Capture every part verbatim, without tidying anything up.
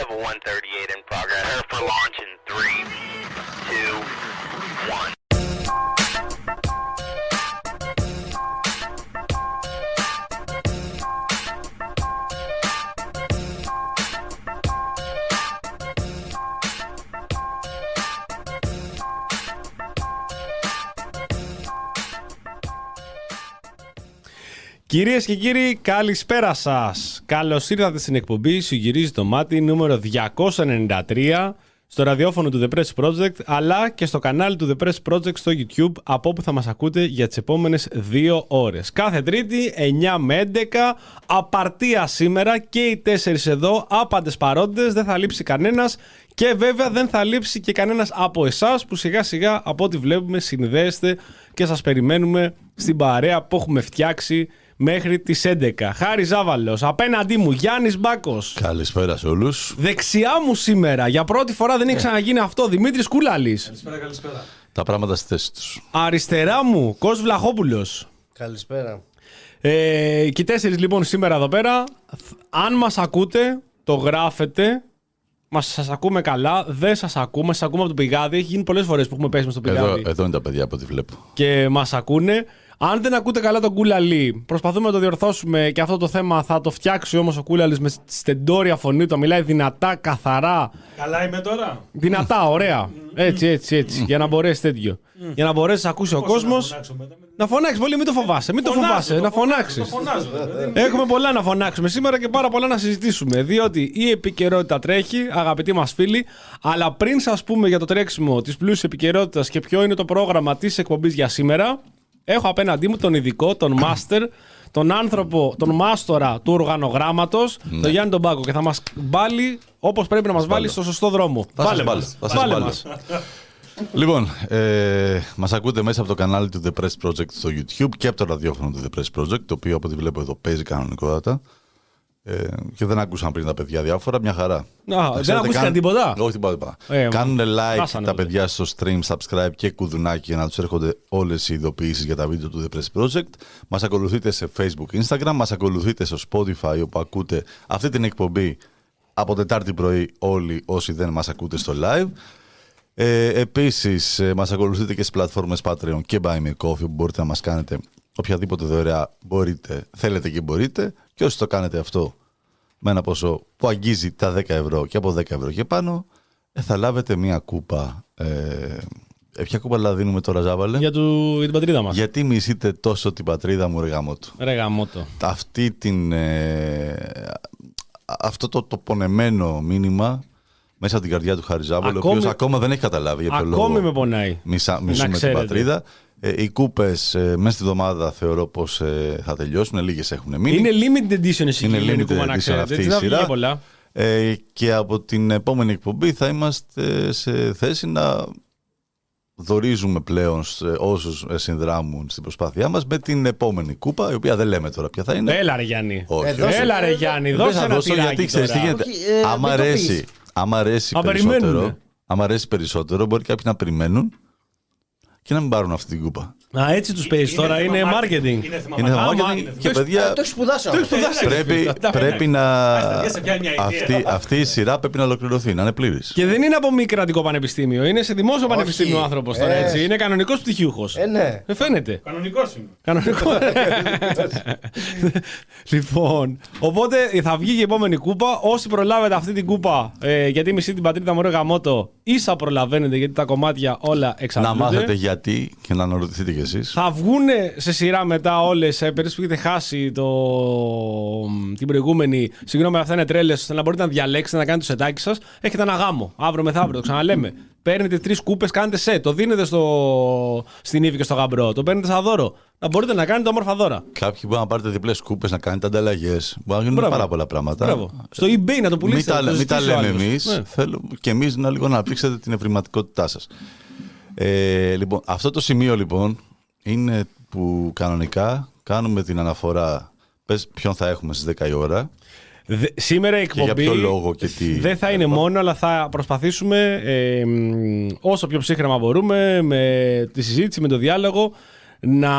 We have a one thirty-eight in progress. Prepare for launch in three, two, one. Κυρίες και κύριοι, καλησπέρα σας. Καλώς ήρθατε στην εκπομπή Σου γυρίζει το μάτι νούμερο διακόσια ενενήντα τρία στο ραδιόφωνο του The Press Project, αλλά και στο κανάλι του The Press Project στο YouTube, από όπου θα μας ακούτε για τις επόμενες δύο ώρες. Κάθε Τρίτη, εννιά με έντεκα, απαρτία σήμερα και οι τέσσερις εδώ, άπαντες παρόντες, δεν θα λείψει κανένας και βέβαια δεν θα λείψει και κανένας από εσάς που σιγά σιγά από ό,τι βλέπουμε συνδέεστε και σας περιμένουμε στην παρέα που έχουμε φτιάξει μέχρι τις έντεκα. Χάρης Ζάβαλος, απέναντί μου Γιάννης Μπάκος. Καλησπέρα σε όλους. Δεξιά μου σήμερα, για πρώτη φορά δεν έχει ξαναγίνει αυτό, Δημήτρης Κούλαλης. Καλησπέρα, καλησπέρα. Τα πράγματα στη θέση τους. Αριστερά μου, Κώστα Βλαχόπουλος. Καλησπέρα. Ε, και οι τέσσερις λοιπόν σήμερα εδώ πέρα. Αν μας ακούτε, το γράφετε. Μα σας ακούμε καλά, δεν σας ακούμε, σας ακούμε από το πηγάδι. Έχει γίνει πολλές φορές που έχουμε πέσει στο πηγάδι. Εδώ, εδώ είναι τα παιδιά από ό,τι βλέπω. Και μας ακούνε. Αν δεν ακούτε καλά τον Κούλαλη, προσπαθούμε να το διορθώσουμε και αυτό το θέμα θα το φτιάξει όμως ο Κούλαλης με στεντόρια φωνή του. Μιλάει δυνατά, καθαρά. Καλά είμαι τώρα. Δυνατά, ωραία. Έτσι, έτσι, έτσι. Για να μπορέσει τέτοιο. Για να μπορέσει να ακούσει ο κόσμος. Να φωνάξει πολύ, μην το φοβάσαι. Μην το φοβάσαι, να φωνάξει. Έχουμε πολλά να φωνάξουμε σήμερα και πάρα πολλά να συζητήσουμε. Διότι η επικαιρότητα τρέχει, αγαπητοί μας φίλοι. Αλλά πριν σας πούμε για το τρέξιμο της πλούσιας επικαιρότητας και ποιο είναι το πρόγραμμα της εκπομπής για σήμερα. Έχω απέναντί μου τον ειδικό, τον μάστερ, τον άνθρωπο, τον μάστορα του οργανογράμματος, ναι. τον Γιάννη τον Μπάκο, και θα μας βάλει όπως πρέπει να μας βάλει Βάλω. στο σωστό δρόμο. Θα Βάλε μας. Θα Βάλε Βάλε μας. Λοιπόν, ε, μας ακούτε μέσα από το κανάλι του The Press Project στο YouTube και από το ραδιόφωνο του The Press Project, το οποίο από ό,τι βλέπω εδώ παίζει κανονικότατα. Ε, και δεν ακούσαν πριν τα παιδιά διάφορα, μια χαρά. Α, δεν ακούστηκαν καν... τίποτα. Όχι τίποτα. Ε, Κάνουν like τα τότε. παιδιά στο stream, subscribe και κουδουνάκι για να τους έρχονται όλες οι ειδοποιήσεις για τα βίντεο του The Press Project. Μας ακολουθείτε σε Facebook, Instagram, μας ακολουθείτε στο Spotify όπου ακούτε αυτή την εκπομπή από Τετάρτη πρωί όλοι όσοι δεν μας ακούτε στο live. Ε, επίσης μας ακολουθείτε και στις πλατφόρμες Patreon και Buy me a coffee που μπορείτε να μας κάνετε οποιαδήποτε δωρεά μπορείτε, θέλετε και μπορείτε. Και όσοι το κάνετε αυτό με ένα ποσό που αγγίζει τα δέκα ευρώ και από δέκα ευρώ και πάνω, θα λάβετε μία κούπα. Ε, ποια κούπα αλλά δίνουμε τώρα, Ζάβαλε? Για, του, για την πατρίδα μας. Γιατί μισείτε τόσο την πατρίδα μου, ρε γαμότο. Ρε γαμότο. Αυτή την, ε, αυτό το, το πονεμένο μήνυμα μέσα από την καρδιά του Χάρη Ζάβαλο, ο οποίος ακόμα δεν έχει καταλάβει για ποιο λόγο. Ακόμη με πονάει. Μισά, μισούμε την πατρίδα. Ε, οι κούπες ε, μέσα στη εβδομάδα θεωρώ πως ε, θα τελειώσουν. Λίγες έχουν μείνει. Είναι limited edition εσύ. Είναι limited edition να ξέρετε, αυτή η σειρά. Ε, και από την επόμενη εκπομπή θα είμαστε σε θέση να δωρίζουμε πλέον σε όσους συνδράμουν στην προσπάθειά μας με την επόμενη κούπα, η οποία δεν λέμε τώρα ποια θα είναι. Έλα ρε Γιάννη. Όχι. Ε, δώσε, Έλα ρε Γιάννη. Δώσε ένα τυράκι τώρα. Άμα αρέσει, αρέσει περισσότερο, περισσότερο, μπορεί κάποιοι να περιμένουν και να μην πάρουν αυτή την κούπα. Α, έτσι τους παίζεις τώρα, είναι marketing. Είναι marketing και παιδιά... Το έχεις σπουδάσει. Πρέπει να... Αυτή η σειρά πρέπει να ολοκληρωθεί, να είναι πλήρης. Και δεν είναι από μη κρατικό πανεπιστήμιο, είναι σε δημόσιο πανεπιστήμιο ο άνθρωπος τώρα, έτσι. Είναι κανονικός πτυχιούχος. Ε, ναι. Φαίνεται. Κανονικός είναι. Κανονικός. Λοιπόν, οπότε θα βγει και η επόμενη κούπα. Όσοι προλάβετε αυτή την κούπα, γιατί μισεί την πατρίδα μου ρε γαμότο, ίσα προλαβαίνετε γιατί τα κομμάτια όλα εξαντλούνται. Να μάθετε γιατί και να αναρωτηθείτε. Θα βγούνε σε σειρά μετά όλες. Περίπου που έχετε χάσει το... την προηγούμενη. Συγγνώμη, αυτά είναι τρέλες. Ώστε να μπορείτε να διαλέξετε, να κάνετε το σετάκι σας. Έχετε ένα γάμο. Αύριο μεθαύριο, το ξαναλέμε. Παίρνετε τρεις κούπες, κάνετε σετ. Το δίνετε στο... στην Ήβη και στο γαμπρό. Το παίρνετε σαν δώρο. Να μπορείτε να κάνετε όμορφα δώρα. Κάποιοι μπορεί να πάρετε διπλές κούπες, να κάνετε ανταλλαγές. Μπορεί να γίνουν Μπράβο. πάρα πολλά πράγματα. Μπράβο. Στο eBay να το πουλήσετε. Μην τα, μην τα λέμε εμείς. Ναι. Θέλω και εμείς να λίγο να αναπτύξετε την ευρηματικότητά σας. Ε, λοιπόν, αυτό το σημείο λοιπόν είναι που κανονικά κάνουμε την αναφορά. Πες ποιον θα έχουμε στις δέκα η ώρα. Δε, σήμερα η εκπομπή δεν θα είναι μόνο, αλλά θα προσπαθήσουμε ε, όσο πιο ψύχραιμα μπορούμε με τη συζήτηση, με το διάλογο, να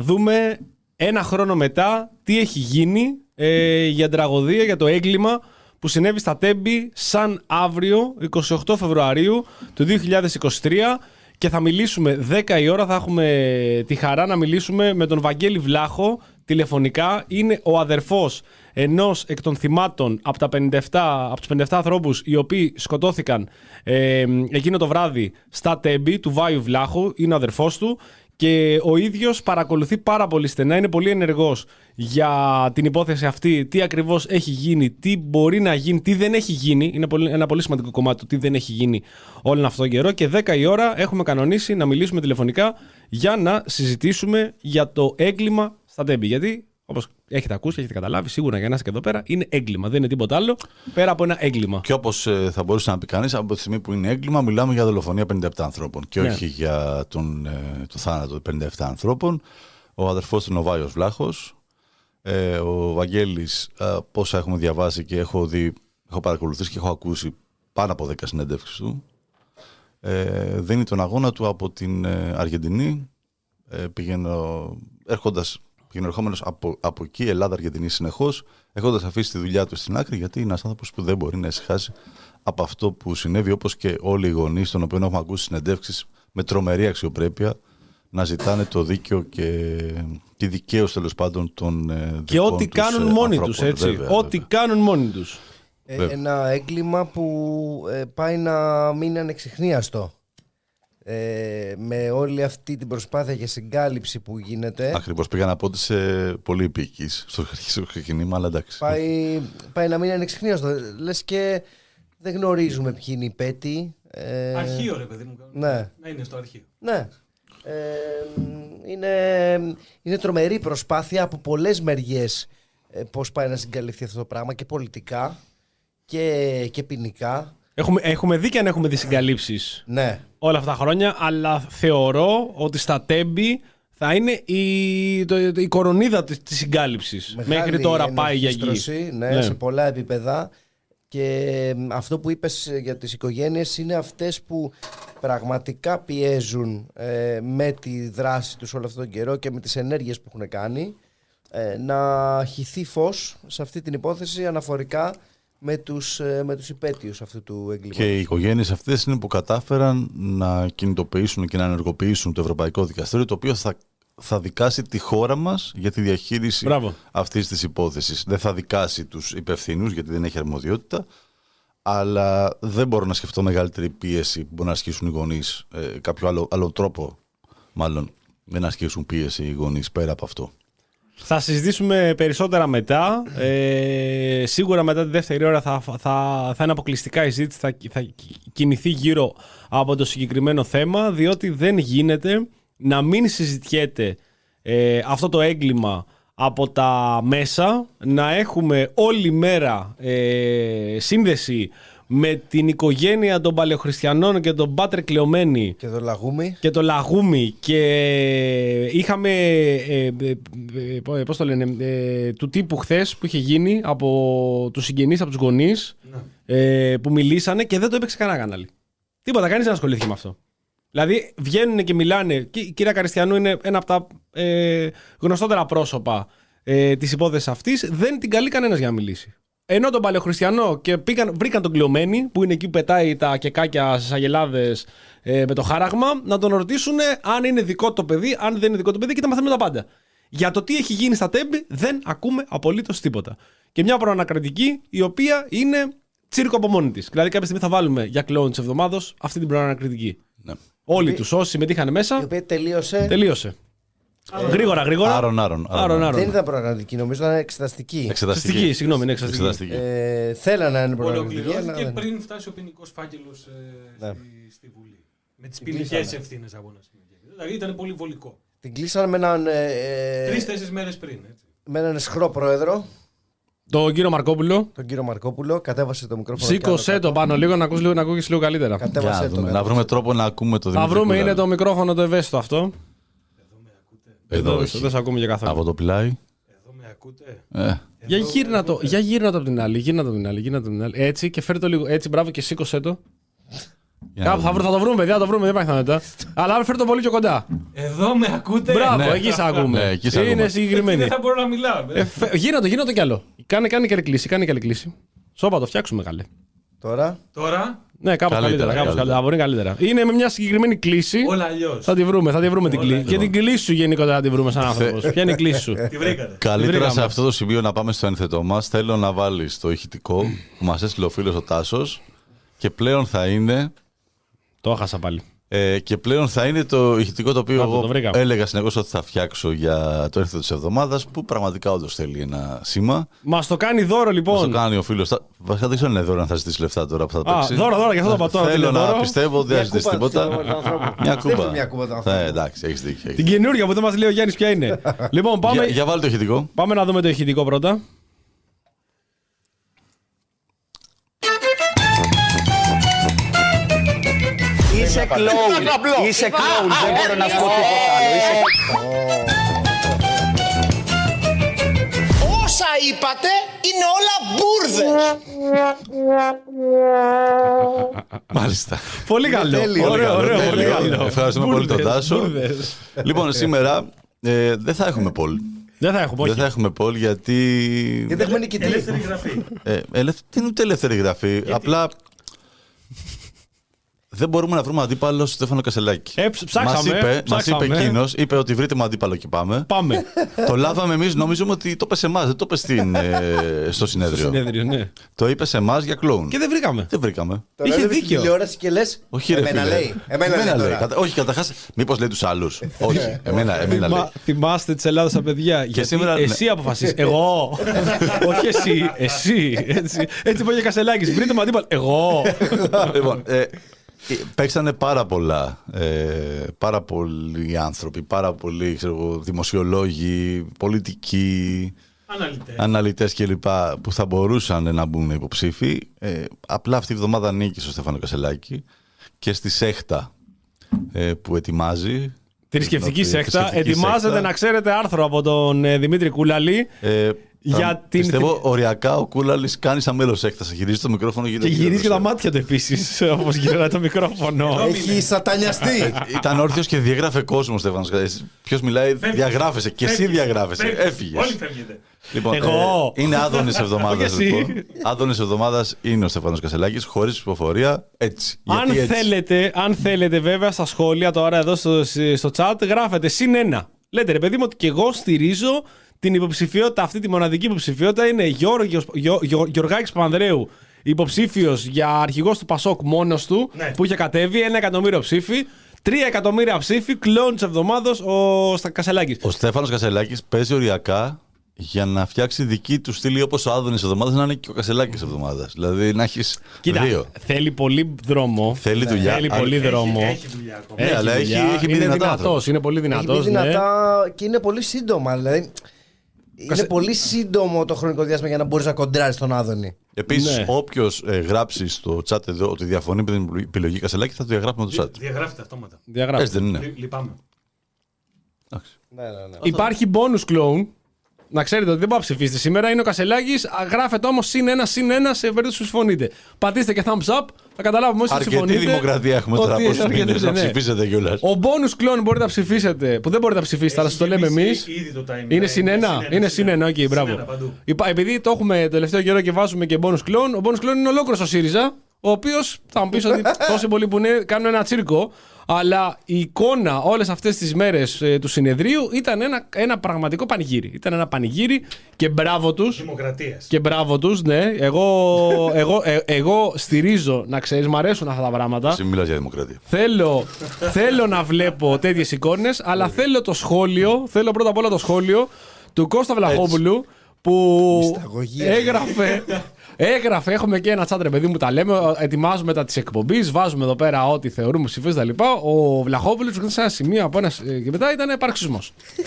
δούμε ένα χρόνο μετά τι έχει γίνει ε, για τραγωδία, για το έγκλημα που συνέβη στα Τέμπη σαν αύριο, εικοστή όγδοη Φεβρουαρίου του δύο χιλιάδες είκοσι τρία, και θα μιλήσουμε δέκα η ώρα, θα έχουμε τη χαρά να μιλήσουμε με τον Βαγγέλη Βλάχο τηλεφωνικά. Είναι ο αδερφός ενός εκ των θυμάτων από, τα πενήντα επτά, από τους πενήντα επτά ανθρώπους οι οποίοι σκοτώθηκαν ε, εκείνο το βράδυ στα Τέμπη, του Βάιου Βλάχου, είναι ο αδερφός του. Και ο ίδιος παρακολουθεί πάρα πολύ στενά, είναι πολύ ενεργός για την υπόθεση αυτή, τι ακριβώς έχει γίνει, τι μπορεί να γίνει, τι δεν έχει γίνει. Είναι ένα πολύ σημαντικό κομμάτι του τι δεν έχει γίνει όλον αυτόν τον καιρό. Και δέκα η ώρα έχουμε κανονίσει να μιλήσουμε τηλεφωνικά για να συζητήσουμε για το έγκλημα στα Τέμπη. Γιατί, όπως έχετε ακούσει, έχετε καταλάβει, σίγουρα για να είσαι και εδώ πέρα, είναι έγκλημα. Δεν είναι τίποτα άλλο πέρα από ένα έγκλημα. Και όπως θα μπορούσε να πει κανείς, από τη στιγμή που είναι έγκλημα, μιλάμε για δολοφονία πενήντα επτά ανθρώπων και ναι, όχι για τον, το θάνατο πενήντα επτά ανθρώπων. Ο αδερφός του είναι ο Βάιος Βλάχος. Ε, ο Βαγγέλης, πόσα έχουμε διαβάσει και έχω δει, έχω παρακολουθήσει και έχω ακούσει πάνω από δέκα συνέντευξεις του, ε, δίνει τον αγώνα του από την Αργεντινή, ε, πηγαίνω, έρχοντας. Ερχόμενος από, από εκεί, Ελλάδα, Αργεντινή, συνεχώς, έχοντας αφήσει τη δουλειά του στην άκρη, γιατί είναι ένας άνθρωπος που δεν μπορεί να ησυχάσει από αυτό που συνέβη, όπως και όλοι οι γονείς, των οποίων έχουμε ακούσει συνεντεύξεις με τρομερή αξιοπρέπεια, να ζητάνε το δίκαιο και τη δικαίωση, τέλος πάντων, των δικών τους. Και ό,τι κάνουν μόνοι τους, έτσι. Βέβαια, ό,τι βέβαια. κάνουν μόνοι τους. Ε, ένα έγκλημα που ε, πάει να μείνει ανεξιχνίαστο. Ε, με όλη αυτή την προσπάθεια και συγκάλυψη που γίνεται. Ακριβώς, πήγα να πω ότι είσαι πολύ επίκης στο ξεκίνημα, αλλά εντάξει. Πάει, πάει να μην ανεξιχνίαστο. Λες και δεν γνωρίζουμε ποιοι είναι οι πέτοι. Ε, αρχείο, ρε παιδί μου. Ναι. Να είναι στο αρχείο. Ναι. Ε, είναι, είναι τρομερή προσπάθεια από πολλές μεριές ε, πώς πάει να συγκαλυφθεί αυτό το πράγμα, και πολιτικά και, και ποινικά. Έχουμε, έχουμε δει και αν έχουμε δει συγκαλύψεις ναι, όλα αυτά τα χρόνια, αλλά θεωρώ ότι στα Τέμπη θα είναι η, το, το, η κορονίδα της, της συγκάλυψης. Μεγάλη μέχρι τώρα πάει για εκεί. Ναι, ναι, σε πολλά επίπεδα. Και αυτό που είπες για τις οικογένειες είναι αυτές που πραγματικά πιέζουν ε, με τη δράση τους όλο αυτόν τον καιρό και με τις ενέργειες που έχουν κάνει ε, να χυθεί φως σε αυτή την υπόθεση αναφορικά με τους, με τους υπαίτιους αυτού του εγκλήματος. Και οι οικογένειες αυτές είναι που κατάφεραν να κινητοποιήσουν και να ενεργοποιήσουν το Ευρωπαϊκό Δικαστήριο, το οποίο θα, θα δικάσει τη χώρα μας για τη διαχείριση αυτής της υπόθεσης. Δεν θα δικάσει τους υπευθύνους, γιατί δεν έχει αρμοδιότητα, αλλά δεν μπορώ να σκεφτώ μεγαλύτερη πίεση που μπορούν να ασκήσουν οι γονείς, ε, κάποιο άλλο, άλλο τρόπο μάλλον δεν ασκήσουν πίεση οι γονείς πέρα από αυτό. Θα συζητήσουμε περισσότερα μετά. Ε, σίγουρα μετά τη δεύτερη ώρα θα, θα, θα είναι αποκλειστικά η συζήτηση, θα, θα κινηθεί γύρω από το συγκεκριμένο θέμα, διότι δεν γίνεται να μην συζητιέται ε, αυτό το έγκλημα από τα μέσα, να έχουμε όλη μέρα ε, σύνδεση με την οικογένεια των Παλαιοχριστιανών και τον Πάτρε Κλεωμένη και το Λαγούμι και, το Λαγούμι. Και είχαμε ε, ε, πώς το λένε ε, του τύπου χθες που είχε γίνει από τους συγγενείς, από τους γονείς ε, που μιλήσανε, και δεν το έπαιξε κανένα κανάλι, τίποτα, κανείς δεν ασχολήθηκε με αυτό. Δηλαδή βγαίνουν και μιλάνε, και η κυρία Καριστιανού είναι ένα από τα ε, γνωστότερα πρόσωπα ε, της υπόθεσης αυτής, δεν την καλεί κανένας για να μιλήσει. Ενώ τον Παλαιοχριστιανό και πήγαν, βρήκαν τον Κλεωμένη, που είναι εκεί που πετάει τα κεκάκια στις αγελάδες ε, με το χάραγμα, να τον ρωτήσουν αν είναι δικό το παιδί, αν δεν είναι δικό το παιδί, και τα μαθαίνουν τα πάντα. Για το τι έχει γίνει στα Τέμπη δεν ακούμε απολύτως τίποτα. Και μια προανακρατική η οποία είναι τσίρκο από μόνη της. Δηλαδή κάποια στιγμή θα βάλουμε για κλεόν της εβδομάδος αυτή την προανακρατική. Ναι. Όλοι τους όσοι συμμετείχαν μέσα. Η οποία τελείωσε. τελείωσε. Ε, γρήγορα, γρήγορα. Άρον, άρον, άρον. άρον, άρον. Δεν ήταν προγραμματική, νομίζω ήταν εξεταστική. Εξεταστική, συγγνώμη, είναι εξεταστική. Ε, θέλα να είναι προγραμματική. Ολοκληρώθηκε αλλά... πριν φτάσει ο ποινικός φάκελος ε, ναι. στη, στη Βουλή. Με τις ποινικές ευθύνες από ένα σημείο. Δηλαδή ήταν πολύ βολικό. Την κλείσανε με έναν. Ε, Τρεις-τέσσερις μέρες πριν. Έτσι. Με έναν αισχρό πρόεδρο. Τον κύριο Μαρκόπουλο. Τον κύριο Μαρκόπουλο, κατέβασε το μικρόφωνο. Σήκωσε το πάνω λίγο, να ακούσει λίγο, να ακούγεις λίγο καλύτερα. Κατέβασε το. Να βρούμε τρόπο να ακούμε το Δημήτρη. Να βρούμε, είναι το μικρόφωνο το ευαίσθητο αυτό. Εδώ δεν σε ακούμε για καθόλου. Από το πλάι. Εδώ με ακούτε. Ε. Εδώ για γύρνα το, για γύρνα το από την άλλη, γύρνα το από την άλλη, γύρνα το από την άλλη. Έτσι, και φέρ το λίγο. Έτσι, μπράβο, και σήκωσέ το. Κάπου θα, θα το βρούμε, παιδιά, θα το βρούμε, δεν υπάρχει θάνατο. Αλλά φέρ το πολύ πιο κοντά. Εδώ με ακούτε. Μπράβο, ναι, εκεί σε ακούμε. Ναι, εκεί ακούμε. Είναι συγκεκριμένη. Δεν θα μπορώ να μιλάω. Ε, φε, γύρνα το, γύρνα το κι άλλο. Κάνε, κάνε καλή κλίση, κάνε καλή κλίση. Σώπα, το φτιάξουμε καλέ. Τώρα. Τώρα. Ναι, κάπως καλύτερα. καλύτερα, καλύτερα. Κάπως καλύτερα. καλύτερα. Είναι με μια συγκεκριμένη κλίση. Όλα αλλιώς. Θα τη βρούμε, θα τη βρούμε την κλίση. Και την κλίση σου γενικότερα θα τη βρούμε σαν άνθρωπος. Ποια είναι η κλίση σου? Τη βρήκατε. Καλύτερα σε αυτό το σημείο να πάμε στο ενθετό μας. Θέλω να βάλεις το ηχητικό που μας έστειλε ο φίλος ο Τάσος. Και πλέον θα είναι. Το έχασα πάλι. Ε, και πλέον θα είναι το ηχητικό το οποίο Άτο, εγώ το έλεγα συνεχώς ότι θα φτιάξω για το ένθετο της εβδομάδας, που πραγματικά όντως θέλει ένα σήμα. Μας το κάνει δώρο λοιπόν. Μας το κάνει ο φίλος. Βασικά δεν ξέρω αν είναι δώρο, αν θα ζητήσει λεφτά τώρα που θα το παίξει. Α, δώρο, δώρο, γι' αυτό το πατώ. Θέλω να δώρο. πιστεύω ότι δεν θα ζητήσει τίποτα. Μια κούπα. Μια κούπα. Ε, εντάξει, έχεις δίκιο. Την καινούργια που δεν μας λέει ο Γιάννης ποια είναι. Λοιπόν, πάμε. Για, για βάλει το ηχητικό. Πάμε να δούμε το ηχητικό πρώτα. Είσαι κλόουν, είσαι κλόουν, δεν μπορώ να σου πω τίποτα άλλο. Όσα είπατε είναι όλα μπουρδες. Μάλιστα. Πολύ καλό, ωραίο, ωραίο, πολύ καλό. Ευχαριστούμε πολύ τον Τάσο. Λοιπόν, σήμερα δεν θα έχουμε πόλη. Δεν θα έχουμε, δεν θα έχουμε πόλη γιατί... Δεν έχουμε νικητή. Ελεύθερη γραφή. Δεν είναι ούτε ελεύθερη γραφή, απλά... Δεν μπορούμε να βρούμε αντίπαλο στο Στέφανο Κασελάκη. Ε, ψάξαμε, μας είπε, μας είπε εκείνος, είπε ότι βρείτε με αντίπαλο και πάμε. Πάμε. Το λάβαμε εμείς, νομίζουμε ότι το είπε σε εμάς, δεν το είπε στην, ε, στο συνέδριο. Στο συνέδριο, ναι. Το είπε σε εμάς για κλόουν. Και δεν βρήκαμε. Δεν βρήκαμε. Τώρα είχε δίκιο. Τηλεόραση και λες. Όχι, ρε, εμένα λέει. Εμένα, εμένα λέει. Κατα... Όχι, καταρχάς, μήπως λέει τους άλλους. Όχι, εμένα, εμένα λέει. Θυμάστε της Ελλάδας τα παιδιά. Και γιατί σήμερα, εσύ ναι. αποφασίσεις. Εγώ. Όχι εσύ. Εσύ. Έτσι πω για Κασελάκης. Βρείτε με αντίπαλο. Εγώ. Λοιπόν. Παίξανε πάρα πολλά, ε, πάρα πολλοί άνθρωποι, πάρα πολλοί ξέρω, δημοσιολόγοι, πολιτικοί, αναλυτές, αναλυτές κλπ. Που θα μπορούσαν να μπουν υποψήφοι. Ε, απλά αυτή η εβδομάδα νίκησε ο Στέφανο Κασελάκη και στη σέχτα ε, που ετοιμάζει. Τη θρησκευτική σέχτα. Ετοιμάζεται σέχτα. Να ξέρετε άρθρο από τον ε, Δημήτρη Κούλαλη. Ε, Για την... Πιστεύω οριακά ο Κούλαλης κάνει σαν μέλος έκταση. Γυρίζει το μικρόφωνο γύρω. Και γυρίζει και τα μάτια του επίσης, όπως γυρνάει το μικρόφωνο. Έχει σατανιαστεί. Ήταν όρθιος και διαγράφε κόσμο, Στέφανος. Ποιος μιλάει, διαγράφεσαι. Και εσύ διαγράφεσαι. Έφυγες. Όλοι φεύγετε. Λοιπόν, εγώ. Ε, είναι άδωνης εβδομάδας. Λοιπόν. Άδωνης εβδομάδας είναι ο Στέφανος Κασελάκης, χωρίς ψηφοφορία. Έτσι. Αν, έτσι. Θέλετε, αν θέλετε, βέβαια, στα σχόλια τώρα εδώ στο, στο chat γράφετε συν ένα. Λέτε ρε παιδί μου ότι και εγώ στηρίζω. Την υποψηφιότητα, αυτή τη μοναδική υποψηφιότητα είναι Γιώργος, Γιω, Γιω, Γιωργάκης Πανδρέου, υποψήφιος για αρχηγός του Πασόκ μόνος του, ναι. Που είχε κατέβει, ένα εκατομμύριο ψήφι, τρία εκατομμύρια ψήφι, κλόουν της εβδομάδος ο Κασελάκης. Ο Στέφανος Κασελάκης παίζει οριακά για να φτιάξει δική του στήλη όπως ο Άδωνης εβδομάδας να είναι και ο Κασελάκης εβδομάδας. Δηλαδή να έχεις κοίτα, δύο. Θέλει πολύ δρόμο. Θέλει ναι. δουλειά. Θέλει πολύ έχει, δρόμο. Έχει δουλειά ακόμα. Ναι, έχει, αλλά δουλειά. Έχει, έχει μπει δυνατός. δυνατός. Είναι πολύ δυνατός. Δυνατά, ναι. Και είναι πολύ σύντομα. Δηλαδή. Είναι Κασε... πολύ σύντομο το χρονικό διάστημα για να μπορείς να κοντράρεις τον Άδωνη. Επίσης, ναι. όποιος ε, γράψει στο chat εδώ ότι διαφωνεί με την επιλογή Κασελάκη, θα το διαγράφουμε το chat. Διαγράφεται αυτόματα. Διαγράφεται. Έτσι δεν είναι. Λυπάμαι. Ναι, ναι, ναι. Υπάρχει bonus clone. Να ξέρετε ότι δεν πάω να ψηφίσετε σήμερα. Είναι ο Κασελάκης. Γράφετε όμως συν ένα, συν ένα σε περίπτωση που συμφωνείτε. Πατήστε και thumbs up. Θα καταλάβουμε όσοι αρκετή συμφωνείτε. Αρκετή δημοκρατία έχουμε τώρα. Πώς είναι να ψηφίσετε κιόλας. Ο bonus clone μπορείτε να ψηφίσετε. Που δεν μπορείτε να ψηφίσετε, αλλά σας το λέμε εμείς. Είναι συν ένα. Είναι συν ένα. Οκ, μπράβο. Επειδή το έχουμε το τελευταίο καιρό και βάζουμε και bonus clone, ο bonus clone είναι ολόκληρο ο ΣΥΡΙΖΑ. Ο οποίος θα μου πεις ότι τόσοι πολλοί που είναι κάνουν ένα τσίρκο. Αλλά η εικόνα όλες αυτές τις μέρες ε, του συνεδρίου ήταν ένα, ένα πραγματικό πανηγύρι. Ήταν ένα πανηγύρι και μπράβο τους. Δημοκρατίας. Και μπράβο τους, ναι. Εγώ, εγώ, ε, εγώ στηρίζω, να ξέρεις, μου αρέσουν αυτά τα πράγματα. Συμμιλάς για δημοκρατία. Θέλω, θέλω να βλέπω τέτοιες εικόνες, αλλά θέλω το σχόλιο, θέλω πρώτα απ' όλα το σχόλιο του Κώστα Βλαχόπουλου που έγραφε... Έγραφε, έχουμε και ένα τσάντρε παιδί μου, τα λέμε. Ετοιμάζουμε τα τη εκπομπή, βάζουμε εδώ πέρα ό,τι θεωρούμε ψηφίε τα λοιπά. Ο Βλαχόπουλο βγήκε σε ένα σημείο από ένα και μετά ήταν επαρξισμό.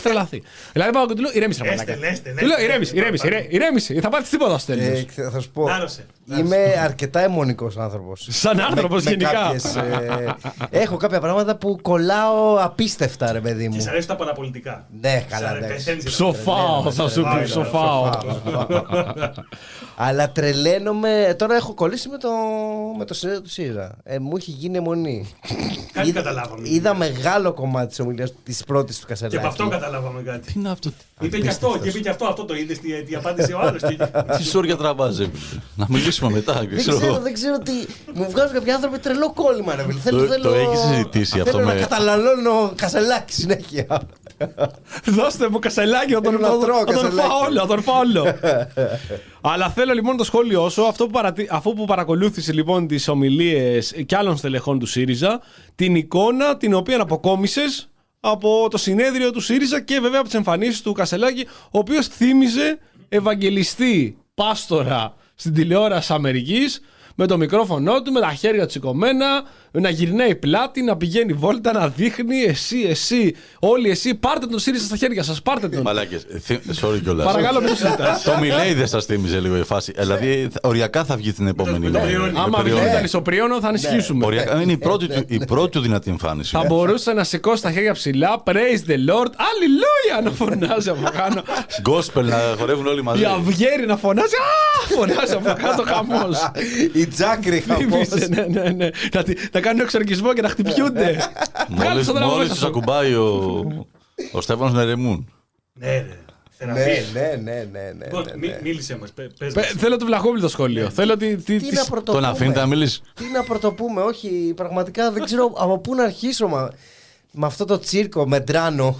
Τρελαθεί. Δηλαδή πάω και του λέω: Ηρέμησε, Ραμπάκη. Του λέω: Ηρέμησε, ηρέμησε, ηρέμησε. Θα πάρει τίποτα στο τέλο. Θα σου πω: είμαι αρκετά αιμονικό άνθρωπο. Σαν άνθρωπο γενικά. Έχω κάποια πράγματα που κολλάω απίστευτα, ρε παιδί μου. Τη αρέσουν τα παραπολιτικά. Ναι, καλά. Ψοφάω, θα σου πει, ψοφάω. Αλλά τρελαθεί. Λένομαι, τώρα έχω κολλήσει με το, με το συνέδριο του ΣΥΡΙΖΑ. Ε, μου έχει γίνει αιμονή. Κάτι καταλάβαμε. Είδα μεγάλο κομμάτι της ομιλίας της πρώτης του Κασελάκη. Και από αυτό καταλάβαμε κάτι. Τι είναι αυτό. Είπε και αυτό, και είπε και αυτό, αυτό το είδε, τι απάντησε ο άλλος. Τι σόρια τραβάζει. Να μιλήσουμε κόλλημα μετά. Δεν ξέρω, δεν ξέρω τι. Μου βγάζουν κάποιοι άνθρωποι τρελό κόλλημα. Το έχει συζητήσει αυτό. Θέλω να καταναλώνω κασελάκι συνέχεια. Δώστε μου κασελάκι, θα τον φάω όλο. Αλλά θέλω λοιπόν το σχόλιο σου, αφού που παρακολούθησε λοιπόν τις ομιλίες και άλλων στελεχών του ΣΥΡΙΖΑ, την εικόνα την οποία αποκόμισες από το συνέδριο του ΣΥΡΙΖΑ και βέβαια από τις εμφανίσεις του Κασελάκη, ο οποίος θύμιζε ευαγγελιστή πάστορα στην τηλεόραση Αμερικής, με το μικρόφωνο του, με τα χέρια του σηκωμένα, να γυρνάει πλάτη, να πηγαίνει βόλτα, να δείχνει εσύ, εσύ, όλοι εσύ, πάρτε τον ΣΥΡΙΖΑ στα χέρια σας, πάρτε τον. Μαλάκες, sorry κιόλας. Παρακαλώ, μην συζητάς. Το μιλέι δεν σας θύμιζε λίγο η φάση. Δηλαδή, οριακά θα βγει την επόμενη ημέρα. Άμα βγει τον Ισοπρίωνο, θα ανησυχήσουμε. Είναι η πρώτη του δυνατή εμφάνιση. Θα μπορούσε να σηκώσει τα χέρια ψηλά, praise the Lord, αλληλούια να φωνάζει από κάτω. Γκόσπελ να χορεύουν όλοι μαζί. Η Αυγέρη να φωνάζει, α, φωνάζει από κάτω χαμός. Η Τζάκρη χαμός. Να κάνουν εξοργισμό και να χτυπιούνται. Μόλις τους ακουμπάει ο Στέφανος Νερεμούν. Ναι, ναι, ναι. Μίλησε μας. Θέλω το Βλαχόπουλο το σχόλιο. Τον αφήνει να μιλήσει. Τι να πρωτοπούμε, όχι. Πραγματικά δεν ξέρω από πού να αρχίσω. Με αυτό το τσίρκο μετράνο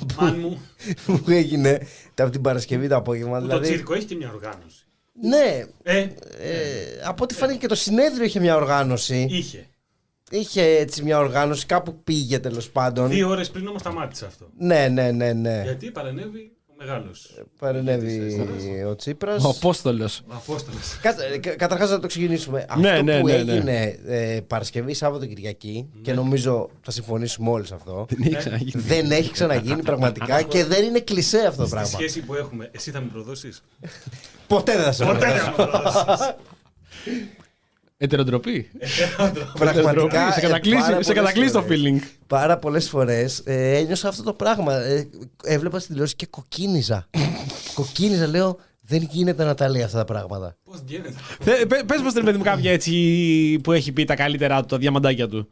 που έγινε από την Παρασκευή το απόγευμα. Το τσίρκο έχει και μια οργάνωση. Ναι. Από ό,τι φάνηκε και το συνέδριο είχε μια οργάνωση. Είχε. Είχε έτσι μια οργάνωση, κάπου πήγε τέλος πάντων. Δύο ώρες πριν όμως σταμάτησε αυτό. Ναι, ναι, ναι, ναι. Γιατί παρενέβη ο μεγάλος. Παρενέβη ο Τσίπρας. Ο Απόστολος. Κα, Καταρχάς να το ξεκινήσουμε. Ναι, αυτό ναι, που ναι, έγινε ναι. Ε, Παρασκευή, Σάββατο, Κυριακή ναι. Και νομίζω θα συμφωνήσουμε όλοι σε αυτό. Δεν, έχει δεν έχει ξαναγίνει πραγματικά και δεν είναι κλισέ αυτό το πράγμα. Στη σχέση που έχουμε, εσύ θα με προδώσεις. Ποτέ δεν θα σε προδώσεις. Ετεροτροπή. Πραγματικά. Σε κατακλείσει το feeling. Πάρα πολλές φορές ε, ένιωσα αυτό το πράγμα. Ε, έβλεπα στην τηλεόραση και κοκκίνιζα. Κοκκίνιζα, λέω, δεν γίνεται να τα λέει αυτά τα πράγματα. Πώς γίνεται. Πες μας, παιδί μου, κάποια έτσι που έχει πει τα καλύτερα του, τα διαμαντάκια του.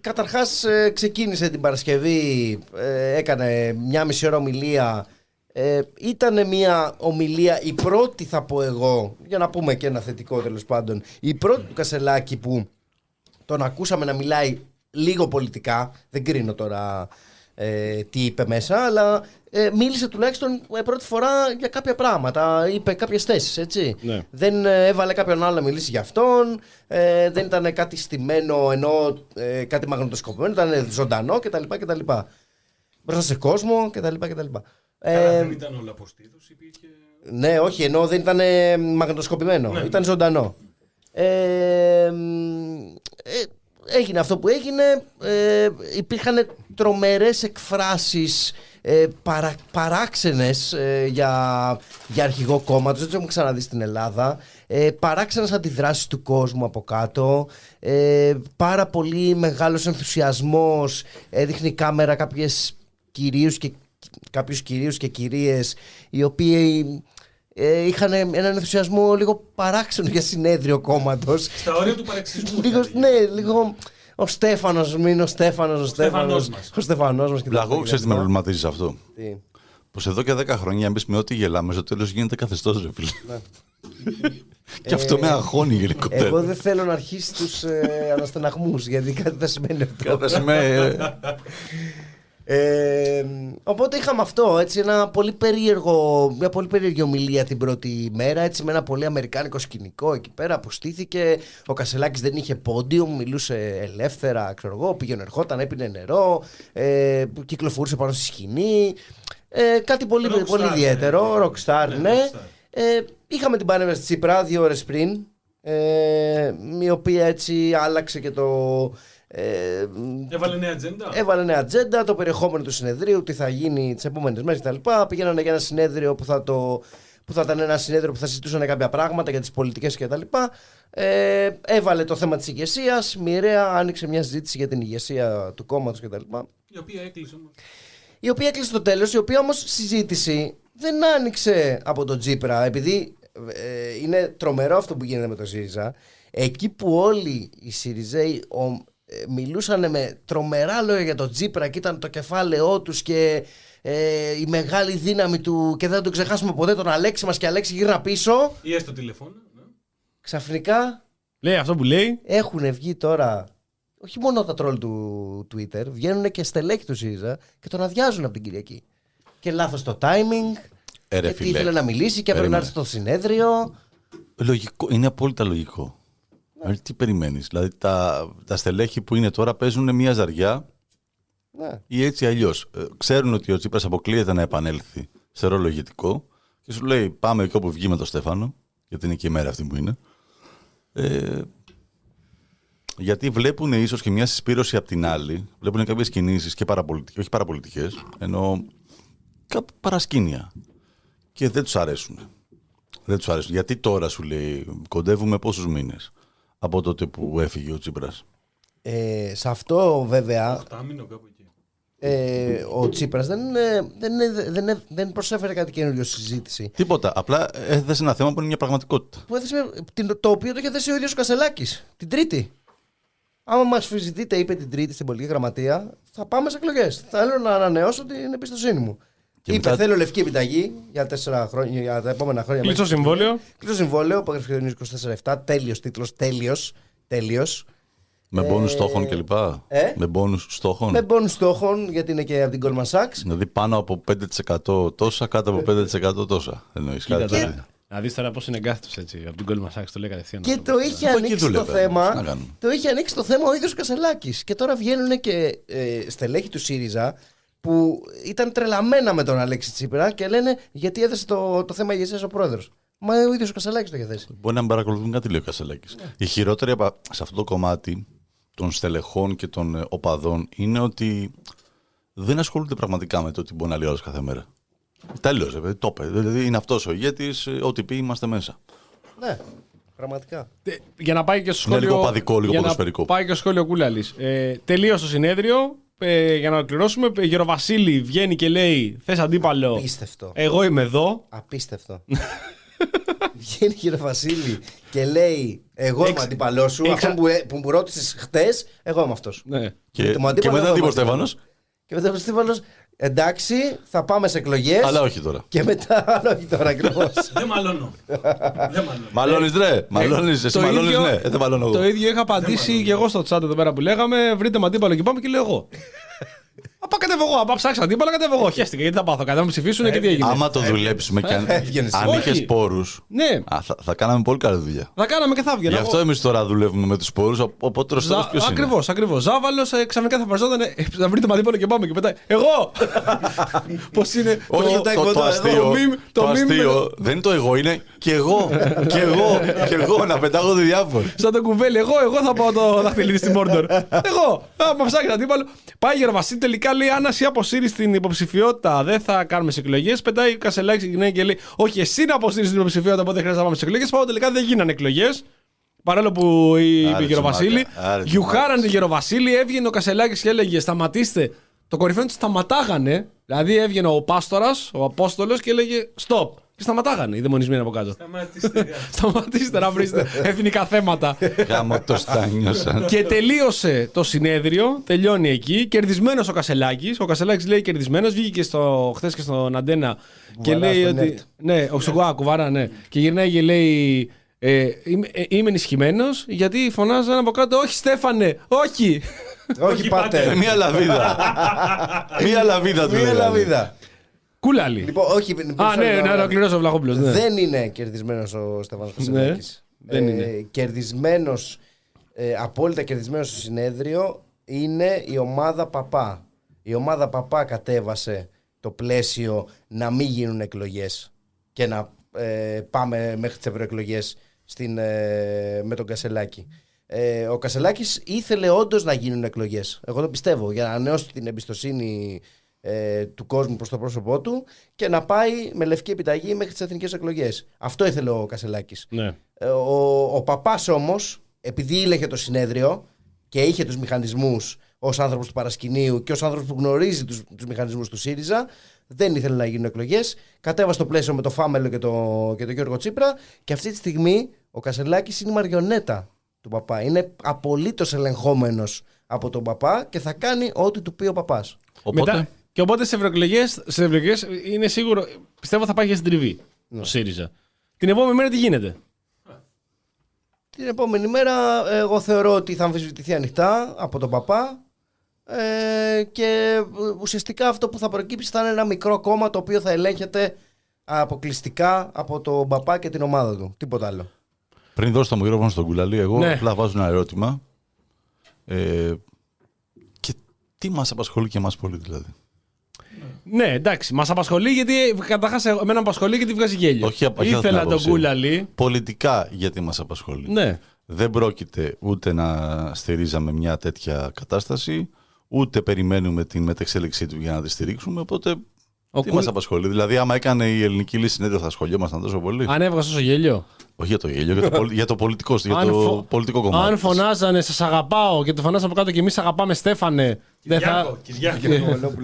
Καταρχάς, ε, ξεκίνησε την Παρασκευή, ε, έκανε μια μισή ώρα ομιλία. Ε, ήταν μια ομιλία, η πρώτη θα πω εγώ, για να πούμε και ένα θετικό τέλος πάντων, η πρώτη του Κασελάκη που τον ακούσαμε να μιλάει λίγο πολιτικά, δεν κρίνω τώρα ε, τι είπε μέσα, αλλά ε, μίλησε τουλάχιστον ε, πρώτη φορά για κάποια πράγματα, είπε κάποιες θέσεις, έτσι. Ναι. Δεν ε, έβαλε κάποιον άλλο να μιλήσει για αυτόν, ε, δεν ήταν κάτι στημένο ενώ ε, κάτι μαγνητοσκοπημένο, ήταν ζωντανό κτλ. κτλ. Μπροστά σε κόσμο κτλ. κτλ. Καλά, δεν ήταν όλα αποστήθως, υπήρχε... Ναι, όχι, ενώ δεν ήταν μαγνητοσκοπημένο, ναι. Ήταν ζωντανό. Ε, ε, έγινε αυτό που έγινε, ε, υπήρχαν τρομερές εκφράσεις ε, παρα, παράξενες ε, για, για αρχηγό κόμματος, δεν το έχουμε ξαναδεί στην Ελλάδα. Ε, παράξενες αντιδράσεις του κόσμου από κάτω, ε, πάρα πολύ μεγάλος ενθουσιασμός, έδειχνε η κάμερα κάποιες κυρίους και κάποιους κυρίους και κυρίες οι οποίοι ε, είχαν έναν ενθουσιασμό λίγο παράξενο για συνέδριο κόμματος. Στα όρια του παρεξισμού. Λίγο, ναι, λίγο ο Στέφανος μην, ο Στέφανος, ο Στέφανος, ο Στέφανος μας. Βλαχό, ξέρεις τι με προβληματίζεις αυτό. Τι? Πως εδώ και δέκα χρόνια εμείς με ό,τι γελάμε στο τέλος γίνεται καθεστώς, ρε φίλε. Ναι. Και αυτό με αγχώνει γενικότερα. Εγώ δεν θέλω να αρχίσει τους ε, αναστεναγμούς γιατί κάτι θα σημαίνει αυτό. Ε, οπότε είχαμε αυτό, έτσι, ένα πολύ περίεργο, μια πολύ περίεργη ομιλία την πρώτη μέρα, έτσι, με ένα πολύ αμερικάνικο σκηνικό εκεί πέρα που στήθηκε. Ο Κασελάκης δεν είχε πόντιο, μιλούσε ελεύθερα, ξέρω εγώ, πήγαινε ερχόταν, έπινε νερό, ε, κυκλοφορούσε πάνω στη σκηνή, ε, κάτι πολύ, rockstar, πολύ ιδιαίτερο, ναι, rockstar, ναι, ναι. Rockstar. Ε, είχαμε την πανέμβαση στη Τσίπρα δύο ώρες πριν, ε, η οποία έτσι άλλαξε και το... Ε, έβαλε νέα ατζέντα. Έβαλε νέα ατζέντα, το περιεχόμενο του συνεδρίου, τι θα γίνει τις επόμενες μέρες κτλ. Πήγαινανε για ένα συνέδριο που θα, το, που θα ήταν ένα συνέδριο που θα συζητούσαν κάποια πράγματα για τις πολιτικές κτλ. Ε, έβαλε το θέμα της ηγεσίας, μοιραία άνοιξε μια συζήτηση για την ηγεσία του κόμματος κτλ. Η οποία έκλεισε όμως. Η οποία έκλεισε το τέλος, η οποία όμως συζήτηση δεν άνοιξε από τον Τσίπρα, επειδή ε, είναι τρομερό αυτό που γίνεται με τον ΣΥΡΙΖΑ. Εκεί που όλοι οι ΣΥΡΙΖΑΙ μιλούσανε με τρομερά λόγια για τον Τσίπρα και ήταν το κεφάλαιό τους και ε, η μεγάλη δύναμη του και δεν θα τον ξεχάσουμε ποτέ, τον Αλέξη μας και Αλέξη γύρνα πίσω. Ή έστω τηλεφώνου. Ναι. Ξαφνικά Λέει αυτό που λέει. Έχουν βγει τώρα, όχι μόνο τα τρόλ του Twitter, βγαίνουν και στελέχη του ΣΥΡΙΖΑ και τον αδειάζουν από την Κυριακή. Και λάθος το timing. Ε, γιατί ήθελε να μιλήσει και έπρεπε να έρθει στο συνέδριο. Λογικό, είναι απόλυτα λογικό. Ναι. Τι περιμένεις. Δηλαδή τα, τα στελέχη που είναι τώρα παίζουν μια ζαριά. Ναι. Ή έτσι αλλιώς. Ξέρουν ότι ο Τσίπρας αποκλείεται να επανέλθει σε ρόλο ηγετικό. Και σου λέει πάμε εκεί όπου βγει με τον Στέφανο. Γιατί είναι και η μέρα αυτή που είναι. Ε, γιατί βλέπουν ίσως και μια συσπήρωση από την άλλη. Βλέπουν κάποιες κινήσεις και παραπολιτικές, όχι παραπολιτικές, ενώ κάποια παρασκήνια. Και δεν τους αρέσουν. Δεν τους αρέσουν. Γιατί τώρα σου λέει, κοντεύουμε πόσους μήνες από τότε που έφυγε ο Τσίπρας. Ε, σε αυτό βέβαια. Οχτάμινο κάπου εκεί. Ε, ο Τσίπρας δεν, δεν, δεν, δεν προσέφερε κάτι καινούριο στη συζήτηση. Τίποτα. Απλά έθεσε ένα θέμα που είναι μια πραγματικότητα. Που έθεσε, το οποίο το είχε θέσει ο ίδιος ο Κασελάκης την Τρίτη. Άμα μας συζητείτε, είπε την Τρίτη στην πολιτική γραμματεία, θα πάμε σε εκλογές. Θέλω να ανανεώσω την εμπιστοσύνη μου. Και είπε μετά... θέλω λευκή επιταγή για, τέσσερα χρόνια, για τα επόμενα χρόνια. Κλείσω συμβόλαιο. Κλείσω συμβόλαιο, που έγραφε το είκοσι τέσσερα επτά. Τέλειος τίτλος, τέλειος. Τέλειος. Με μπόνους ε... στόχων κλπ. Ε? Με μπόνους στόχων. Με μπόνους στόχων, γιατί είναι και από την Goldman Sachs. Δηλαδή πάνω από πέντε τοις εκατό τόσα, κάτω από πέντε τοις εκατό τόσα. Εννοείς κάτι τέτοιο. Να δεις τώρα πώς είναι εγκάθετος έτσι. Από την Goldman Sachs το λέει κατευθείαν. Και το είχε, ανοίξει το, θέμα, το είχε ανοίξει το θέμα ο ίδιος Κασελάκης. Και τώρα βγαίνουν και ε, στελέχη του ΣΥΡΙΖΑ που ήταν τρελαμένα με τον Αλέξη Τσίπρα και λένε γιατί έθεσε το, το θέμα ηγεσίας ο πρόεδρος. Μα ο ίδιος ο Κασελάκης το είχε θέσει. Μπορεί να μην παρακολουθούν κάτι, λέει ο Κασελάκης. Yeah. Η χειρότερη σε αυτό το κομμάτι των στελεχών και των οπαδών είναι ότι δεν ασχολούνται πραγματικά με το τι μπορεί να λέει όλος κάθε μέρα. Τέλος, βέβαια, το είπε. Δηλαδή είναι αυτός ο ηγέτης, ό,τι πει, είμαστε μέσα. Ναι, πραγματικά. Για να πάει και στο σχόλιο. Είναι λίγο παδικό, λίγο ποδοσφαιρικό. Πάει και στο σχόλιο Κούλαλης. Ε, τελείωσε το συνέδριο. Ε, για να ολοκληρώσουμε, ε, Γεροβασίλη βγαίνει και λέει: θες αντίπαλο. Απίστευτο. Εγώ είμαι εδώ. Απίστευτο. Βγαίνει Γεροβασίλη και λέει: εγώ είμαι αντίπαλό σου. Εξα... Αυτό που, που μου ρώτησε χτες, εγώ είμαι αυτός. Ναι. Και, και μετά τι είπε ο Στέφανος. Και μετά ο Στέφανος, εντάξει, θα πάμε σε εκλογές. Αλλά όχι τώρα. Και μετά, αλλά όχι τώρα ακριβώς. Δεν μαλώνω. Μαλώνεις ρε. Μαλώνεις, εσύ μαλώνεις ναι. Δεν μαλώνω εγώ. Το ίδιο είχα απαντήσει και εγώ στο chat εδώ πέρα που λέγαμε. Βρείτε με αντίπαλο και πάμε και λέω εγώ. Απά κατέβω εγώ, απά ψάξω αντίπαλο, κατέβω εγώ. Χαίστηκα γιατί τα πάθω. Κατά να μου ψηφίσουν και τι έγινε. Άμα το δουλέψουμε και αν είχες πόρους, θα κάναμε πολύ καλή δουλειά. Θα κάναμε και θα βγαίναμε. Γι' αυτό εμείς τώρα δουλεύουμε με τους πόρους. Οπότε ο στόχος ποιος είναι. Ακριβώς, ακριβώς. Ζάβαλος ξαφνικά θα παρζόταν. Θα βρείτε με αντίπαλο και πάμε και μετά. Εγώ! Πώς είναι. Όχι το αστείο. Δεν είναι το εγώ, είναι και εγώ. Και εγώ. Και εγώ να πετάγω τη διάφορα. Σαν το κουβέλι. Εγώ, εγώ θα πάω το δαχτυλίδι στην Μόρντορ. Εγώ. Άμα ψάχνει αντίπαλο. Πάει Γεροβασίλη τελικά. Λέει Άνναση αποσύρει στην υποψηφιότητα. Δεν θα κάνουμε σε εκλογές. Πετάει ο Κασελάκης ναι, και λέει: όχι, εσύ να αποσύρει την υποψηφιότητα. Οπότε δεν χρειάζεται να πάμε σε εκλογές. Πάμε τελικά δεν γίνανε εκλογές. Παρόλο που είπε Γεροβασίλη. Γιουχάραν τη Γεροβασίλη. Έβγαινε ο Κασελάκης και έλεγε: σταματήστε. Το κορυφαίο του σταματάγανε. Δηλαδή έβγαινε ο Πάστορας, ο Απόστολος και έλεγε: stop. Και σταματάγανε οι δαιμονισμένοι από κάτω. Σταματήστε να βρίσκετε εθνικά θέματα. Και τελείωσε το συνέδριο, τελειώνει εκεί. Κερδισμένος ο Κασελάκης. Ο Κασελάκης λέει κερδισμένος. Βγήκε χθες και στον Αντένα και λέει ότι. Ναι, ο Ψουγκουά, κουβάρα, ναι. Και γυρνάει και λέει: είμαι ενισχυμένος γιατί φωνάζανε από κάτω. Όχι, Στέφανε, όχι. Όχι, πάτε. Μία λαβίδα. Μία λαβίδα του. Μία λαβίδα. Κούλαλη. Λοιπόν, όχι. Α, ναι, να ολοκληρώσω ο Βλαχόπουλος. Ναι. Δεν είναι κερδισμένος ο Στέφανος Κασελάκης. Ναι, ε, δεν είναι. Κερδισμένος, ε, απόλυτα κερδισμένος στο συνέδριο είναι η ομάδα Παπά. Η ομάδα Παπά κατέβασε το πλαίσιο να μην γίνουν εκλογές και να ε, πάμε μέχρι τις ευρωεκλογές στην, ε, με τον Κασελάκη. Ε, ο Κασελάκης ήθελε όντως να γίνουν εκλογές. Εγώ το πιστεύω για να ανανεώσει την εμπιστοσύνη του κόσμου προς το πρόσωπό του και να πάει με λευκή επιταγή μέχρι τις εθνικές εκλογές. Αυτό ήθελε ο Κασελάκης. Ναι. Ο, ο Παπάς όμως, επειδή ήλεγε το συνέδριο και είχε τους μηχανισμούς ως άνθρωπος του παρασκηνίου και ως άνθρωπος που γνωρίζει τους, τους μηχανισμούς του ΣΥΡΙΖΑ, δεν ήθελε να γίνουν εκλογές. Κατέβασε το πλαίσιο με το Φάμελο και τον το Γιώργο Τσίπρα και αυτή τη στιγμή ο Κασελάκης είναι η μαριονέτα του Παπά. Είναι απολύτως ελεγχόμενος από τον Παπά και θα κάνει ό,τι του πει ο Παπάς. Οπότε... Μετά... Και οπότε σε ευρωεκλογές είναι σίγουρο, πιστεύω θα πάει για συντριβή. Ναι. Ο ΣΥΡΙΖΑ. Την επόμενη μέρα τι γίνεται. Την επόμενη μέρα εγώ θεωρώ ότι θα αμφισβητηθεί ανοιχτά από τον παπά ε, και ουσιαστικά αυτό που θα προκύψει θα είναι ένα μικρό κόμμα το οποίο θα ελέγχεται αποκλειστικά από τον παπά και την ομάδα του. Τίποτα άλλο. Πριν δώσω το μικρόφωνο στον Κουλαλή, εγώ ναι. απλά βάζω ένα ερώτημα. Ε, και τι μας απασχολεί και εμάς πολύ δηλαδή. Ναι, εντάξει, μας απασχολεί γιατί καταρχάς εμένα απασχολεί γιατί βγάζει γέλιο. Όχι, ήθελα τον Κούλαλη. Πολιτικά γιατί μας απασχολεί. Ναι. Δεν πρόκειται ούτε να στηρίζαμε μια τέτοια κατάσταση, ούτε περιμένουμε την μετεξέλιξή του για να τη στηρίξουμε, οπότε ο τι κου... μας απασχολεί. Δηλαδή άμα έκανε η Ελληνική Λύση Συνέδριο θα σχολιόμασταν τόσο πολύ. Αν έβγαζε τόσο γέλιο. Όχι για το γέλιο, για το, πολι... για το, πολιτικό, για το φο... πολιτικό κομμάτι. Αν φωνάζανε «Σας αγαπάω» και το φωνάζανε από κάτω και εμείς «Αγαπάμε Στέφανε». Κυριάκο, θα... Κυριάκο,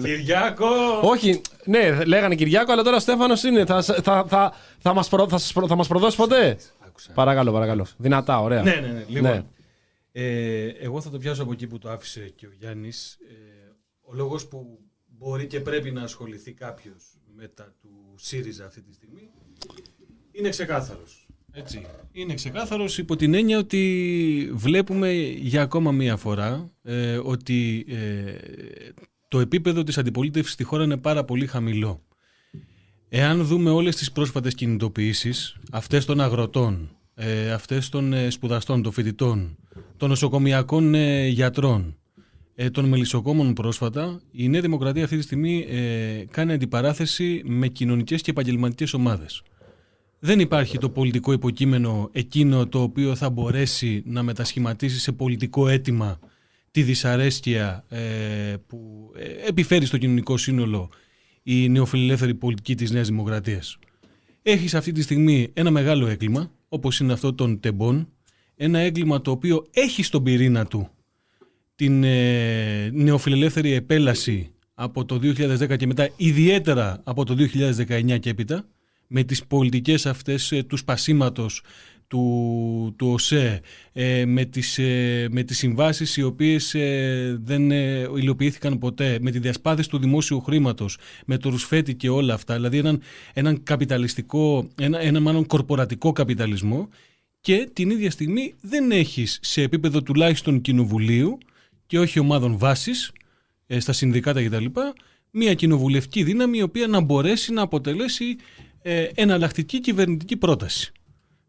Κυριάκο. Όχι, ναι, λέγανε Κυριάκο, αλλά τώρα ο Στέφανος είναι. Θα, θα, θα, θα μας προ... θα, προ... θα μας προδώσει ποτέ. Άκουσα. Παρακαλώ, παρακαλώ. Δυνατά, ωραία. Ναι, ναι, ναι. Λοιπόν, ναι. Ε, εγώ θα το πιάσω από εκεί που το άφησε και ο Γιάννης. Ε, ο λόγος που μπορεί και πρέπει να ασχοληθεί κάποιος με τα του ΣΥΡΙΖΑ αυτή τη στιγμή είναι ξεκάθαρος. Έτσι. Είναι ξεκάθαρος υπό την έννοια ότι βλέπουμε για ακόμα μία φορά ε, ότι ε, το επίπεδο της αντιπολίτευσης στη χώρα είναι πάρα πολύ χαμηλό. Εάν δούμε όλες τις πρόσφατες κινητοποιήσεις, αυτές των αγροτών, ε, αυτές των ε, σπουδαστών, των φοιτητών, των νοσοκομιακών ε, γιατρών, ε, των μελισσοκόμων πρόσφατα, η Νέα Δημοκρατία αυτή τη στιγμή ε, κάνει αντιπαράθεση με κοινωνικές και επαγγελματικές ομάδες. Δεν υπάρχει το πολιτικό υποκείμενο εκείνο το οποίο θα μπορέσει να μετασχηματίσει σε πολιτικό αίτημα τη δυσαρέσκεια ε, που επιφέρει στο κοινωνικό σύνολο η νεοφιλελεύθερη πολιτική της Νέας Δημοκρατίας. Έχεις αυτή τη στιγμή ένα μεγάλο έγκλημα, όπως είναι αυτό των τεμπών, ένα έγκλημα το οποίο έχει στον πυρήνα του την ε, νεοφιλελεύθερη επέλαση από το δύο χιλιάδες δέκα και μετά, ιδιαίτερα από το δύο χιλιάδες δεκαεννιά και έπειτα, με τις πολιτικές αυτές του σπασίματος του, του ΟΣΕ, με τις, με τις συμβάσεις οι οποίες δεν υλοποιήθηκαν ποτέ, με τη διασπάθηση του δημόσιου χρήματος, με το ρουσφέτη και όλα αυτά, δηλαδή έναν, έναν καπιταλιστικό, ένα, ένα μάλλον κορπορατικό καπιταλισμό, και την ίδια στιγμή δεν έχεις σε επίπεδο τουλάχιστον κοινοβουλίου και όχι ομάδων βάσης στα συνδικάτα κτλ. Μια κοινοβουλευτική δύναμη η οποία να μπορέσει να αποτελέσει Ε, εναλλακτική κυβερνητική πρόταση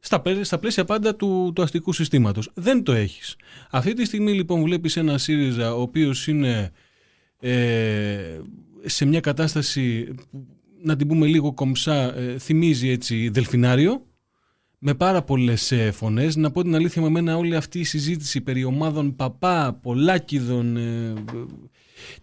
στα, στα πλαίσια πάντα του, του αστικού συστήματος. Δεν το έχεις. Αυτή τη στιγμή λοιπόν βλέπεις ένα ΣΥΡΙΖΑ ο οποίος είναι ε, σε μια κατάσταση, να την πούμε λίγο κομψά, ε, θυμίζει έτσι δελφινάριο, με πάρα πολλές ε, φωνές. Να πω την αλήθεια, με εμένα όλη αυτή η συζήτηση περί ομάδων παπά, πολλάκιδων, ε,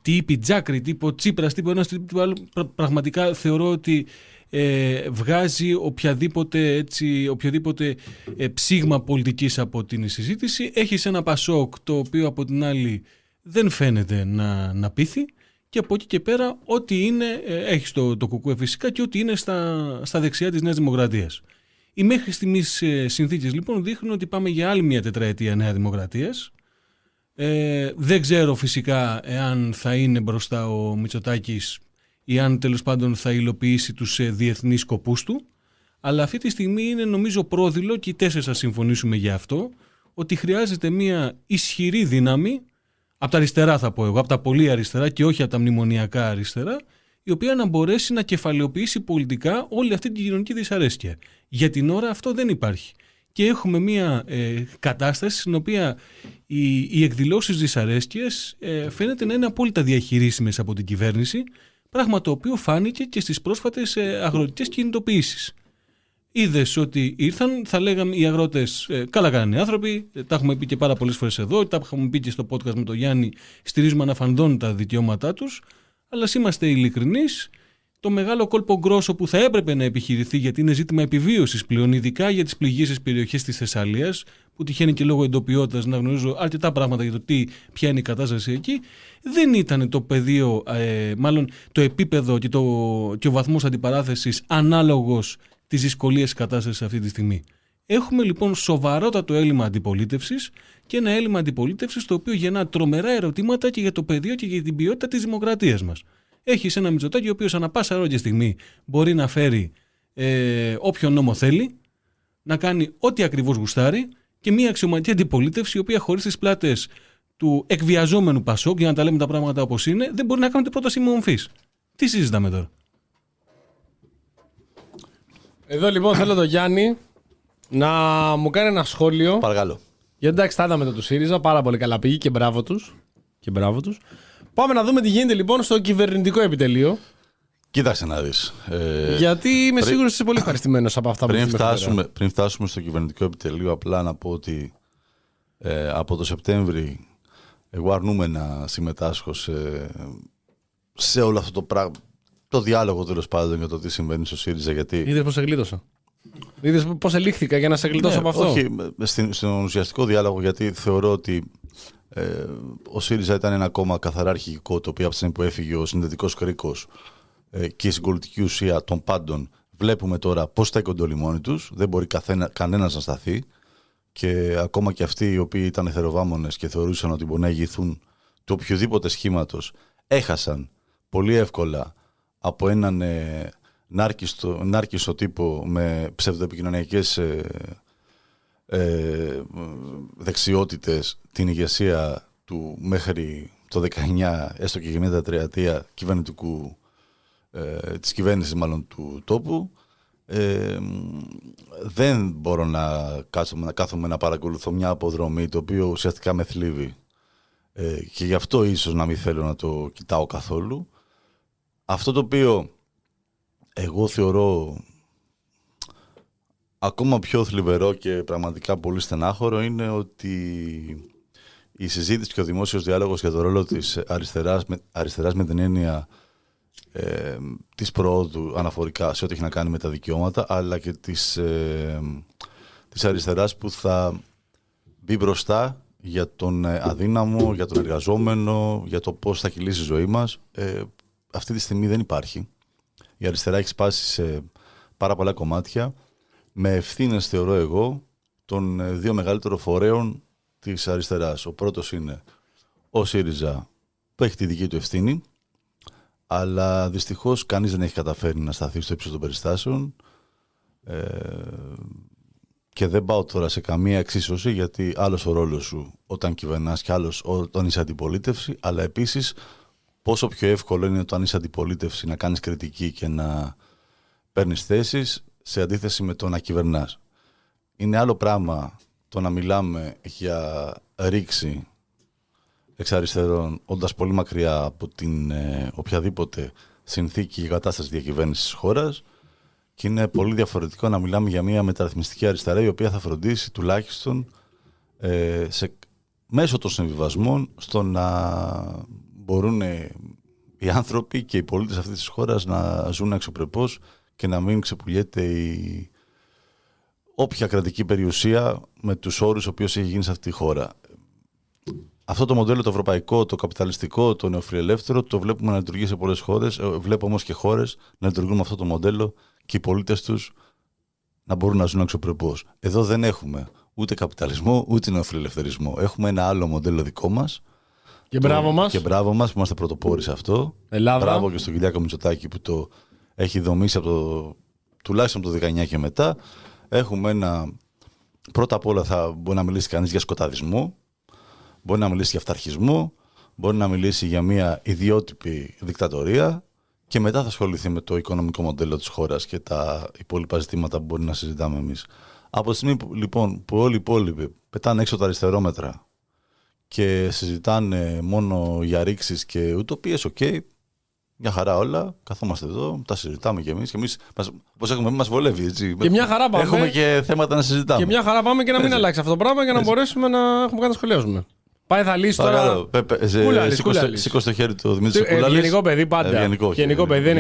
τι είπε Τζάκρη, τι είπε ο Τσίπρας, τι είπε ένας, τι είπε άλλο, πρα, πραγματικά θεωρώ ότι Ε, βγάζει οποιαδήποτε, έτσι, οποιοδήποτε ε, ψήγμα πολιτικής από την συζήτηση. Έχεις ένα Πασόκ το οποίο από την άλλη δεν φαίνεται να, να πείθει, και από εκεί και πέρα ό,τι είναι, ε, έχεις το, το κουκουέ φυσικά, και ό,τι είναι στα, στα δεξιά της Νέας Δημοκρατίας. Οι μέχρι στιγμής ε, συνθήκες λοιπόν δείχνουν ότι πάμε για άλλη μια τετραετία Νέα Δημοκρατίας. Ε, δεν ξέρω φυσικά εάν θα είναι μπροστά ο Μητσοτάκης ή αν τέλος πάντων θα υλοποιήσει τους ε, διεθνείς σκοπούς του, αλλά αυτή τη στιγμή είναι νομίζω πρόδειλο, και οι τέσσερις θα συμφωνήσουμε για αυτό, ότι χρειάζεται μια ισχυρή δύναμη, από τα αριστερά θα πω εγώ, από τα πολύ αριστερά και όχι από τα μνημονιακά αριστερά, η οποία να μπορέσει να κεφαλαιοποιήσει πολιτικά όλη αυτή την κοινωνική δυσαρέσκεια. Για την ώρα αυτό δεν υπάρχει. Και έχουμε μια ε, κατάσταση στην οποία οι, οι εκδηλώσεις δυσαρέσκειας ε, φαίνεται να είναι απόλυτα διαχειρίσιμες από την κυβέρνηση, πράγμα το οποίο φάνηκε και στις πρόσφατες αγροτικές κινητοποιήσεις. Είδες ότι ήρθαν, θα λέγαμε οι αγρότες, καλά κάνανε οι άνθρωποι, τα έχουμε πει και πάρα πολλές φορές εδώ, τα έχουμε πει και στο podcast με τον Γιάννη, στηρίζουμε αναφανδόν τα δικαιώματά τους, αλλά ας είμαστε ειλικρινείς, το μεγάλο κόλπο γκρόσο που θα έπρεπε να επιχειρηθεί, γιατί είναι ζήτημα επιβίωσης πλέον, ειδικά για τις πληγήσεις περιοχές της Θεσσαλίας, που τυχαίνει και λόγω εντοπιότητας να γνωρίζω αρκετά πράγματα για το τι, ποια είναι η κατάσταση εκεί, δεν ήταν το πεδίο, ε, μάλλον το επίπεδο και, το, και ο βαθμός αντιπαράθεσης ανάλογος της δυσκολίας κατάστασης αυτή τη στιγμή. Έχουμε λοιπόν σοβαρότατο έλλειμμα αντιπολίτευσης, και ένα έλλειμμα αντιπολίτευσης το οποίο γεννά τρομερά ερωτήματα και για το πεδίο και για την ποιότητα της δημοκρατίας μας. Έχεις ένα Μητσοτάκη ο οποίος ανά πάσα ώρα και στιγμή μπορεί να φέρει ε, όποιον νόμο θέλει, να κάνει ό,τι ακριβώς γουστάρει, και μια αξιωματική αντιπολίτευση, η οποία χωρίς τις πλάτες του εκβιαζόμενου Πασόκ, για να τα λέμε τα πράγματα όπως είναι, δεν μπορεί να κάνετε πρόταση μομφής. Τι συζητάμε τώρα. Εδώ λοιπόν θέλω τον Γιάννη να μου κάνει ένα σχόλιο. Παρακαλώ. Γιατί εντάξει, θα ήταν μετά του ΣΥΡΙΖΑ, πάρα πολύ καλά πήγε και μπράβο τους. Και μπράβο τους. Πάμε να δούμε τι γίνεται λοιπόν στο κυβερνητικό επιτελείο. Κοίταξε να δεις. Ε, Γιατί είμαι πριν... σίγουρος ότι είσαι πολύ ευχαριστημένος από αυτά που πριν φτάσουμε, πριν φτάσουμε στο κυβερνητικό επιτελείο, απλά να πω ότι ε, από το Σεπτέμβρη εγώ αρνούμαι να συμμετάσχω σε, σε όλο αυτό το πράγμα. Το διάλογο τέλος πάντων για το τι συμβαίνει στο ΣΥΡΙΖΑ. Γιατί... Είδες πώς σε γλίτωσα. Είδες πώς ελήχθηκα για να σε γλιτώσω, ναι, από αυτό. Όχι, στην, στον ουσιαστικό διάλογο, γιατί θεωρώ ότι ε, ο ΣΥΡΙΖΑ ήταν ένα κόμμα καθαρά αρχηγικό, το οποίο από τη στιγμή που έφυγε ο συνδετικός κρίκος ε, και η συγκολητική ουσία των πάντων, βλέπουμε τώρα πώς στέκονται όλοι μόνοι τους. Δεν μπορεί καθένα, κανένας να σταθεί. Και ακόμα και αυτοί οι οποίοι ήταν θεροβάμονες και θεωρούσαν ότι μπορεί να ηγηθούν του οποιοδήποτε σχήματος, έχασαν πολύ εύκολα από έναν ε, νάρκιστο, νάρκιστο τύπο με ψευδοεπικοινωνιακές ε, ε, δεξιότητες την ηγεσία του μέχρι το δεκαεννιά, έστω και γεμίτα τριετία κυβερνητικού, ε, της κυβέρνησης μάλλον του τόπου. Ε, δεν μπορώ να κάθομαι, να κάθομαι να παρακολουθώ μια αποδρομή, το οποίο ουσιαστικά με θλίβει, ε, και γι' αυτό ίσως να μην θέλω να το κοιτάω καθόλου. Αυτό το οποίο εγώ θεωρώ ακόμα πιο θλιβερό και πραγματικά πολύ στενάχωρο είναι ότι η συζήτηση και ο δημόσιος διάλογος για το ρόλο της αριστεράς, αριστεράς με την έννοια ε, της προόδου αναφορικά σε ό,τι έχει να κάνει με τα δικαιώματα, αλλά και της, ε, της αριστεράς που θα μπει μπροστά για τον αδύναμο, για τον εργαζόμενο, για το πώς θα κυλήσει η ζωή μας, ε, αυτή τη στιγμή δεν υπάρχει. Η αριστερά έχει σπάσει σε πάρα πολλά κομμάτια, με ευθύνες, θεωρώ εγώ, των δύο μεγαλύτερων φορέων της αριστεράς. Ο πρώτος είναι ο ΣΥΡΙΖΑ, που έχει τη δική του ευθύνη, αλλά δυστυχώς κανείς δεν έχει καταφέρει να σταθεί στο ύψος των περιστάσεων, ε, και δεν πάω τώρα σε καμία εξίσωση, γιατί άλλος ο ρόλος σου όταν κυβερνάς και άλλος όταν είσαι αντιπολίτευση, αλλά επίσης πόσο πιο εύκολο είναι όταν είσαι αντιπολίτευση να κάνεις κριτική και να παίρνεις θέσεις, σε αντίθεση με το να κυβερνάς. Είναι άλλο πράγμα το να μιλάμε για ρήξη εξ αριστερών, όντας πολύ μακριά από την ε, οποιαδήποτε συνθήκη και κατάσταση διακυβέρνησης της χώρας, και είναι πολύ διαφορετικό να μιλάμε για μια μεταρρυθμιστική αριστερά, η οποία θα φροντίσει τουλάχιστον ε, σε, μέσω των συμβιβασμών στο να μπορούν οι άνθρωποι και οι πολίτες αυτής της χώρας να ζουν αξιοπρεπώς και να μην ξεπουλιέται η... όποια κρατική περιουσία με τους όρους ο οποίος έχει γίνει σε αυτή τη χώρα. Αυτό το μοντέλο, το ευρωπαϊκό, το καπιταλιστικό, το νεοφιλελεύθερο, το βλέπουμε να λειτουργεί σε πολλές χώρες. Βλέπω όμως και χώρες να λειτουργούν με αυτό το μοντέλο και οι πολίτες τους να μπορούν να ζουν αξιοπρεπώς. Εδώ δεν έχουμε ούτε καπιταλισμό ούτε νεοφιλελευθερισμό. Έχουμε ένα άλλο μοντέλο δικό μας. Και μπράβο μας. Και μπράβο μας που είμαστε πρωτοπόροι σε αυτό. Ελλάδα. Μπράβο και στον Κυριάκο Μητσοτάκη που το έχει δομήσει από το, τουλάχιστον από το δεκαεννιά και μετά. Έχουμε ένα. Πρώτα απ' όλα θα μπορεί να μιλήσει κανείς για σκοταδισμό, μπορεί να μιλήσει για αυταρχισμό, μπορεί να μιλήσει για μια ιδιότυπη δικτατορία, και μετά θα ασχοληθεί με το οικονομικό μοντέλο της χώρας και τα υπόλοιπα ζητήματα που μπορεί να συζητάμε εμείς. Από τη στιγμή λοιπόν που όλοι οι υπόλοιποι πετάνε έξω τα αριστερόμετρα και συζητάνε μόνο για ρήξεις και ουτοπίες, οκ, okay, μια χαρά όλα, καθόμαστε εδώ, τα συζητάμε κι εμείς, και εμείς όπως έχουμε, μας βολεύει, έτσι. Και μια χαρά πάμε, έχουμε και θέματα να συζητάμε. Και μια χαρά πάμε και να μην έτσι αλλάξει αυτό το πράγμα, για να έτσι μπορέσουμε να έχουμε κάτι να σχολιάζουμε. Πάει, θα λύσει τώρα. Σήκω στο χέρι του Δημήτρη Κούλαλη. Γενικό παιδί πάντα. Γενικό παιδί, δεν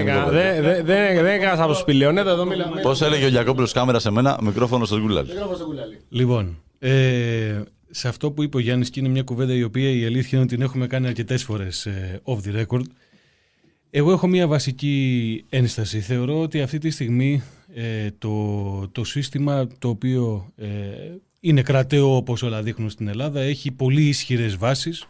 είναι κανένα από του σπηλαιώνεται. Πώς έλεγε ο Γιακόπουλος, κάμερα σε μένα, μικρόφωνο στον Κούλαλη. Λοιπόν, σε αυτό που είπε ο Γιάννης, και είναι μια κουβέντα η οποία η αλήθεια είναι ότι την έχουμε κάνει αρκετές φορές off the record, εγώ έχω μια βασική ένσταση. Θεωρώ ότι αυτή τη στιγμή ε, το, το σύστημα το οποίο ε, είναι κρατέο όπως όλα δείχνουν στην Ελλάδα έχει πολύ ισχυρές βάσεις,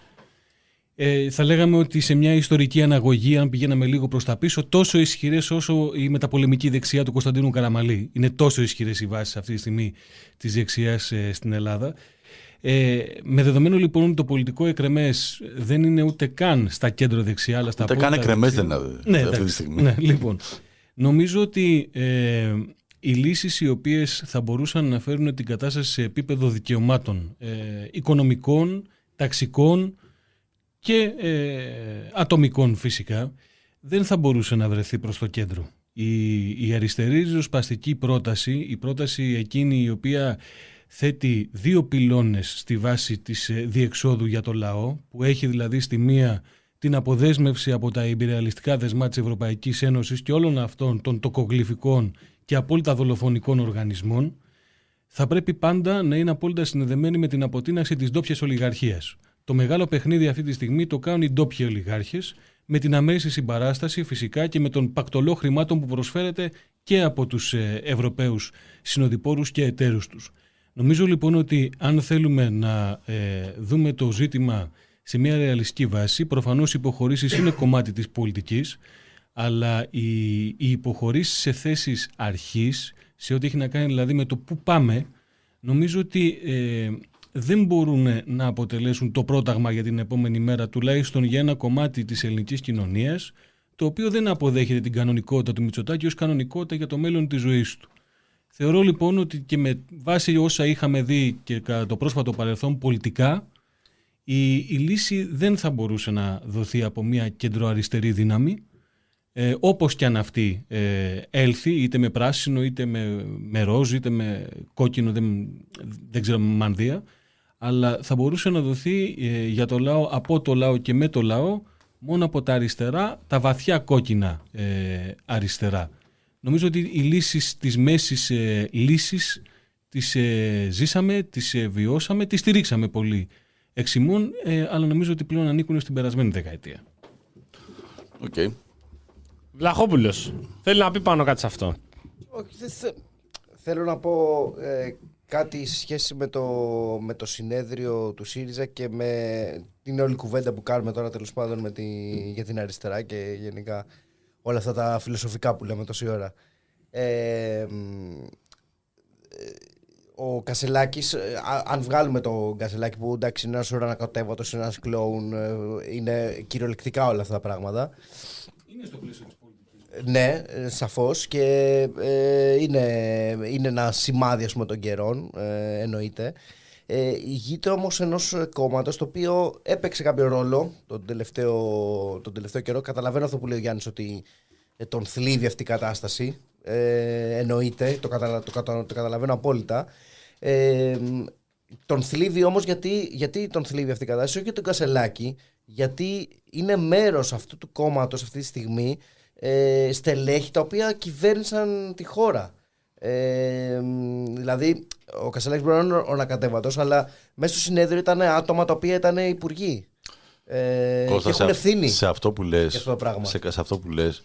Ε, θα λέγαμε ότι σε μια ιστορική αναγωγή, αν πηγαίναμε λίγο προς τα πίσω, τόσο ισχυρές όσο η μεταπολεμική δεξιά του Κωνσταντίνου Καραμαλή. Είναι τόσο ισχυρές οι βάσεις αυτή τη στιγμή της δεξιάς ε, στην Ελλάδα. Ε, με δεδομένο λοιπόν ότι το πολιτικό εκρεμές δεν είναι ούτε καν στα κέντρο δεξιά, αλλά στα ούτε καν εκρεμές δεν είναι ναι, αυτή τη στιγμή. Ναι, λοιπόν. Νομίζω ότι ε, οι λύσεις οι οποίες θα μπορούσαν να φέρουν την κατάσταση σε επίπεδο δικαιωμάτων ε, οικονομικών, ταξικών και ε, ατομικών φυσικά, δεν θα μπορούσε να βρεθεί προς το κέντρο. Η, η αριστερή ριζοσπαστική πρόταση, η πρόταση εκείνη η οποία θέτει δύο πυλώνες στη βάση της διεξόδου για το λαό, που έχει δηλαδή στη μία την αποδέσμευση από τα ιμπεριαλιστικά δεσμά της Ευρωπαϊκής Ένωσης και όλων αυτών των τοκογλυφικών και απόλυτα δολοφονικών οργανισμών, θα πρέπει πάντα να είναι απόλυτα συνδεδεμένη με την αποτείναξη της ντόπιας ολιγαρχίας. Το μεγάλο παιχνίδι αυτή τη στιγμή το κάνουν οι ντόπιοι ολιγάρχες, με την αμέριστη συμπαράσταση φυσικά και με τον πακτολό χρημάτων που προσφέρεται και από τους Ευρωπαίους συνοδοιπόρους και εταίρους τους. Νομίζω λοιπόν ότι αν θέλουμε να ε, δούμε το ζήτημα σε μια ρεαλιστική βάση, προφανώς οι υποχωρήσεις είναι κομμάτι της πολιτικής, αλλά οι, οι υποχωρήσεις σε θέσεις αρχής, σε ό,τι έχει να κάνει δηλαδή με το πού πάμε, νομίζω ότι ε, δεν μπορούν να αποτελέσουν το πρόταγμα για την επόμενη μέρα, τουλάχιστον για ένα κομμάτι της ελληνικής κοινωνίας, το οποίο δεν αποδέχεται την κανονικότητα του Μητσοτάκη ως κανονικότητα για το μέλλον της ζωής του. Θεωρώ λοιπόν ότι και με βάση όσα είχαμε δει και κατά το πρόσφατο παρελθόν πολιτικά, η, η λύση δεν θα μπορούσε να δοθεί από μια κεντροαριστερή δύναμη, ε, όπως και αν αυτή ε, έλθει, είτε με πράσινο, είτε με, με ροζ, είτε με κόκκινο, δεν, δεν ξέρω μανδύα, αλλά θα μπορούσε να δοθεί ε, για το λαό, από το λαό και με το λαό, μόνο από τα αριστερά, τα βαθιά κόκκινα ε, αριστερά. Νομίζω ότι οι λύσεις, τις μέσης ε, λύσεις, τις ε, ζήσαμε, τις ε, βιώσαμε, τις στηρίξαμε πολύ εξ ημών, ε, αλλά νομίζω ότι πλέον ανήκουν στην περασμένη δεκαετία. Οκ. Okay. Βλαχόπουλος, θέλει να πει πάνω κάτι σε αυτό. Όχι, δεν θε... Θέλω να πω ε, κάτι σε σχέση με το, με το συνέδριο του ΣΥΡΙΖΑ και με την όλη κουβέντα που κάνουμε τώρα τέλος πάντων με τη... για την αριστερά και γενικά όλα αυτά τα φιλοσοφικά που λέμε τόση ώρα. Ε, ο Κασελάκης, αν βγάλουμε τον Κασελάκη που εντάξει είναι ένας ουρανακατέβατος, ένας κλόουν, είναι κυριολεκτικά όλα αυτά τα πράγματα. Είναι στο πλαίσιο της πολιτικής. Ναι, σαφώς και ε, είναι, είναι ένα σημάδι ας πούμε των καιρών, ε, εννοείται. Ε, ηγείται όμως ενός κόμματος το οποίο έπαιξε κάποιο ρόλο τον τελευταίο, τον τελευταίο καιρό. Καταλαβαίνω αυτό που λέει ο Γιάννης ότι ε, τον θλίβει αυτή η κατάσταση. Ε, εννοείται, το, κατα, το, κατα, το καταλαβαίνω απόλυτα. Ε, τον θλίβει όμως γιατί, γιατί τον θλίβει αυτή η κατάσταση, όχι τον Κασελάκη, γιατί είναι μέρος αυτού του κόμματος αυτή τη στιγμή ε, στελέχη τα οποία κυβέρνησαν τη χώρα. Ε, δηλαδή ο Κασελάκης μπορεί να είναι ορνακατεύατος, αλλά μέσα στο συνέδριο ήταν άτομα τα οποία ήταν υπουργοί ε, Κώστα, και έχουν ευθύνη σε αυτό που λες, αυτό το σε, σε αυτό που λες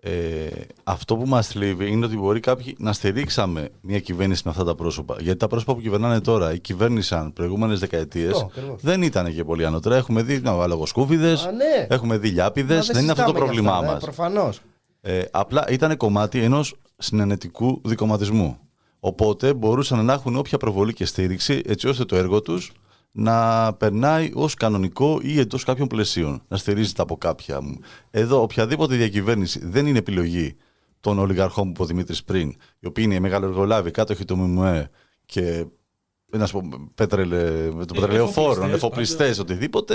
ε, αυτό που μας θλίβει είναι ότι μπορεί κάποιοι να στηρίξαμε μια κυβέρνηση με αυτά τα πρόσωπα, γιατί τα πρόσωπα που κυβερνάνε τώρα ή κυβέρνησαν προηγούμενες δεκαετίες αυτό, δεν ήταν και πολύ ανώτερα. Έχουμε δει αλογοσκούβιδες, ναι. Έχουμε δει λιάπιδες, δεν, δεν είναι αυτό το πρόβλημά μας, ναι, προφανώς. Ε, απλά ήταν κομμάτι ενός συνενετικού δικομματισμού. Οπότε μπορούσαν να έχουν όποια προβολή και στήριξη, έτσι ώστε το έργο τους να περνάει ως κανονικό ή εντός κάποιων πλαισίων, να στηρίζεται από κάποια. Εδώ οποιαδήποτε διακυβέρνηση δεν είναι επιλογή των ολιγαρχών που είπε ο Δημήτρης πριν, οι οποίοι είναι οι μεγαλοεργολάβοι, κάτοχοι του ΜΜΕ και ένας πετρελε... πετρελαιοφόρων, εφοπλιστές, οτιδήποτε,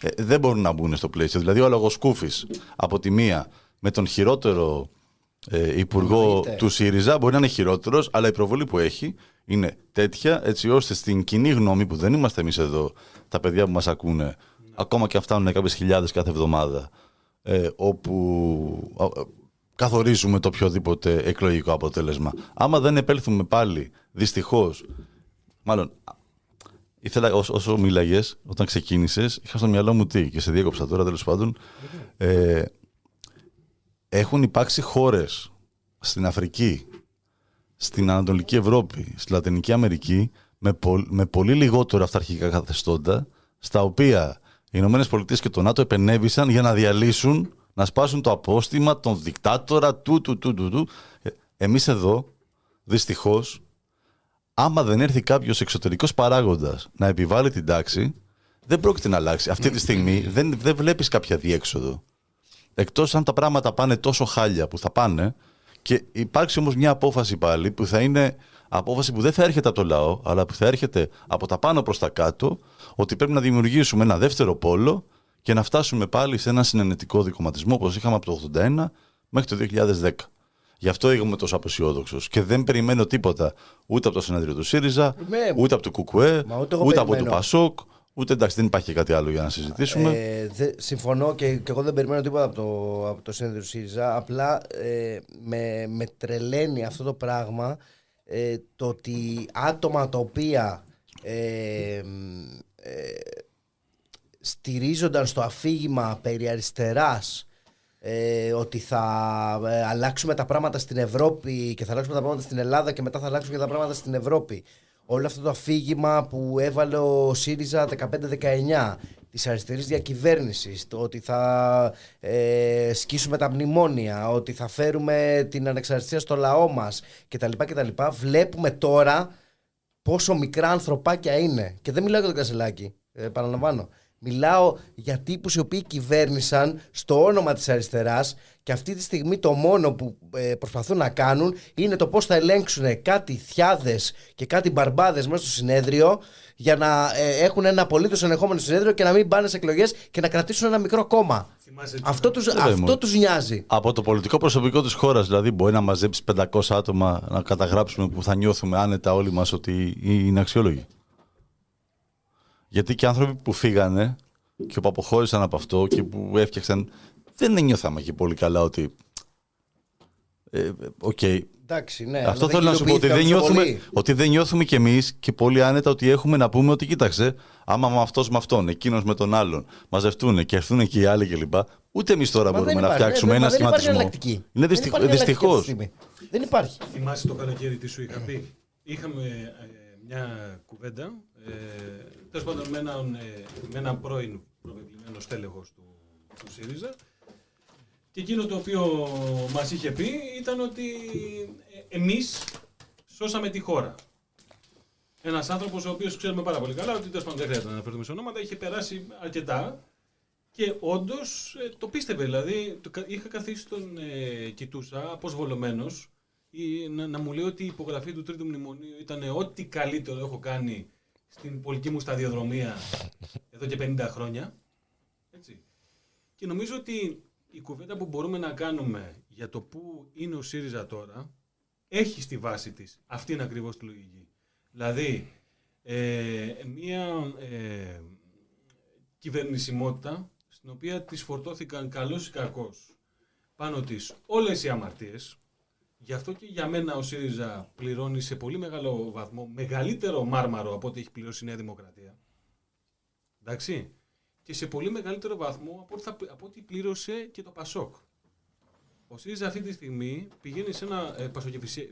ε, δεν μπορούν να μπουν στο πλαίσιο. Δηλαδή ο αλογοσκούφης από τη μία με τον χειρότερο ε, υπουργό Είτε. του ΣΥΡΙΖΑ, μπορεί να είναι χειρότερος, αλλά η προβολή που έχει είναι τέτοια, έτσι ώστε στην κοινή γνώμη, που δεν είμαστε εμείς εδώ, τα παιδιά που μας ακούνε, ναι. Ακόμα και φτάνουν κάποιες χιλιάδες κάθε εβδομάδα, ε, όπου ε, καθορίζουμε το οποιοδήποτε εκλογικό αποτέλεσμα. Άμα δεν επέλθουμε πάλι, δυστυχώς, μάλλον... Ήθελα, ό, όσο μίλαγες, όταν ξεκίνησες, είχα στο μυαλό μου τι, και σε διέκοψα τώρα τέλος πάντων... Ε, Έχουν υπάρξει χώρες στην Αφρική, στην Ανατολική Ευρώπη, στη Λατινική Αμερική με, πο, με πολύ λιγότερο αυταρχικά καθεστώτα, στα οποία Οι ΗΠΑ και το ΝΑΤΟ επενέβησαν για να διαλύσουν, να σπάσουν το απόστημα, τον δικτάτορα, του, του, του, του, του. Εμείς εδώ, δυστυχώς, άμα δεν έρθει κάποιος εξωτερικός παράγοντας να επιβάλλει την τάξη, δεν πρόκειται να αλλάξει. Αυτή τη στιγμή δεν, δεν βλέπεις κάποια διέξοδο. Εκτός αν τα πράγματα πάνε τόσο χάλια που θα πάνε, και υπάρξει όμως μια απόφαση πάλι που θα είναι απόφαση που δεν θα έρχεται από το λαό, αλλά που θα έρχεται από τα πάνω προς τα κάτω, ότι πρέπει να δημιουργήσουμε ένα δεύτερο πόλο και να φτάσουμε πάλι σε ένα συνενετικό δικομματισμό όπως είχαμε από το ογδόντα ένα μέχρι το δύο χιλιάδες δέκα. Γι' αυτό είμαι τόσο απεσιόδοξος και δεν περιμένω τίποτα ούτε από το συνέδριο του ΣΥΡΙΖΑ, με... ούτε από το ΚΚΕ, ούτε, ούτε από το ΠΑΣΟΚ, ούτε εντάξει, δεν υπάρχει και κάτι άλλο για να συζητήσουμε. Ε, δε, συμφωνώ και, και εγώ δεν περιμένω τίποτα από το, από το συνέδριο του ΣΥΡΙΖΑ. Απλά ε, με, με τρελαίνει αυτό το πράγμα. Ε, το ότι άτομα τα οποία ε, ε, στηρίζονταν στο αφήγημα περί αριστεράς, ε, ότι θα ε, αλλάξουμε τα πράγματα στην Ευρώπη και θα αλλάξουμε τα πράγματα στην Ελλάδα και μετά θα αλλάξουμε και τα πράγματα στην Ευρώπη, όλο αυτό το αφήγημα που έβαλε ο ΣΥΡΙΖΑ δεκαπέντε δεκαεννιά της αριστερής διακυβέρνησης, το ότι θα ε, σκίσουμε τα μνημόνια, ότι θα φέρουμε την ανεξαρτησία στο λαό μας κτλ, κτλ. Βλέπουμε τώρα πόσο μικρά ανθρωπάκια είναι. Και δεν μιλάω για τον Κασελάκη, ε, παραλαμβάνω. Μιλάω για τύπους οι οποίοι κυβέρνησαν στο όνομα της αριστεράς και αυτή τη στιγμή το μόνο που προσπαθούν να κάνουν είναι το πώς θα ελέγξουν κάτι θιάδες και κάτι μπαρμπάδες μέσα στο συνέδριο για να έχουν ένα απολύτως ενεχόμενο συνέδριο και να μην πάνε σε εκλογές και να κρατήσουν ένα μικρό κόμμα. Θυμάσαι, αυτό τους, αυτό τους νοιάζει. Από το πολιτικό προσωπικό της χώρας, δηλαδή, μπορεί να μαζέψει πεντακόσια άτομα να καταγράψουμε που θα νιώθουμε άνετα όλοι μας ότι είναι αξιόλογοι. Γιατί και άνθρωποι που φύγανε και που αποχώρησαν από αυτό και που έφτιαξαν, δεν νιώθαμε και πολύ καλά ότι. Ε, okay. Εντάξει, ναι, αυτό θέλω να σου πω. Ότι δεν, νιώθουμε, ότι δεν νιώθουμε κι εμείς και πολύ άνετα ότι έχουμε να πούμε ότι κοίταξε, άμα με αυτός με αυτόν, εκείνος με τον άλλον μαζευτούν και έρθουν και οι άλλοι κλπ. Ούτε εμείς τώρα μα μπορούμε να υπάρχει, φτιάξουμε ναι, ένα σχηματισμό. Είναι δυστυχώς. Δεν υπάρχει. Θυμάσαι το καλοκαίρι τι σου είχα πει? Είχαμε ε, μια κουβέντα. Ε, τέλος πάντων με έναν, ε, με έναν πρώην προβεβλημένο στέλεχος του, του ΣΥΡΙΖΑ, και εκείνο το οποίο μας είχε πει ήταν ότι ε, εμείς σώσαμε τη χώρα. Ένας άνθρωπος ο οποίος ξέρουμε πάρα πολύ καλά ότι τέλος πάντων δεν χρειάζεται να αναφερθούμε σε ονόματα, είχε περάσει αρκετά και όντως ε, το πίστευε. Δηλαδή το, είχα καθίσει τον ε, κοιτούσα αποσβολωμένος ή, να, να μου λέει ότι η υπογραφή του τρίτου μνημονίου ήταν ό,τι καλύτερο έχω κάνει στην πολιτική μου σταδιοδρομία εδώ και πενήντα χρόνια. Έτσι. Και νομίζω ότι η κουβέντα που μπορούμε να κάνουμε για το πού είναι ο ΣΥΡΙΖΑ τώρα έχει στη βάση της αυτήν ακριβώς τη λογική. Δηλαδή, ε, μια ε, κυβερνησιμότητα στην οποία τις φορτώθηκαν καλώς ή κακώς πάνω της όλες οι αμαρτίες. Γι' αυτό και για μένα ο ΣΥΡΙΖΑ πληρώνει σε πολύ μεγάλο βαθμό, μεγαλύτερο μάρμαρο από ό,τι έχει πληρώσει η Νέα Δημοκρατία. Εντάξει. Και σε πολύ μεγαλύτερο βαθμό από ό,τι πλήρωσε και το ΠΑΣΟΚ. Ο ΣΥΡΙΖΑ αυτή τη στιγμή πηγαίνει σε ένα ε,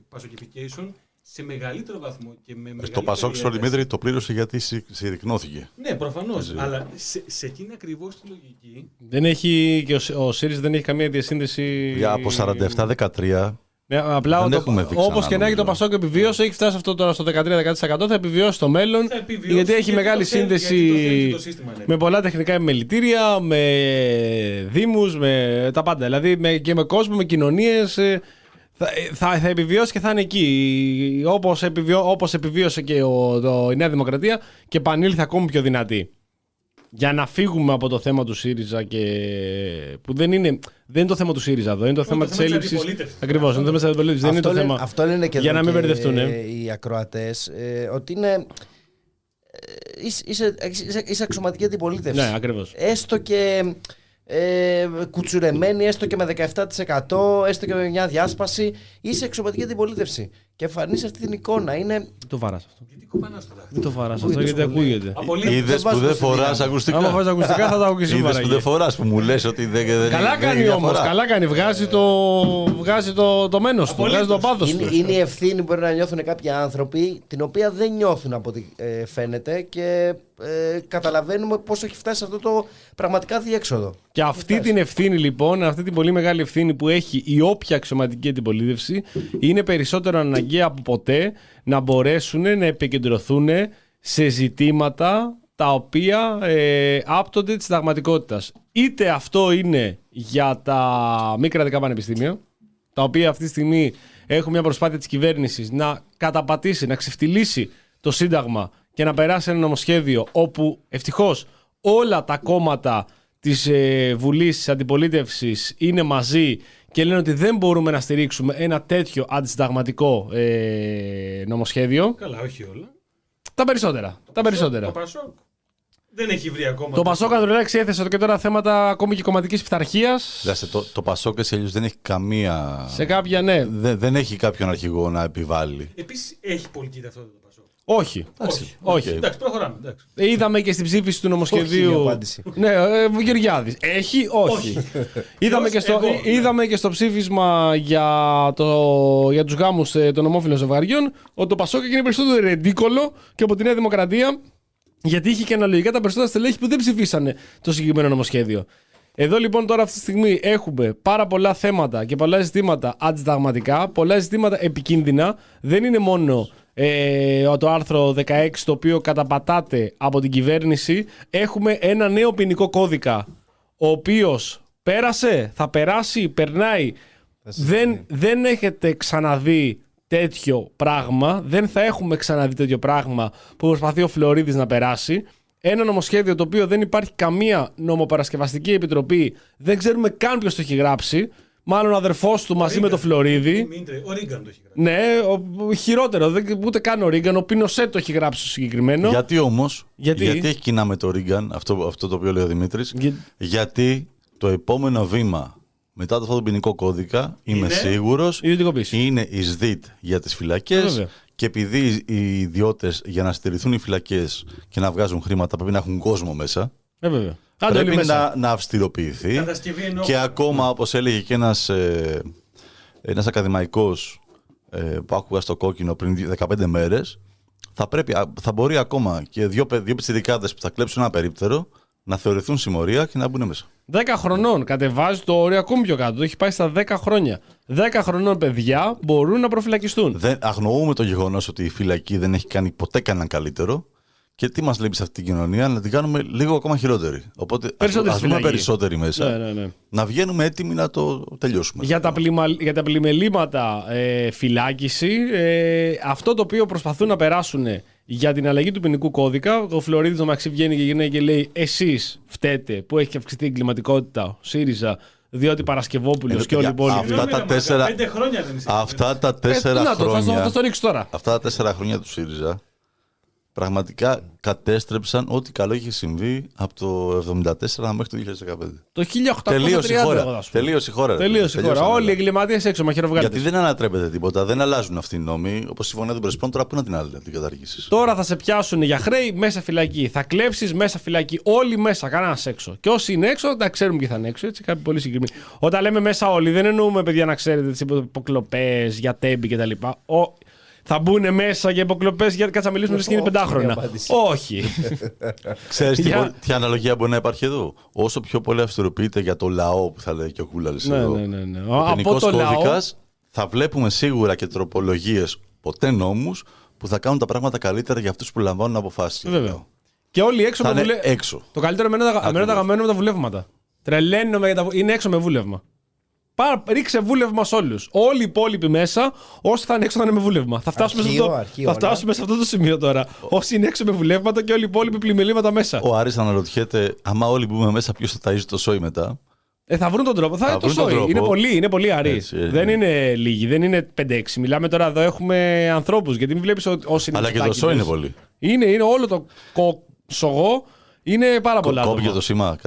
πασοκιφικέισον σε μεγαλύτερο βαθμό. Και με στο ΠΑΣΟΚ, στον Δημήτρη, το πλήρωσε γιατί συρρυκνώθηκε. Ναι, προφανώς. Εσύ. Αλλά σε, σε εκείνη ακριβώς τη λογική. Δεν έχει, και ο, ο ΣΥΡΙΖΑ δεν έχει καμία διασύνδεση. Για από σαράντα επτά δεκατρία. Ναι, απλά όπως και να έχει το ΠΑΣΟΚ επιβίωσε, έχει φτάσει αυτό τώρα στο δεκατρία δεκατέσσερα τοις εκατό, θα επιβιώσει στο μέλλον, επιβιώσει, γιατί έχει γιατί μεγάλη θέλει, σύνδεση γιατί το, το σύστημα, ναι. Με πολλά τεχνικά επιμελητήρια, με δήμους, με τα πάντα. Δηλαδή με, και με κόσμο, με κοινωνίες. Θα, θα, θα επιβιώσει και θα είναι εκεί. Όπως, επιβιώ, όπως επιβίωσε και ο, το, η Νέα Δημοκρατία και επανήλθε ακόμη πιο δυνατή. Για να φύγουμε από το θέμα του ΣΥΡΙΖΑ και... που δεν είναι, δεν είναι το θέμα του ΣΥΡΙΖΑ εδώ, είναι το θέμα της έλλειψης. Ακριβώς, είναι το θέμα της αντιπολίτευσης. Δεν είναι το θέμα. Αυτό λένε και, για να μην μπερδευτούν οι ακροατές, ε, ότι είναι. Είσαι, είσαι, είσαι αξιωματική αντιπολίτευση. Ναι, ακριβώς. Έστω και ε, κουτσουρεμένη, έστω και με δεκαεπτά τοις εκατό, έστω και με μια διάσπαση, είσαι αξιωματική αντιπολίτευση. Και εμφανίζει αυτή την εικόνα. Είναι... Μην το βαράς αυτό. Μην το βαράς αυτό, γιατί ακούγεται. Είδες που δεν φοράς ακουστικά. Άμα φοράς ακουστικά θα τα ακούγεις σήμερα. Είδες που δεν φοράς που μου λες ότι δεν είναι. Καλά κάνει όμως. Καλά κάνει. Βγάζει το μένος του. Βγάζει το πάθος του. Είναι η ευθύνη που μπορεί να νιώθουν κάποιοι άνθρωποι, την οποία δεν νιώθουν από ό,τι φαίνεται και ε, καταλαβαίνουμε πόσο έχει φτάσει αυτό το πραγματικά διέξοδο. Και αυτή την ευθύνη λοιπόν, αυτή την πολύ μεγάλη ευθύνη που έχει η όποια αξιωματική αντιπολίτευση, είναι περισσότερο αναγκαία από ποτέ να μπορέσουν να επικεντρωθούν σε ζητήματα τα οποία ε, άπτονται της συνταγματικότητας. Είτε αυτό είναι για τα μη κρατικά πανεπιστήμια, τα οποία αυτή τη στιγμή έχουν μια προσπάθεια της κυβέρνησης να καταπατήσει, να ξεφτυλίσει το Σύνταγμα και να περάσει ένα νομοσχέδιο όπου ευτυχώς όλα τα κόμματα της ε, Βουλής της Αντιπολίτευσης είναι μαζί και λένε ότι δεν μπορούμε να στηρίξουμε ένα τέτοιο αντισυνταγματικό ε, νομοσχέδιο. Καλά, όχι όλα. Τα περισσότερα. Το τα περισσότερα. Το Πασόκ δεν έχει βρει ακόμα. Το Πασόκ, αν το λέξει, έθεσε και τώρα θέματα ακόμη και κομματικής πειθαρχίας. Δηλαδή, το, το Πασόκ έτσι αλλιώς δεν έχει καμία. Σε κάποια, ναι. Δε, δεν έχει κάποιον αρχηγό να επιβάλλει. Επίσης, έχει πολιτική ταυτότητα. Όχι. Εντάξει, όχι. Okay. Εντάξει, προχωράμε. Εντάξει. Είδαμε και στην ψήφιση του νομοσχεδίου. Όχι, ναι, ε, Γεωργιάδης. Έχει, όχι. Είδαμε, και στο, εγώ, είδαμε ναι. και στο ψήφισμα για, το, για τους γάμους των ομόφυλων ζευγαριών ότι το Πασόκ είναι περισσότερο ρεντίκολο και από τη Νέα Δημοκρατία, γιατί είχε και αναλογικά τα περισσότερα στελέχη που δεν ψηφίσανε το συγκεκριμένο νομοσχέδιο. Εδώ λοιπόν τώρα αυτή τη στιγμή έχουμε πάρα πολλά θέματα και πολλά ζητήματα αντισυνταγματικά, πολλά ζητήματα επικίνδυνα. Δεν είναι μόνο Ε, το άρθρο δεκαέξι το οποίο καταπατάται από την κυβέρνηση. Έχουμε ένα νέο ποινικό κώδικα ο οποίος πέρασε, θα περάσει, περνάει. Δεν, δεν έχετε ξαναδεί τέτοιο πράγμα, δεν θα έχουμε ξαναδεί τέτοιο πράγμα που προσπαθεί ο Φλωρίδης να περάσει. Ένα νομοσχέδιο το οποίο δεν υπάρχει καμία νομοπαρασκευαστική επιτροπή, δεν ξέρουμε καν ποιος το έχει γράψει. Μάλλον ο αδερφός του μαζί ο με τον Φλωρίδη. Ο Ρίγκαν το έχει γράψει. Ναι, ο, χειρότερο. Δεν, ούτε καν ο Ρίγκαν. Ο Πινοσέ το έχει γράψει συγκεκριμένο. Γιατί όμως. Γιατί? γιατί έχει κοινά με τον Ρίγκαν, αυτό, αυτό το οποίο λέει ο Δημήτρης. Για... Γιατί το επόμενο βήμα μετά αυτό το ποινικό κώδικα, είναι, είμαι σίγουρος, είναι η ΣΔΙΤ για τις φυλακές. Και επειδή οι ιδιώτες για να στηριχθούν οι φυλακές και να βγάζουν χρήματα πρέπει να έχουν κόσμο μέσα. Ε, βέβαια. Πρέπει να, να αυστηροποιηθεί εννοώ... και ακόμα όπως έλεγε και ένας, ε, ένας ακαδημαϊκός ε, που άκουγα στο Κόκκινο πριν δεκαπέντε μέρες, θα, πρέπει, θα μπορεί ακόμα και δύο, δύο πιτσιρικάδες που θα κλέψουν ένα περίπτερο να θεωρηθούν συμμορία και να μπουν μέσα. δέκα χρονών κατεβάζει το όριο ακόμη πιο κάτω, το έχει πάει στα δέκα χρόνια. δέκα χρονών παιδιά μπορούν να προφυλακιστούν. Δεν αγνοούμε το γεγονός ότι η φυλακή δεν έχει κάνει ποτέ κανέναν καλύτερο. Και τι μας λείπει σε αυτή την κοινωνία, να την κάνουμε λίγο ακόμα χειρότερη. Οπότε ας δούμε περισσότεροι μέσα. Ναι, ναι, ναι. Να βγαίνουμε έτοιμοι να το τελειώσουμε. Για τα, πλημα, για τα πλημελήματα ε, φυλάκιση, ε, αυτό το οποίο προσπαθούν να περάσουν για την αλλαγή του ποινικού κώδικα, ο Φλωρίδης το μεταξύ βγαίνει και γυρνάει και λέει: εσείς φταίτε που έχει αυξηθεί η εγκληματικότητα, ΣΥΡΙΖΑ, διότι Παρασκευόπουλος και όλοι οι υπόλοιποι. Αυτά τα τέσσερα χρόνια του ΣΥΡΙΖΑ. Πραγματικά κατέστρεψαν ό,τι καλό είχε συμβεί από το εβδομήντα τέσσερα μέχρι το είκοσι δεκαπέντε. Το χίλια οκτακόσια τριάντα. Τελείωσε η χώρα. Τελείωσε η χώρα. Τελείωσε η χώρα. Όλοι οι εγκληματίες έξω, μαχαιροβγάλτες. Γιατί δεν ανατρέπεται τίποτα, δεν αλλάζουν αυτοί οι νόμοι. Όπως η συμφωνία των Πρεσπών, τώρα πού να την άλλη να την καταργήσεις. Τώρα θα σε πιάσουν για χρέη μέσα φυλακή. Θα κλέψεις μέσα φυλακή. Όλοι μέσα, κανένας έξω. Και όσοι είναι έξω, τα ξέρουμε και θα είναι έξω. Έτσι, κάποιοι πολύ συγκεκριμένοι. Όταν λέμε μέσα όλοι, δεν εννοούμε παιδιά να ξέρετε τις υποκλοπές για Τέμπη κτλ. Θα μπουν μέσα για υποκλοπές γιατί κάτσα να μιλήσουμε πριν γίνει πεντάχρονα. Όχι. Ξέρεις τι, για... τι αναλογία μπορεί να υπάρχει εδώ. Όσο πιο πολύ αυστηροποιείται για το λαό που θα λέει και ο Κούλαλης ναι, εδώ. Ναι, ναι, ναι. Ο ποινικός κώδικας λαό... θα βλέπουμε σίγουρα και τροπολογίες, ποτέ νόμους, που θα κάνουν τα πράγματα καλύτερα για αυτούς που λαμβάνουν αποφάσεις. Βέβαια. Και όλοι έξω, με βουλε... έξω. Το καλύτερο με εμένα τα γαμμένο με τα βουλεύματα. Τρελαίνομαι για τα βουλεύματα. Είναι έξω με βούλευμα. Πάρα, ρίξε βούλευμα σε όλους. Όλοι οι υπόλοιποι μέσα, όσοι θα είναι έξω θα είναι με βούλευμα. Θα φτάσουμε, αρχείο, σε, αυτό, αρχείο, θα φτάσουμε σε αυτό το σημείο τώρα. Όσοι είναι έξω με βουλεύματα και όλοι οι υπόλοιποι πλημμυλήματα μέσα. Ο Άρης αναρωτιέται, άμα όλοι μπούμε μέσα, ποιος θα ταΐζει το σόι μετά. Ε, θα βρουν τον τρόπο. Θα, θα το σόι. Τρόπο. Είναι πολλοί, είναι πολλοί Άρης. Δεν είναι λίγοι, δεν είναι πέντε έξι. Μιλάμε τώρα εδώ, έχουμε ανθρώπους. Γιατί μην βλέπεις όσοι είναι. Αλλά και το σόι είναι πολύ. Είναι, είναι όλο το κοξογό. Είναι πάρα πολλά άτομα.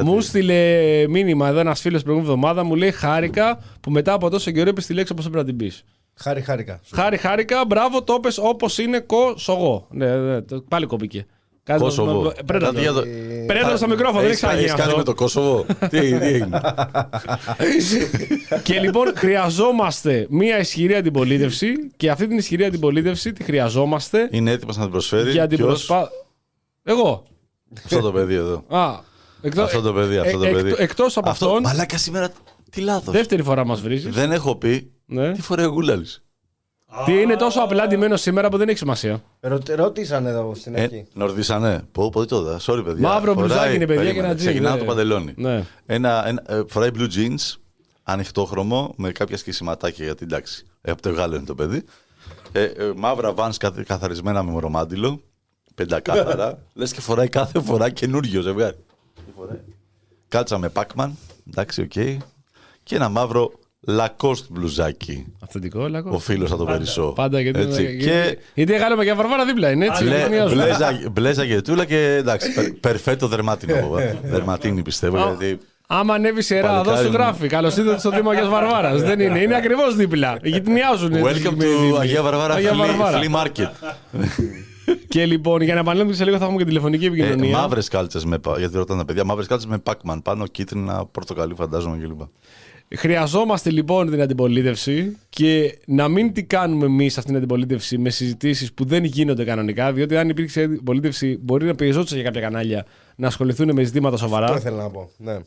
Μου στείλε μήνυμα εδώ ένας φίλος προηγούμενη εβδομάδα, μου λέει χάρηκα που μετά από τόσο καιρό είπες τη λέξη όπως έπρεπε να την πεις. Χάρη χάρηκα. Χάρη χάρηκα, μπράβο, το είπες όπως είναι κοσογό. Ναι, ναι, πάλι κοπήκε. Κόσοβο. Πρέπει να στο μικρόφωνο, δεν ξέρω. Έχεις κάνει με το Κόσοβο. Τι έγινε. Και λοιπόν, χρειαζόμαστε μια ισχυρή αντιπολίτευση και αυτή την ισχυρή αντιπολίτευση τη χρειαζόμαστε. Είναι έτοιμος να την προσφέρει. Εγώ. Αυτό το παιδί εδώ. Α, εκτός, αυτό το παιδί. Αυτό το παιδί. Εκ, εκτός από αυτό, αυτόν. Μαλάκα σήμερα τι λάθος. Δεύτερη φορά μας βρίζεις. Δεν έχω πει ναι. Τι φοράει ο Κούλαλης. Τι είναι τόσο απλά ντυμένο σήμερα που δεν έχει σημασία. Ρωτήσανε εδώ στην αρχή. Να ρωτήσανε. Πω, πω, τι το δα. Sorry, παιδιά. Μαύρο μπλουζάκι είναι, παιδιά, και ένα τζιν. Ξεκινάω το παντελόνι. Φοράει blue jeans, ανοιχτόχρωμο, με κάποια σχισηματάκια γιατί εντάξει, από το Γάλλο είναι το παιδί. Μαύρα βανς καθαρισμένα με μορομάντιλο. Πεντακάθαρα. Λες και φοράει κάθε φορά καινούριο ζευγάρι. Κάτσα με Πάκμαν. Εντάξει, οκ. Και ένα μαύρο. Λακόστ μπλουζάκι. Αυθεντικό Λακόστ. Ο φίλος θα το περισσώ. Πάντα γιατί. Έτσι. Είναι, και... Γιατί έγαλαμε και βαρβάρα δίπλα. Είναι έτσι. Μπλέζα γετούλα και εντάξει. Περφέτο δερματίνο. Δερματίνη πιστεύω. Γιατί... Άμα ανέβει σειρά, εδώ σου γράφει. Καλώς ήρθατε στο Δήμο Αγίας Βαρβάρας. Δεν είναι. Είναι ακριβώς δίπλα. Γειτονιάζουν. Welcome to Αγία Βαρβάρα Flea Market. Και λοιπόν, για να επανέλθουμε σε λίγο, θα έχουμε και τηλεφωνική επικοινωνία. Μαύρες κάλτσες με Pac-Man πάνω, κίτρινα, πορτοκαλί φαντάζομαι κλπ. Χρειαζόμαστε λοιπόν την αντιπολίτευση και να μην τι κάνουμε εμείς αυτήν την αντιπολίτευση με συζητήσεις που δεν γίνονται κανονικά. Διότι αν υπήρξε αντιπολίτευση, μπορεί να πιεζόντουσαν για κάποια κανάλια να ασχοληθούν με ζητήματα σοβαρά. Αυτό ήθελα να πω. Ναι.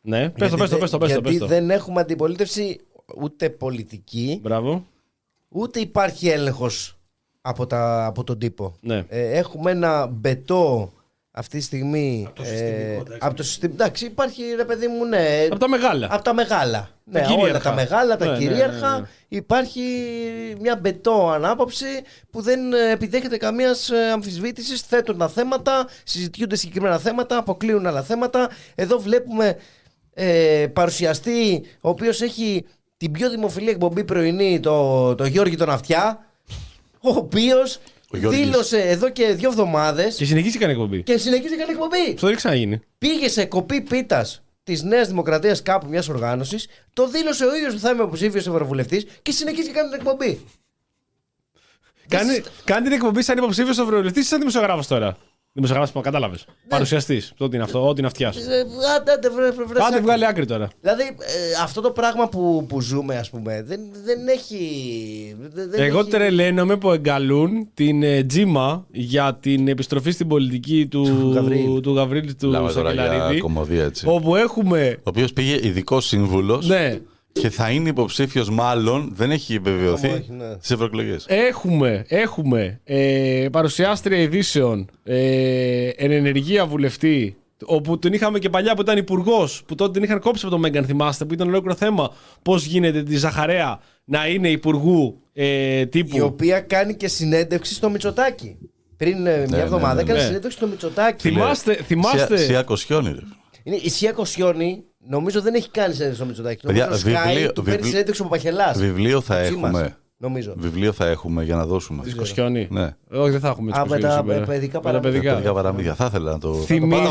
Ναι. Πες το, πες το, πες το. Γιατί πες το. Δεν έχουμε αντιπολίτευση ούτε πολιτική. Μπράβο. Ούτε υπάρχει έλεγχος από, τα, από τον τύπο. Ναι. Ε, έχουμε ένα μπετό. Αυτή τη στιγμή. Από το συστημικό. Ε, από το συστημικό. Εντάξει, υπάρχει ρε παιδί μου, ναι. Από τα μεγάλα. Από τα μεγάλα. Ναι, όλα τα μεγάλα, τα ναι, κυρίαρχα. Ναι, ναι, ναι. Υπάρχει μια μπετό ανάποψη που δεν επιδέχεται καμία αμφισβήτηση. Θέτουν τα θέματα, συζητιούνται συγκεκριμένα θέματα, αποκλείουν άλλα θέματα. Εδώ βλέπουμε ε, παρουσιαστή ο οποίος έχει την πιο δημοφιλή εκπομπή πρωινή, το, το Γιώργη τον Αυτιά, ο οποίος. Δήλωσε εδώ και δύο εβδομάδες. Και συνεχίζει κανένα εκπομπή. Και συνεχίζει κανένα εκπομπή. Αυτό δεν ξαναγίνει. Πήγε σε κοπή πίτας της Νέας Δημοκρατίας κάπου μιας οργάνωσης. Το δήλωσε ο ίδιος που θα είμαι υποψήφιος ευρωβουλευτής και συνεχίζει κανένα εκπομπή. Κάνει, κάνει την εκπομπή σαν υποψήφιος ευρωβουλευτής ή σαν δημοσιογράφος τώρα. Δημοσιογράφος που κατάλαβες. Ναι. Παρουσιαστής. Ό,τι είναι αυτό, ό,τι είναι αυτιά. Άντε βγάλει άκρη τώρα. Δηλαδή ε, αυτό το πράγμα που, που ζούμε, ας πούμε, δεν, δεν έχει. Δεν Εγώ έχει... τρελαίνομαι που εγκαλούν την ε, Τζίμα για την επιστροφή στην πολιτική του Γαβρίλη του, Γαβρίλ, του Σακελαρίδη. Όπου έχουμε. Ο οποίος πήγε ειδικός σύμβουλος. Ναι. Και θα είναι υποψήφιος, μάλλον δεν έχει βεβαιωθεί ναι. στις ευρωεκλογές. Έχουμε, έχουμε ε, παρουσιάστρια ειδήσεων, ε, εν ενεργεία βουλευτή, όπου τον είχαμε και παλιά που ήταν υπουργός, που τότε την είχαν κόψει από τον Μέγκαν, θυμάστε, που ήταν ολόκληρο θέμα πώς γίνεται τη Ζαχαρέα να είναι υπουργού ε, τύπου. Η οποία κάνει και συνέντευξη στο Μητσοτάκη. Πριν ε, μια εβδομάδα ναι, ναι, ναι. έκανε συνέντευξη στο Μητσοτάκη. Θυμάστε. θυμάστε... Σιά Κοσιόνι. Η Σιά Κοσιόνι. Νομίζω δεν έχει κάνει συνέντευξη στο Μητσοτάκη. Παιδιά, βιβλίο, του παίρνει συνέντευξη από Παχελάς. Βιβλίο θα έχουμε. Νομίζω. Βιβλίο θα έχουμε για να δώσουμε. Τη Κοσιόνι. Ναι. Όχι, δεν θα έχουμε τη Κοσιόνι. Α, με τα παιδικά παραμύθια. Τα παραμύθια. Θα ήθελα να το. Θυμίζω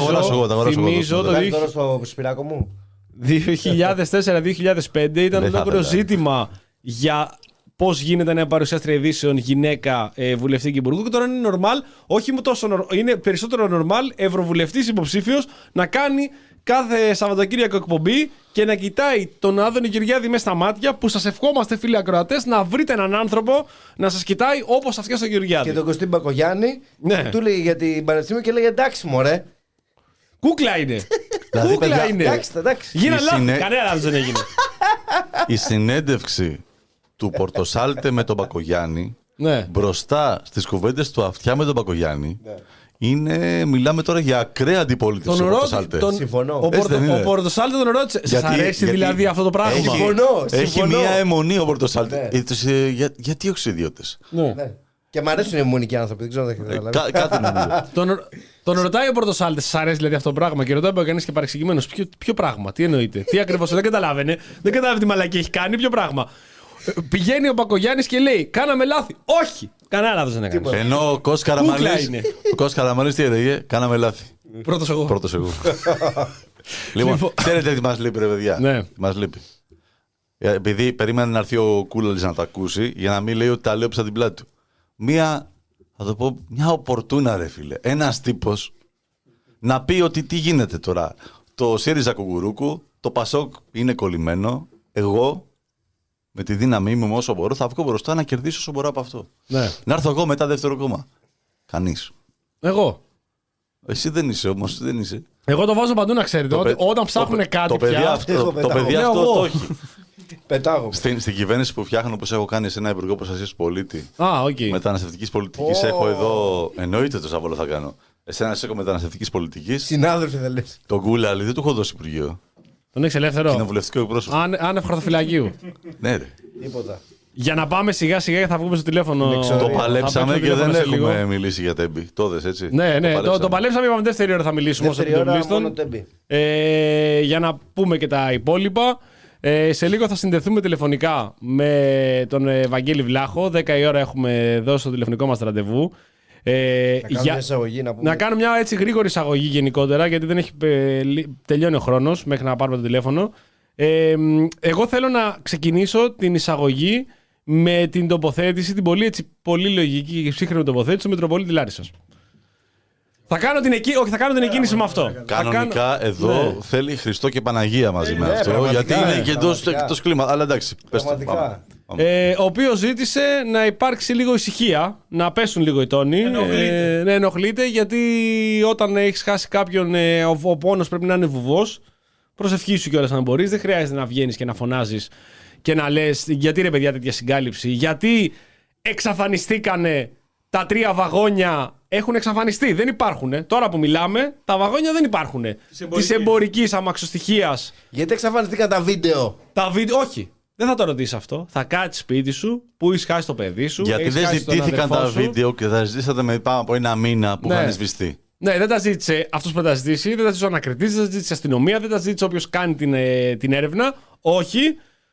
το. Θυμίζω τώρα στο Σπυράκο μου. δύο χιλιάδες τέσσερα δύο χιλιάδες πέντε ήταν ολόκληρο ζήτημα για πώς γίνεται να παρουσιάστρια ειδήσεων γυναίκα βουλευτή και υπουργού. Και τώρα είναι normal, όχι τόσο. Είναι περισσότερο normal ευρωβουλευτής υποψήφιος να κάνει. Κάθε Σαββατοκύριακο εκπομπή και να κοιτάει τον Άδωνη Γεωργιάδη μέσα στα μάτια που σας ευχόμαστε, φίλοι ακροατές, να βρείτε έναν άνθρωπο να σας κοιτάει όπως αυτιά στον Γεωργιάδη. Και τον Κωστή Μπακογιάννη ναι. που του λέει για την Πανεπιστήμιο και λέει εντάξει μωρέ. Κούκλα είναι. Κούκλα είναι. Εντάξει, εντάξει. Γίνα λάθη. Συνέ... Κανένα λάθος δεν έγινε. Η συνέντευξη του Πορτοσάλτε με τον Μπακογιάννη ναι. μπροστά στις κουβέντες του Αυτιά με τον Μπακογιάννη. Ναι. Είναι, μιλάμε τώρα για ακραία αντιπολίτευση. Τον ρώτησε. Τον... Ο, Πορτο... ο Πορτοσάλτε τον ρώτησε. Σας αρέσει γιατί... δηλαδή αυτό το πράγμα. Έχει, συμφωνώ, έχει συμφωνώ. Μια αιμονή ο Πορτοσάλτε. Ναι. Ε, για, γιατί όχι ιδιώτες. Ναι. Ναι. Και μου αρέσουν οι αιμονικοί άνθρωποι. Δεν ξέρω αν θα έχετε καταλάβει. Κάτι νομίζω. τον, τον ρωτάει ο Πορτοσάλτε, σας αρέσει δηλαδή αυτό το πράγμα. Και ρωτάει ο Μπακογιάννης και παρεξηγημένος. Ποιο, ποιο πράγμα, τι εννοείται. Τι ακριβώς, δεν καταλάβαινε. Δεν καταλάβει τι μαλακή έχει κάνει. Ποιο πράγμα. Πηγαίνει ο Μπακογιάννης και λέει: κάναμε λάθη. Όχι! Κανένα λάθος δεν έκανε. Ενώ ο Κώστας Καραμανλής τι έλεγε: κάναμε λάθη. Πρώτος εγώ. Πρώτος εγώ. Λοιπόν, ξέρετε τι μας λείπει, ρε παιδιά. Ναι. Μας λείπει. Επειδή περίμενε να έρθει ο Κούλαλης να τα ακούσει, για να μην λέει ότι τα λέω ψα την πλάτη του. Μία, θα το πω, μια οπορτούνα, ρε φίλε. Ένας τύπος να πει ότι τι γίνεται τώρα. Το ΣΥΡΙΖΑ Κουκουρούκου, το ΠΑΣΟΚ είναι κολλημένο. Εγώ. Με τη δύναμή μου, όσο μπορώ, θα βγω μπροστά να κερδίσω όσο μπορώ από αυτό. Ναι. Να έρθω εγώ μετά δεύτερο κόμμα. Κανείς. Εγώ. Εσύ δεν είσαι όμως, δεν είσαι. Εγώ το βάζω παντού να ξέρετε. Παι... Όταν ψάχνουν το... κάτι. Το παιδί πια... αυτό το, παιδί αυτό το όχι. Πετάγω. Στην, στην κυβέρνηση που φτιάχνω, όπως έχω κάνει σε ένα υπουργό προστασίας του πολίτη. Α, οκ. Okay. Μεταναστευτικής πολιτικής oh. έχω εδώ. Εννοείται το Ζάβαλο θα κάνω. Εσένα σε έχω μεταναστευτικής πολιτικής. Συνάδελφοι θα λες. Τον Κούλαλη δεν του έχω δώσει υπουργείο. Τον έχεις ελεύθερο. Κοινοβουλευτικό εκπρόσωπο. Άνευ χαρτοφυλακίου. Ναι, ρε. Τίποτα. Για να πάμε σιγά σιγά και θα βγούμε στο τηλέφωνο. Το παλέψαμε και τηλέφωνο δεν έχουμε λίγο. Μιλήσει για Τέμπη. Τότε έτσι. Ναι, ναι. Το, το, το παλέψαμε. Είπαμε δεύτερη ώρα θα μιλήσουμε. Δεύτερη όσο ώρα μόνο Τέμπη. Ε, για να πούμε και τα υπόλοιπα. Ε, σε λίγο θα συνδεθούμε τηλεφωνικά με τον ε, Βαγγέλη Βλάχο. δέκα η ώρα έχουμε δώσει το τηλεφωνικό μας ραντεβού. Ε, να, για... εισαγωγή, να, πούμε... να κάνω μια έτσι γρήγορη εισαγωγή γενικότερα, γιατί δεν έχει ε, τελειώνει ο χρόνος μέχρι να πάρουμε το τηλέφωνο. Ε, εγώ θέλω να ξεκινήσω την εισαγωγή με την τοποθέτηση, την πολύ, έτσι, πολύ λογική και ψύχρεμη τοποθέτηση του Μητροπολίτη Λάρισσας. Θα κάνω την, εκκ... Όχι, θα κάνω την εκκίνηση με αυτό. Κανονικά κάνω... εδώ ναι. Θέλει Χριστό και Παναγία μαζί ναι, με αυτό, ναι, γιατί είναι και εντός κλίμα. Αλλά εντάξει, πες το, πάμε, πάμε. Ε, ο οποίος ζήτησε να υπάρξει λίγο ησυχία, να πέσουν λίγο οι τόνοι. Ενοχλείται. Ε, ναι, ενοχλείται, γιατί όταν έχεις χάσει κάποιον, ε, ο, ο πόνος πρέπει να είναι βουβός. Προσευχή σου κιόλας αν μπορείς, δεν χρειάζεται να βγαίνεις και να φωνάζεις και να λες γιατί ρε παιδιά τέτοια συγκάλυψη, γιατί εξαφανιστήκανε τα τρία βαγόνια. Έχουν εξαφανιστεί, δεν υπάρχουν. Τώρα που μιλάμε, τα βαγόνια δεν υπάρχουν. Τη εμπορική αμαξοστοιχία. Γιατί εξαφανιστήκαν τα βίντεο. Τα βίντεο, όχι. Δεν θα το ρωτήσει αυτό. Θα κάτσει σπίτι σου που έχει χάσει το παιδί σου. Γιατί δεν ζητήθηκαν τα βίντεο και τα ζητήσατε με πάνω από ένα μήνα που ναι. είχαν σβηστεί. Ναι, δεν τα ζήτησε αυτό που τα ζητήσει, δεν τα ζήτησε ο ανακριτής, δεν τα ζήτησε η αστυνομία, δεν τα ζήτησε όποιο κάνει την, ε, την έρευνα. Όχι.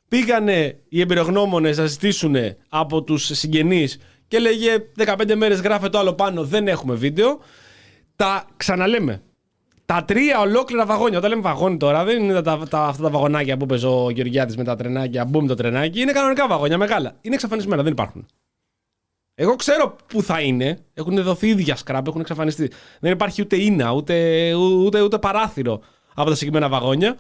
Πήγανε οι εμπειρογνώμονες να ζητήσουν από τους συγγενείς και λέγε δεκαπέντε μέρες γράφε το άλλο πάνω, δεν έχουμε βίντεο. Τα ξαναλέμε. Τα τρία ολόκληρα βαγόνια. Όταν λέμε βαγόνι τώρα, δεν είναι τα, τα, αυτά τα βαγονάκια που παίζει ο Γεωργιάδης με τα τρενάκια, μπούμ το τρενάκι. Είναι κανονικά βαγόνια μεγάλα. Είναι εξαφανισμένα, δεν υπάρχουν. Εγώ ξέρω πού θα είναι. Έχουν δοθεί ίδια σκράπ, έχουν εξαφανιστεί. Δεν υπάρχει ούτε ίνα, ούτε, ούτε, ούτε παράθυρο από τα συγκεκριμένα βαγόνια.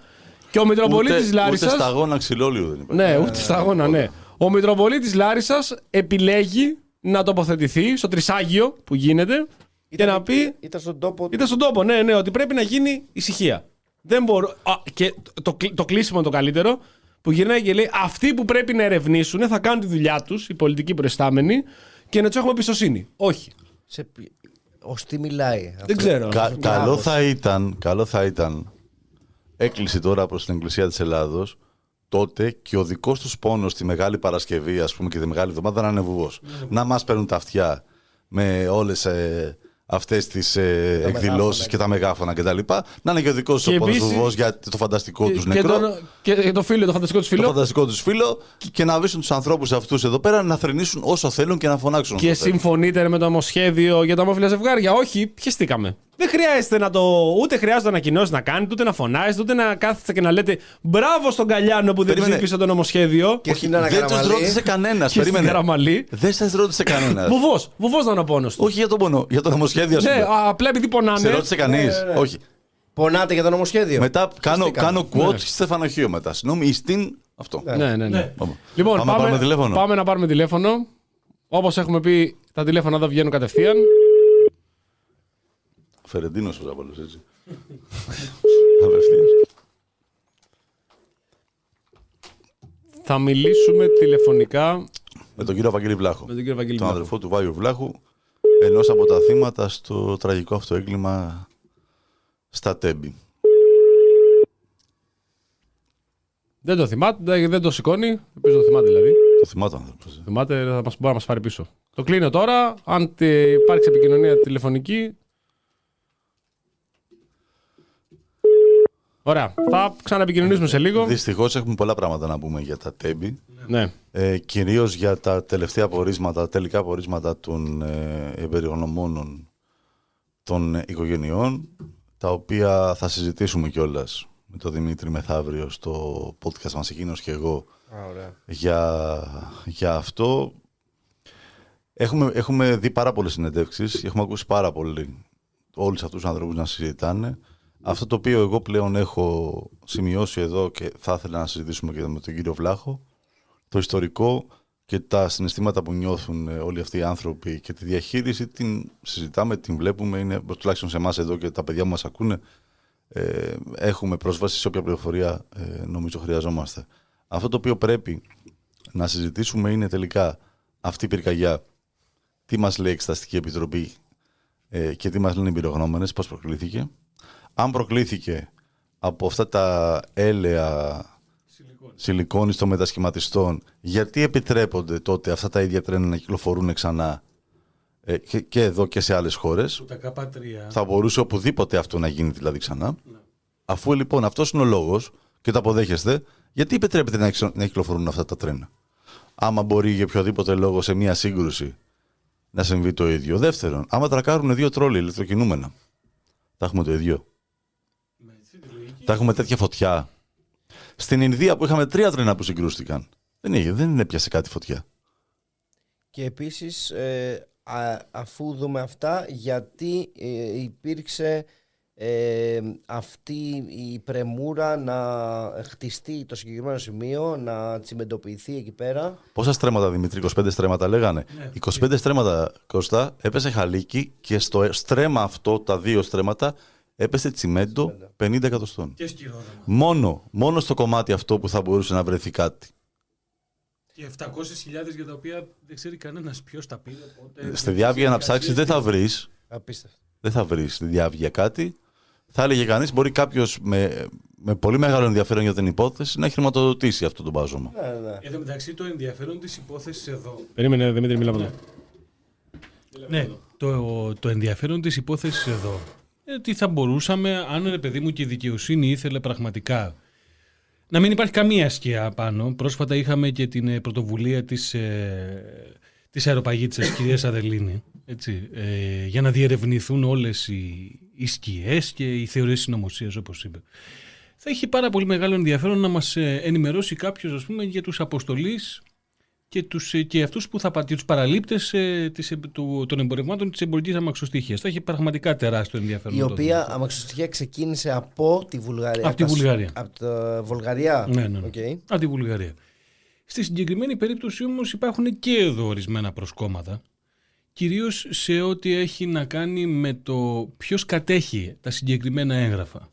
Και ο Μητροπολίτης Λάρισσας. Ούτε σταγόνα ξυλόλιου δεν υπάρχει. Ναι, ούτε σταγόνα, ναι. Ο Μητροπολίτης Λάρισσας επιλέγει να τοποθετηθεί στο τρισάγιο που γίνεται ήταν, και να πει. Ήταν στον τόπο. Ήταν στον τόπο, ναι, ναι, ότι πρέπει να γίνει ησυχία. Δεν μπορώ. Α, και το, το κλείσιμο το καλύτερο που γυρνάει και λέει: αυτοί που πρέπει να ερευνήσουν θα κάνουν τη δουλειά τους, οι πολιτικοί προϊστάμενοι, και να τους έχουμε εμπιστοσύνη. Όχι. Σε... ως τι μιλάει. Δεν ξέρω. Κα, καλό, θα ήταν, καλό θα ήταν. Έκλεισε τώρα προς την Εκκλησία της Ελλάδος. Τότε και ο δικός τους πόνος τη Μεγάλη Παρασκευή, ας πούμε, και τη Μεγάλη Εβδομάδα να είναι βουβός. Mm. Να μας παίρνουν τα αυτιά με όλες ε, αυτές τις ε, εκδηλώσεις και τα μεγάφωνα κτλ. Να είναι και ο δικός τους πόνος βουβός για το φανταστικό τους νεκρό. Και, και το φίλο, το φανταστικό τους φίλο. Το φανταστικό τους φίλο και, και να βήσουν τους ανθρώπους αυτούς εδώ πέρα να θρηνήσουν όσο θέλουν και να φωνάξουν. Και συμφωνείτε με το νομοσχέδιο για τα ομόφυλα ζευγάρια? Όχι, πιεστήκαμε. Δεν χρειάζεται να το. Ούτε χρειάζεται ανακοινώσεις να κάνετε, ούτε να φωνάζετε, ούτε να κάθεστε και να λέτε μπράβο στον Καλιάνο που δεν ψήφισε το νομοσχέδιο. Και όχι, δεν τους ρώτησε κανένας. Περίμενε. Δεν σας ρώτησε κανένας. Βουβός, βουβός να είναι ο πόνος του. Όχι για τον πόνο, για το νομοσχέδιο. Ναι, απλά επειδή πονάνε. Σε ρώτησε κανείς? Ναι, ναι. Όχι. Πονάτε για το νομοσχέδιο. Μετά κάνω, κάνω quote ναι. Στεφανοχείο μετά. Συγγνώμη, στην. Αυτό. Ναι, ναι, ναι. ναι. Λοιπόν, πάμε, πάμε, τηλέφωνο. πάμε να πάρουμε τηλέφωνο. Όπως έχουμε πει, τα τηλέφωνα εδώ βγαίνουν κατευθείαν. Φερεντίνος ο Ζάβαλος, έτσι. Απευθείας. Θα μιλήσουμε τηλεφωνικά με τον κύριο Βαγγέλη Βλάχο. Με τον κύριο Βαγγέλη τον Βλάχο. Αδελφό του Βάιου Βλάχου, ενός από τα θύματα στο τραγικό αυτό έγκλημα στα Τέμπη. Δεν το θυμάται, δεν το σηκώνει. Ελπίζω το θυμάται δηλαδή. Το θυμάται, άνθρωπος. Θυμάται, θα μας, μπορεί να μας πάρει πίσω. Το κλείνω τώρα. Αν υπάρξει επικοινωνία τηλεφωνική. Ωραία, θα ξαναεπικοινωνήσουμε σε λίγο. Δυστυχώς έχουμε πολλά πράγματα να πούμε για τα Τέμπη. Ναι. Ε, κυρίως για τα τελευταία πορίσματα, τελικά πορίσματα των ε, εμπειρογνωμόνων των οικογενειών, τα οποία θα συζητήσουμε κιόλας με τον Δημήτρη μεθαύριο στο podcast μας, εκείνος και εγώ. Α, ωραία. Για, για αυτό. Έχουμε, έχουμε δει πάρα πολλές συνεντεύξεις, έχουμε ακούσει πάρα πολύ όλους αυτούς τους ανθρώπους να συζητάνε. Αυτό το οποίο εγώ πλέον έχω σημειώσει εδώ και θα ήθελα να συζητήσουμε και με τον κύριο Βλάχο, το ιστορικό και τα συναισθήματα που νιώθουν όλοι αυτοί οι άνθρωποι και τη διαχείριση την συζητάμε, την βλέπουμε, είναι, τουλάχιστον σε εμάς εδώ και τα παιδιά που μας ακούνε, ε, έχουμε πρόσβαση σε όποια πληροφορία ε, νομίζω χρειαζόμαστε. Αυτό το οποίο πρέπει να συζητήσουμε είναι τελικά αυτή η πυρκαγιά, τι μας λέει η Εξεταστική Επιτροπή ε, και τι μας λένε οι εμπειρογνώμονες, πώς προκλήθηκε, αν προκλήθηκε από αυτά τα έλαια σιλικόνης των μετασχηματιστών, γιατί επιτρέπονται τότε αυτά τα ίδια τρένα να κυκλοφορούν ξανά ε, και, και εδώ και σε άλλες χώρες. Που τα κάπα τρία. Θα μπορούσε οπουδήποτε αυτό να γίνει δηλαδή ξανά. Ναι. Αφού λοιπόν αυτός είναι ο λόγος και το αποδέχεστε, γιατί επιτρέπεται να, να κυκλοφορούν αυτά τα τρένα. Άμα μπορεί για οποιοδήποτε λόγο σε μια σύγκρουση να συμβεί το ίδιο. Δεύτερον, άμα τρακάρουν δύο τρόλοι ηλεκτροκινούμενα, θα έχουμε το ίδιο. Ναι, θα έχουμε τέτοια φωτιά. Στην Ινδία που είχαμε τρία τρένα που συγκρούστηκαν, δεν είχε, δεν έπιασε κάτι φωτιά. Και επίσης, ε, α, αφού δούμε αυτά, γιατί ε, υπήρξε ε, αυτή η πρεμούρα να χτιστεί το συγκεκριμένο σημείο, να τσιμεντοποιηθεί εκεί πέρα. Πόσα στρέμματα, Δημητρή, είκοσι πέντε στρέμματα λέγανε. Ναι, είκοσι πέντε και... στρέμματα, Κώστα, έπεσε χαλίκι και στο στρέμα αυτό, τα δύο στρέμματα, έπεσε τσιμέντο πενήντα εκατοστών. Και μόνο, μόνο στο κομμάτι αυτό που θα μπορούσε να βρεθεί κάτι. Και επτακόσιες χιλιάδες για τα οποία δεν ξέρει κανένας ποιος τα πήρε. Πότε... Στη διάβγεια να ψάξεις δεν θα βρεις. Απίστευτο. Δεν θα βρεις στη διάβγεια κάτι. Θα έλεγε κανείς, μπορεί κάποιος με, με πολύ μεγάλο ενδιαφέρον για την υπόθεση να χρηματοδοτήσει αυτό το μπάζωμα. Εν τω μεταξύ το ενδιαφέρον της υπόθεσης εδώ. Περίμενε, Δημήτρη, μιλάμε εδώ. Ναι, το, το ενδιαφέρον της υπόθεσης εδώ. Τι θα μπορούσαμε, αν ρε παιδί μου και η δικαιοσύνη ήθελε πραγματικά να μην υπάρχει καμία σκιά πάνω. Πρόσφατα είχαμε και την πρωτοβουλία της, ε, της αεροπαγίτσας κυρίας Αδελίνη, έτσι, ε, για να διερευνηθούν όλες οι, οι σκιές και οι θεωρίες συνωμοσίας, όπως είπε. Θα είχε πάρα πολύ μεγάλο ενδιαφέρον να μας ενημερώσει κάποιος, ας πούμε, για τους αποστολείς και, τους, και αυτούς που θα πατήσουν, τους παραλήπτες ε, της, του, των εμπορευμάτων της εμπορικής αμαξοστοιχίας. Θα έχει πραγματικά τεράστιο ενδιαφέρον. Η οποία αμαξοστοιχία ξεκίνησε από τη Βουλγαρία. Από τη Βουλγαρία. Από τη Βουλγαρία. Ναι, ναι, ναι. Okay. Από τη Βουλγαρία. Στη συγκεκριμένη περίπτωση όμως υπάρχουν και εδώ ορισμένα προσκόμματα. Κυρίως σε ό,τι έχει να κάνει με το ποιος κατέχει τα συγκεκριμένα έγγραφα.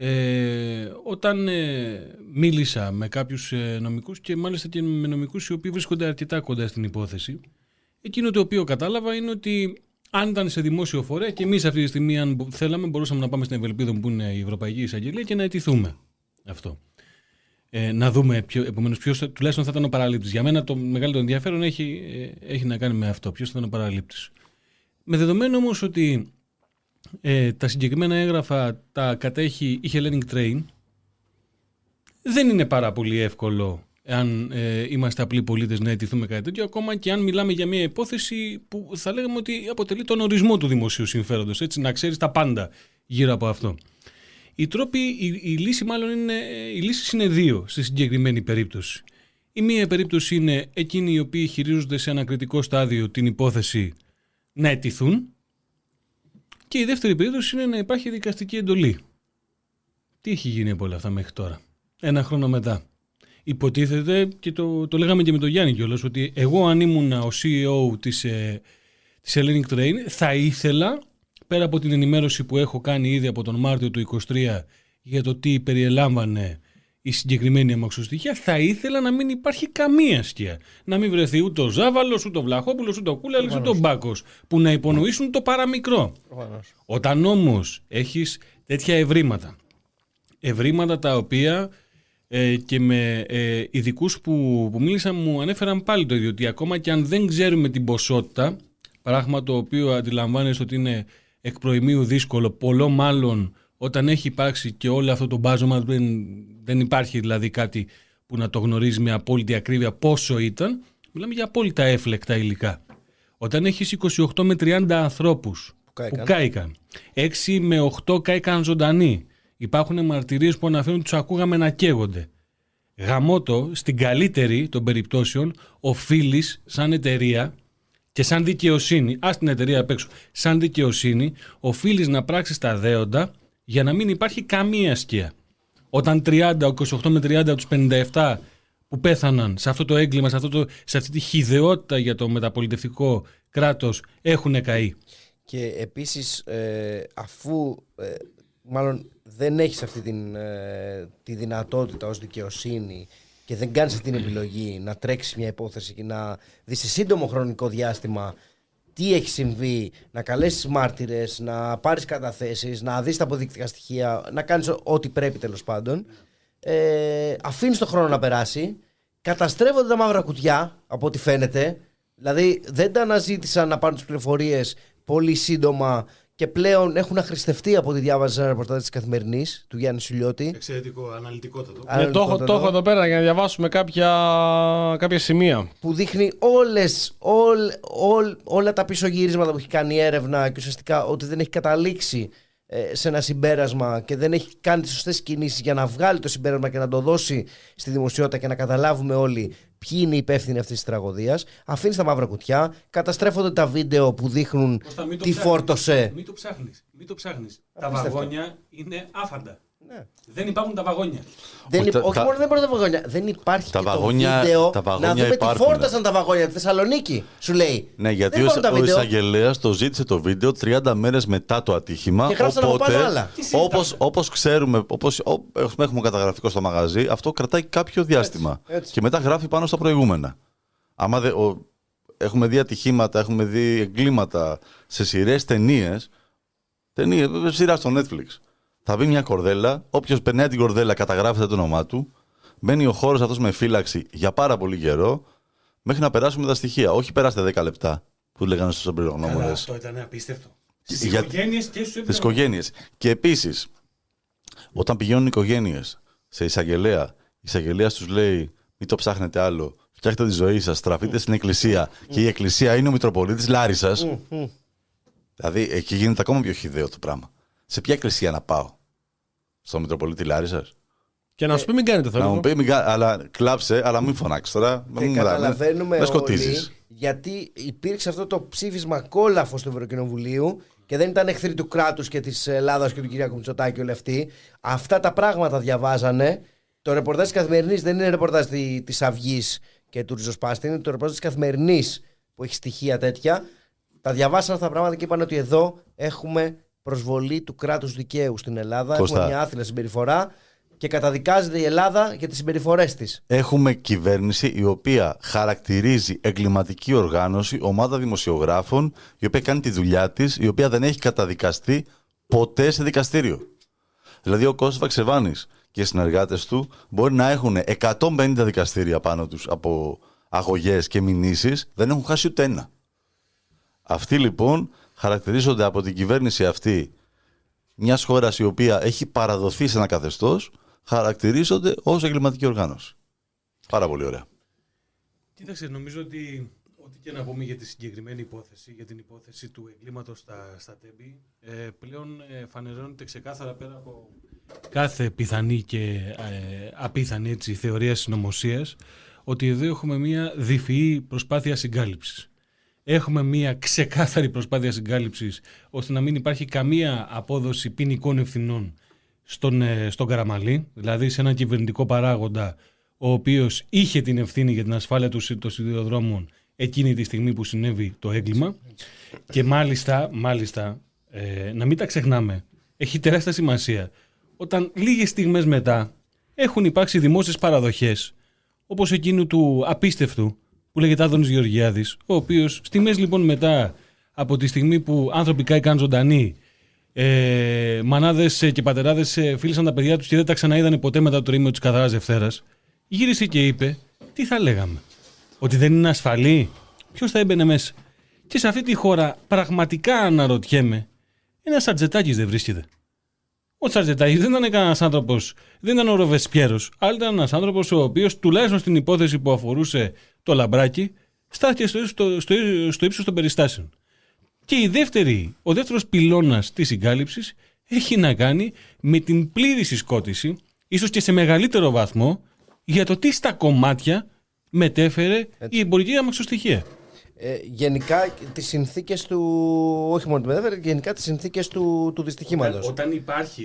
Ε, όταν ε, μίλησα με κάποιους ε, νομικούς και μάλιστα και με νομικούς οι οποίοι βρίσκονται αρκετά κοντά στην υπόθεση, εκείνο το οποίο κατάλαβα είναι ότι αν ήταν σε δημόσιο φορέα και εμείς αυτή τη στιγμή αν θέλαμε μπορούσαμε να πάμε στην Ευελπίδα που είναι η Ευρωπαϊκή Εισαγγελία και να αιτηθούμε αυτό. Ε, να δούμε ποιο, επομένως ποιος τουλάχιστον θα ήταν ο παραλήπτης. Για μένα το μεγαλύτερο ενδιαφέρον έχει, ε, έχει να κάνει με αυτό, ποιος θα ήταν ο παραλήπτης. Με δεδομένο όμως ότι Ε, τα συγκεκριμένα έγγραφα τα κατέχει η Hellenic Train, δεν είναι πάρα πολύ εύκολο αν ε, είμαστε απλοί πολίτες να αιτηθούμε κάτι τέτοιο, ακόμα και αν μιλάμε για μια υπόθεση που θα λέγαμε ότι αποτελεί τον ορισμό του δημοσίου συμφέροντος, έτσι, να ξέρεις τα πάντα γύρω από αυτό. Η, τρόπη, η, η λύση μάλλον είναι, οι λύσεις είναι δύο στη συγκεκριμένη περίπτωση. Η μία περίπτωση είναι εκείνοι οι οποίοι χειρίζονται σε ένα κριτικό στάδιο την υπόθεση να αιτηθούν. Και η δεύτερη περίπτωση είναι να υπάρχει δικαστική εντολή. Τι έχει γίνει από όλα αυτά μέχρι τώρα, ένα χρόνο μετά. Υποτίθεται, και το, το λέγαμε και με τον Γιάννη κιόλας, ότι εγώ αν ήμουν ο σι ι ο της, ε, της Hellenic Train θα ήθελα, πέρα από την ενημέρωση που έχω κάνει ήδη από τον Μάρτιο του είκοσι τρία για το τι περιελάμβανε η συγκεκριμένη αμαξοστοιχεία, θα ήθελα να μην υπάρχει καμία σκιά. Να μην βρεθεί ούτε ο Ζάβαλος, ούτε ο Βλαχόπουλος, ούτε ο Κούλαλης, ούτε ο Μπάκος, που να υπονοήσουν το παραμικρό. Προφανώς. Όταν όμως έχεις τέτοια ευρήματα, ευρήματα τα οποία ε, και με ε, ειδικούς που, που μίλησαν μου ανέφεραν πάλι το ίδιο, ότι ακόμα και αν δεν ξέρουμε την ποσότητα, πράγμα το οποίο αντιλαμβάνεσαι ότι είναι εκ προημίου δύσκολο, πολλό μάλλον όταν έχει υπάρξει και όλο αυτό το μπάζωμα, δεν, δεν υπάρχει δηλαδή κάτι που να το γνωρίζει με απόλυτη ακρίβεια πόσο ήταν, μιλάμε για απόλυτα έφλεκτα υλικά. Όταν έχεις είκοσι οκτώ με τριάντα ανθρώπους που κάηκαν, που κάηκαν έξι με οκτώ κάηκαν ζωντανοί, υπάρχουν μαρτυρίες που αναφέρουν τους ακούγαμε να καίγονται. Γαμώτο, στην καλύτερη των περιπτώσεων, οφείλει σαν εταιρεία και σαν δικαιοσύνη, ας την εταιρεία απ' έξω, σαν δικαιοσύνη, οφείλει να πράξεις τα δέοντα για να μην υπάρχει καμία σκιά. Όταν τριάντα, είκοσι οκτώ με τριάντα από τους πενήντα επτά που πέθαναν σε αυτό το έγκλημα, σε, αυτό το, σε αυτή τη χυδαιότητα για το μεταπολιτευτικό κράτος έχουν καεί. Και επίσης ε, αφού ε, μάλλον δεν έχεις αυτή την, ε, τη δυνατότητα ως δικαιοσύνη και δεν κάνεις αυτή την επιλογή να τρέξεις μια υπόθεση και να δεις σε σύντομο χρονικό διάστημα τι έχει συμβεί, να καλέσεις μάρτυρες, να πάρεις καταθέσεις, να δεις τα αποδεικτικά στοιχεία, να κάνεις ό,τι πρέπει τέλος πάντων. Ε, αφήνεις το χρόνο να περάσει, καταστρέφονται τα μαύρα κουτιά από ό,τι φαίνεται. Δηλαδή δεν τα αναζήτησαν να πάρουν τις πληροφορίες πολύ σύντομα και πλέον έχουν αχρηστευτεί από ό,τι διάβαζα σε ένα ρεπορτάζ της Καθημερινής του Γιάννη Σουλιώτη. Εξαιρετικό, αναλυτικότατο. αναλυτικότατο. Το έχω εδώ πέρα για να διαβάσουμε κάποια, κάποια σημεία. Που δείχνει όλες, όλ, όλ, όλα τα πίσω γυρίσματα που έχει κάνει η έρευνα και ουσιαστικά ότι δεν έχει καταλήξει σε ένα συμπέρασμα και δεν έχει κάνει τις σωστές κινήσεις για να βγάλει το συμπέρασμα και να το δώσει στη δημοσιότητα και να καταλάβουμε όλοι ποιοι είναι οι υπεύθυνοι αυτής της τραγωδίας. Αφήνεις τα μαύρα κουτιά, καταστρέφονται τα βίντεο που δείχνουν Κώστα, τι ψάχνεις, φόρτωσε. Μην το ψάχνεις, μην το ψάχνεις. Τα βαγόνια είναι άφαντα. Ναι. Δεν υπάρχουν τα βαγόνια. Δεν υπ... τα... Όχι μόνο δεν υπάρχουν τα βαγόνια. Δεν υπάρχει τα και βαγόνια, το βίντεο τα να δούμε υπάρχουν. Τι φόρτασαν τα βαγόνια τη Θεσσαλονίκη, σου λέει. Ναι, γιατί δεν ο εισαγγελέας το ζήτησε το βίντεο τριάντα μέρες μετά το ατύχημα. Και οπότε, όπως, όπως ξέρουμε, όπως έχουμε καταγραφικό στο μαγαζί, αυτό κρατάει κάποιο διάστημα. Έτσι, έτσι. Και μετά γράφει πάνω στα προηγούμενα. Άμα δε, ο, έχουμε δει ατυχήματα, έχουμε δει εγκλήματα σε σειρές ταινίες. Ταινίες, σειρά στο Netflix. Θα μπει μια κορδέλα, όποιος περνάει την κορδέλα καταγράφεται το όνομά του, μπαίνει ο χώρος αυτός με φύλαξη για πάρα πολύ καιρό, μέχρι να περάσουμε τα στοιχεία. Όχι περάστε δέκα λεπτά που λέγανε στους εμπειρογνώμονες. Αυτό ήταν απίστευτο. Στις για... οικογένειες και στους εμπειρογνώμονες. Στις οικογένειες. Και επίσης, όταν πηγαίνουν οι οικογένειες σε εισαγγελέα, η εισαγγελέας τους λέει μην το ψάχνετε άλλο, φτιάχτε τη ζωή σας, στραφείτε mm. στην εκκλησία mm. και η εκκλησία είναι ο Μητροπολίτης Λάρισσας. Mm. Mm. Δηλαδή εκεί γίνεται ακόμα πιο χυδαίο το πράγμα. Σε ποια εκκλησία να πάω? Στον Μητροπολίτη Λάρισσας. Και να σου πει μην κάνετε θέλω. Να μου πει μην κάνετε, αλλά κλάψε, αλλά μην φωνάξεις τώρα. Δεν καταλαβαίνουμε όλοι, γιατί υπήρξε αυτό το ψήφισμα κόλαφος του Ευρωκοινοβουλίου και δεν ήταν εχθροί του κράτους και της Ελλάδας και του κυρία Μητσοτάκη όλοι αυτοί. Αυτά τα πράγματα διαβάζανε. Το ρεπορτάζ της Καθημερινής δεν είναι ρεπορτάζ της Αυγής και του Ριζοσπάστη, είναι το ρεπορτάζ της Καθημερινής που έχει στοιχεία τέτοια. Τα διαβάσανε αυτά τα πράγματα και είπαν ότι εδώ έχουμε προσβολή του κράτους δικαίου στην Ελλάδα. Κώστα. Έχουμε μια άθλια συμπεριφορά και καταδικάζεται η Ελλάδα για τις συμπεριφορές της. Έχουμε κυβέρνηση η οποία χαρακτηρίζει εγκληματική οργάνωση, ομάδα δημοσιογράφων, η οποία κάνει τη δουλειά της, η οποία δεν έχει καταδικαστεί ποτέ σε δικαστήριο. Δηλαδή ο Κώστας Βαξεβάνης και οι συνεργάτες του μπορεί να έχουν εκατόν πενήντα δικαστήρια πάνω τους από αγωγές και μηνύσεις, δεν έχουν χάσει ούτε ένα. Αυτοί λοιπόν χαρακτηρίζονται από την κυβέρνηση αυτή μιας χώρας η οποία έχει παραδοθεί σε ένα καθεστώς, χαρακτηρίζονται ως εγκληματική οργάνωση. Πάρα πολύ ωραία. Κοίταξε, νομίζω ότι ό,τι και να πούμε για τη συγκεκριμένη υπόθεση, για την υπόθεση του εγκλήματος στα, στα Τέμπη, ε, πλέον ε, φανερώνεται ξεκάθαρα πέρα από κάθε πιθανή και ε, απίθανη έτσι, θεωρία συνωμοσίας, ότι εδώ έχουμε μια διφυή προσπάθεια συγκάλυψης. Έχουμε μία ξεκάθαρη προσπάθεια συγκάλυψης ώστε να μην υπάρχει καμία απόδοση ποινικών ευθυνών στον, στον Καραμαλή, δηλαδή σε έναν κυβερνητικό παράγοντα ο οποίος είχε την ευθύνη για την ασφάλεια των σιδηροδρόμων εκείνη τη στιγμή που συνέβη το έγκλημα. Και μάλιστα, μάλιστα ε, να μην τα ξεχνάμε, έχει τεράστια σημασία όταν λίγες στιγμές μετά έχουν υπάρξει δημόσιες παραδοχές όπως εκείνου του απίστευτου που λέγεται Άδωνης Γεωργιάδης, ο οποίος στιγμές λοιπόν μετά από τη στιγμή που άνθρωποι κάηκαν ζωντανοί, ε, μανάδες και πατεράδες φίλησαν τα παιδιά τους και δεν τα ξαναείδανε ποτέ μετά το τρίμηνο της Καθαράς Δευτέρας, γύρισε και είπε τι θα λέγαμε, ότι δεν είναι ασφαλή, ποιος θα έμπαινε μέσα? Και σε αυτή τη χώρα πραγματικά αναρωτιέμαι, ένας Σαρτζετάκης δεν βρίσκεται. Ο Τσαρτζετάκης δεν ήταν κανένας άνθρωπος, δεν ήταν ο Ροβεσπιέρος, αλλά ήταν ένας άνθρωπος ο οποίος τουλάχιστον στην υπόθεση που αφορούσε το λαμπράκι, στάθηκε στο, στο, στο, στο ύψος των περιστάσεων. Και η δεύτερη, ο δεύτερος πυλώνας της συγκάλυψης έχει να κάνει με την πλήρη συσκότηση, ίσως και σε μεγαλύτερο βαθμό, για το τι στα κομμάτια μετέφερε Έτσι. η εμπορική αμαξοστοιχεία. Ε, γενικά τις συνθήκες του, όχι μόνο του μετέφερε, γενικά τις συνθήκες του, του δυστυχήματος. Όταν,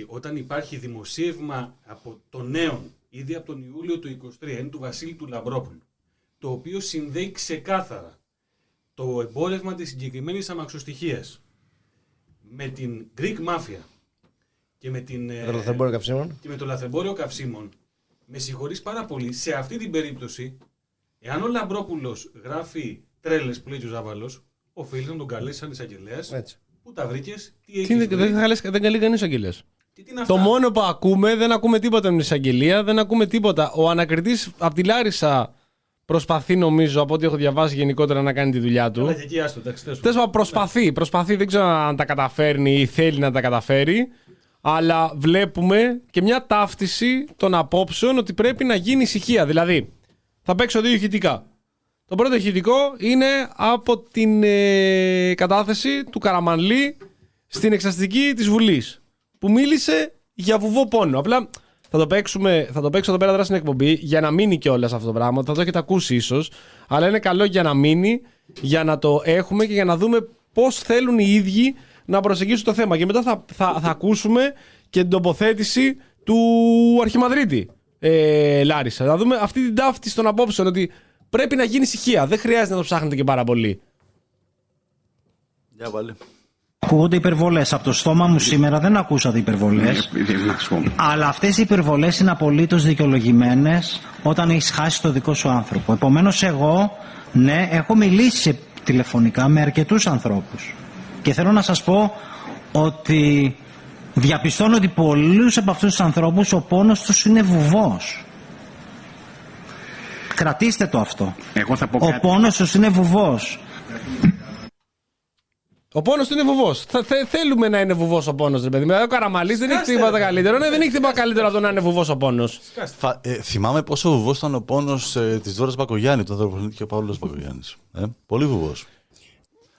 όταν υπάρχει δημοσίευμα από το νέο ήδη από τον Ιούλιο του είκοσι τρία, είναι του Βασίλη του Λαμπρόπουλου, το οποίο συνδέει ξεκάθαρα το εμπόρευμα της συγκεκριμένης αμαξοστοιχίας με την Greek Mafia και με, την, και με το λαθρεμπόριο καυσίμων. Με συγχωρείς πάρα πολύ, σε αυτή την περίπτωση, εάν ο Λαμπρόπουλος γράφει τρέλες που λέει και ο Ζάβαλος, οφείλει να τον καλέσει σαν εισαγγελέας. Πού τα βρήκες, τι έχεις βρει. Δεν καλεί κανείς εισαγγελέας. Το μόνο που ακούμε, δεν ακούμε τίποτα με την εισαγγελία, δεν ακούμε τίποτα. Ο ανακριτής από τη Λάρισα προσπαθεί, νομίζω, από ό,τι έχω διαβάσει γενικότερα, να κάνει τη δουλειά του. Τέλος πάντων, προσπαθεί, προσπαθεί, δεν ξέρω αν τα καταφέρνει ή θέλει να τα καταφέρει. Αλλά βλέπουμε και μια ταύτιση των απόψεων ότι πρέπει να γίνει ησυχία. Δηλαδή, θα παίξω δύο ηχητικά. Το πρώτο ηχητικό είναι από την ε, κατάθεση του Καραμανλή στην εξαστική της Βουλής, που μίλησε για βουβό πόνο. Απλά θα το, παίξουμε, θα το παίξω εδώ πέρα δράση στην εκπομπή για να μείνει κιόλας αυτό το πράγμα. Θα το έχετε ακούσει ίσως, αλλά είναι καλό για να μείνει, για να το έχουμε και για να δούμε πώς θέλουν οι ίδιοι να προσεγγίσουν το θέμα. Και μετά θα, θα, θα ακούσουμε και την τοποθέτηση του Αρχιμαδρίτη ε, Λάρισα. Να δούμε αυτή την ταύτιση των απόψεων, ότι πρέπει να γίνει ησυχία. Δεν χρειάζεται να το ψάχνετε και πάρα πολύ. Για βάλε. Ακούγονται υπερβολές. Από το στόμα μου σήμερα δεν ακούσατε υπερβολές. Αλλά αυτές οι υπερβολές είναι απολύτως δικαιολογημένες όταν έχεις χάσει το δικό σου άνθρωπο. Επομένως, εγώ, ναι, έχω μιλήσει τηλεφωνικά με αρκετούς ανθρώπους. Και θέλω να σας πω ότι διαπιστώνω ότι πολλούς από αυτούς τους ανθρώπους ο πόνος τους είναι βουβός. Κρατήστε το αυτό. Εγώ θα πω κάτι. Ο πόνος τους είναι βουβός. Ο πόνος του είναι βουβός. Θε, θέλουμε να είναι βουβός ο πόνος, ρε παιδί. Ο Καραμαλής δεν έχει τίποτα καλύτερο. Ναι, δεν έχει τίποτα καλύτερο από το να είναι βουβός ο πόνος. Ε, θυμάμαι πόσο βουβός ήταν ο πόνος ε, της Δώρας Μπακογιάννη, τον Δωροπολίτη και ο Παύλος Μπακογιάννης. Ε, πολύ βουβός.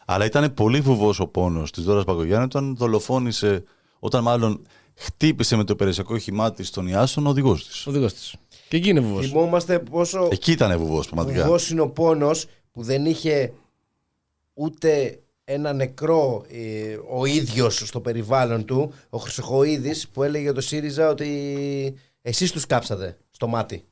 Αλλά ήταν πολύ βουβός ο πόνος της Δώρας Μπακογιάννη όταν δολοφόνησε, όταν μάλλον χτύπησε με το υπηρεσιακό χυμά της τον Ιάσον ο οδηγός της. Ο οδηγός της. Και εκεί είναι βουβός. Θυμόμαστε πόσο. Εκεί ήταν βουβός, πραγματικά. Βουβός είναι ο πόνος που δεν είχε ούτε ένα νεκρό ε, ο ίδιος στο περιβάλλον του, ο Χρυσοχοΐδης, που έλεγε το ΣΥΡΙΖΑ ότι εσείς τους κάψατε στο μάτι.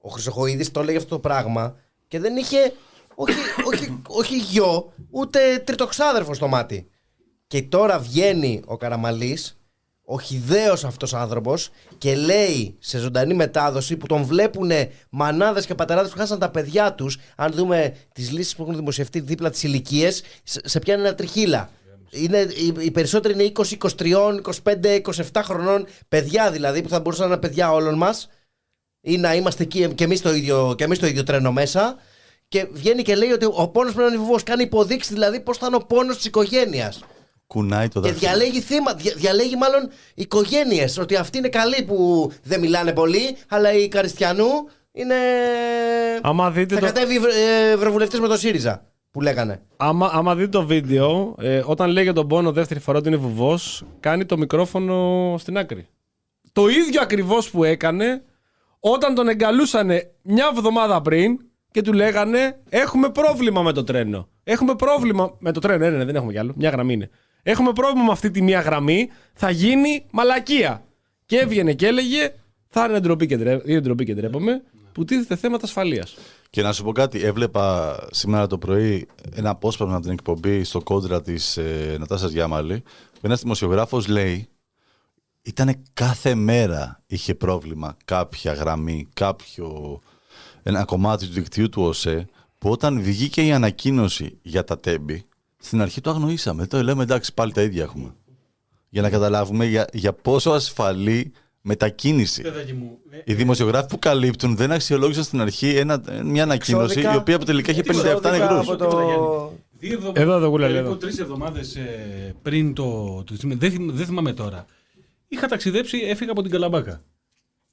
Ο Χρυσοχοΐδης το έλεγε αυτό το πράγμα και δεν είχε όχι, όχι, όχι γιο, ούτε τριτοξάδερφο στο μάτι. Και τώρα βγαίνει ο Καραμαλής, ο χυδαίος αυτός άνθρωπος, και λέει σε ζωντανή μετάδοση που τον βλέπουνε μανάδες και πατεράδες που χάσαν τα παιδιά τους. Αν δούμε τις λύσεις που έχουν δημοσιευτεί δίπλα τις ηλικίες, σε πιάνει ένα τριχύλα. Είναι, οι περισσότεροι είναι είκοσι, είκοσι τρία, είκοσι πέντε, είκοσι επτά χρονών, παιδιά δηλαδή που θα μπορούσαν να είναι παιδιά όλων μας ή να είμαστε και εμείς το ίδιο, και εμείς το ίδιο τρένο μέσα. Και βγαίνει και λέει ότι ο πόνος πρέπει να είναι βουβός. Κάνει υποδείξει δηλαδή πώς θα είναι ο πόνος της οικογένειας. Κουνάει το δάχτυλο. Και διαλέγει θύμα, δια, διαλέγει μάλλον οικογένειες. Ότι αυτοί είναι καλοί που δεν μιλάνε πολύ, αλλά οι Καριστιανού είναι. Άμα δείτε θα το... κατέβει ε, ευρωβουλευτής με το ΣΥΡΙΖΑ που λέγανε. Άμα, άμα δείτε το βίντεο, ε, όταν λέγεται τον πόνο δεύτερη φορά ότι είναι βουβός, κάνει το μικρόφωνο στην άκρη. Το ίδιο ακριβώς που έκανε όταν τον εγκαλούσανε μια εβδομάδα πριν. Και του λέγανε, έχουμε πρόβλημα με το τρένο. Έχουμε πρόβλημα με το τρένο, ναι, ναι, δεν έχουμε κι άλλο. Μια γραμμή είναι. Έχουμε πρόβλημα με αυτή τη μία γραμμή. Θα γίνει μαλακία. Και έβγαινε και έλεγε, θα είναι ντροπή και, ντρέ... ντροπή και ντρέπομαι, που τίθεται θέματα ασφαλείας. Και να σου πω κάτι, έβλεπα σήμερα το πρωί ένα απόσπασμα από την εκπομπή στο κόντρα της ε, Νατάσας Γιάμαλη. Ένας δημοσιογράφος λέει, ήταν κάθε μέρα είχε πρόβλημα κάποια γραμμή, κάποιο. Ένα κομμάτι του δικτύου του ΟΣΕ που όταν βγήκε η ανακοίνωση για τα Τέμπη, στην αρχή το αγνοήσαμε. Τώρα λέμε εντάξει, πάλι τα ίδια έχουμε. Για να καταλάβουμε για, για πόσο ασφαλή μετακίνηση. Μου, ε, οι δημοσιογράφοι που καλύπτουν δεν αξιολόγησαν στην αρχή ένα, μια ανακοίνωση εξώδικα, η οποία τελικά είχε πενήντα επτά νεκρούς. Το... Εδώ το γούλα λίγο. Τρεις εβδομάδες ε, πριν το. το δεν, δεν θυμάμαι τώρα. Είχα ταξιδέψει, έφυγα από την Καλαμπάκα.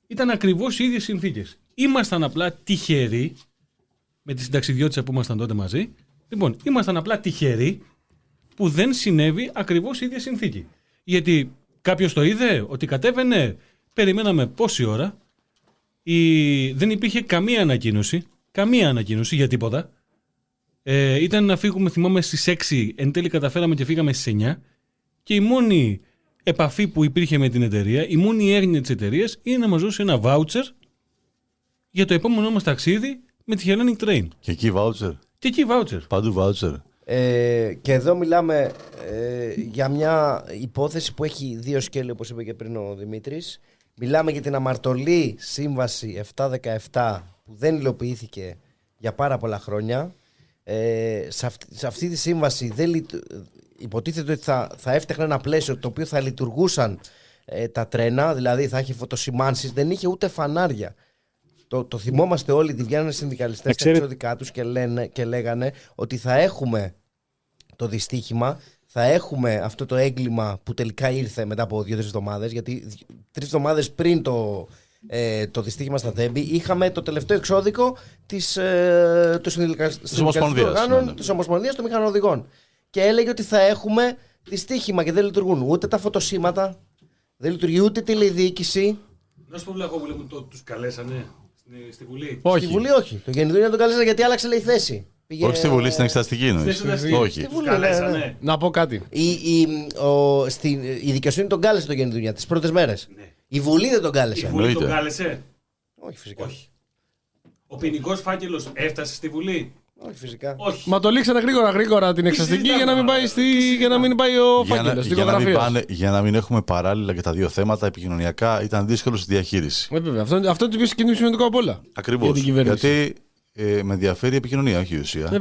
Ήταν ακριβώς οι ίδιες συνθήκες. Ήμασταν απλά τυχεροί, με τη συνταξιδιώτησα που ήμασταν τότε μαζί, λοιπόν, ήμασταν απλά τυχεροί που δεν συνέβη ακριβώς η ίδια συνθήκη. Γιατί κάποιος το είδε, ότι κατέβαινε, περιμέναμε πόση ώρα, η... δεν υπήρχε καμία ανακοίνωση, καμία ανακοίνωση για τίποτα. Ε, ήταν να φύγουμε, θυμάμαι, στις έξι, εν τέλει καταφέραμε και φύγαμε στις εννιά και η μόνη επαφή που υπήρχε με την εταιρεία, η μόνη έγνοια της εταιρείας είναι να μας δώσει ένα βάουτσερ για το επόμενό μας ταξίδι με τη Hellenic Train. Και εκεί βάουτσερ. Και εκεί βάουτσερ. Παντού βάουτσερ. Ε, και εδώ μιλάμε ε, για μια υπόθεση που έχει δύο σκέλη, όπως είπε και πριν ο Δημήτρης. Μιλάμε για την αμαρτωλή Σύμβαση επτακόσια δεκαεπτά που δεν υλοποιήθηκε για πάρα πολλά χρόνια. Ε, σε, αυτή, σε αυτή τη σύμβαση δεν λειτου... υποτίθεται ότι θα, θα έφτιαχνε ένα πλαίσιο το οποίο θα λειτουργούσαν ε, τα τρένα, δηλαδή θα είχε φωτοσημάνσεις, δεν είχε ούτε φανάρια. Το, το θυμόμαστε όλοι, τη βγαίνανε συνδικαλιστές στα εξώδικά τους και, λένε, και λέγανε ότι θα έχουμε το δυστύχημα, θα έχουμε αυτό το έγκλημα που τελικά ήρθε μετά από δύο-τρεις εβδομάδες, γιατί τρεις εβδομάδες πριν το... Ε, το δυστύχημα στα Τέμπη είχαμε το τελευταίο εξώδικο της, ε, του συνδικαλιστικού οργάνων της Ομοσπονδίας των Μηχανοδηγών και έλεγε ότι θα έχουμε δυστύχημα και δεν λειτουργούν ούτε τα φωτοσήματα, δεν λειτουργεί ούτε τηλεδιοίκηση. Να σου πω, Βλαχόπουλε, που το, τους καλέσανε στη Βουλή? Όχι. Στη Βουλή όχι, το Γενικό τον καλέσανε γιατί άλλαξε, λέει, η θέση. Πήγε... Όχι στη Βουλή, στην Εξεταστική εννοείς. Όχι. Βουλή, καλέσανε. Ναι. Να πω κάτι. Η, η, ο, στην, η δικαιοσύνη τον κάλεσε το Γενιδούνια τις πρώτες μέρες. Ναι. Η Βουλή δεν τον κάλεσε. Η Βουλή Εννοείται. Τον κάλεσε. Όχι, φυσικά. Όχι. Ο ποινικός φάκελος έφτασε στη Βουλή. Όχι, φυσικά. Όχι. Μα το λήξανε γρήγορα γρήγορα την εξεταστική για να μην πάει, στη... για να μην πάει ο φάκελος. Για, για, για, για να μην έχουμε παράλληλα και τα δύο θέματα επικοινωνιακά, ήταν δύσκολο στη διαχείριση. Βέβαια. Αυτό, αυτό το οποίο είναι σημαντικό απ' όλα. Ακριβώς. Γιατί ε, με ενδιαφέρει η επικοινωνία, όχι η ουσία.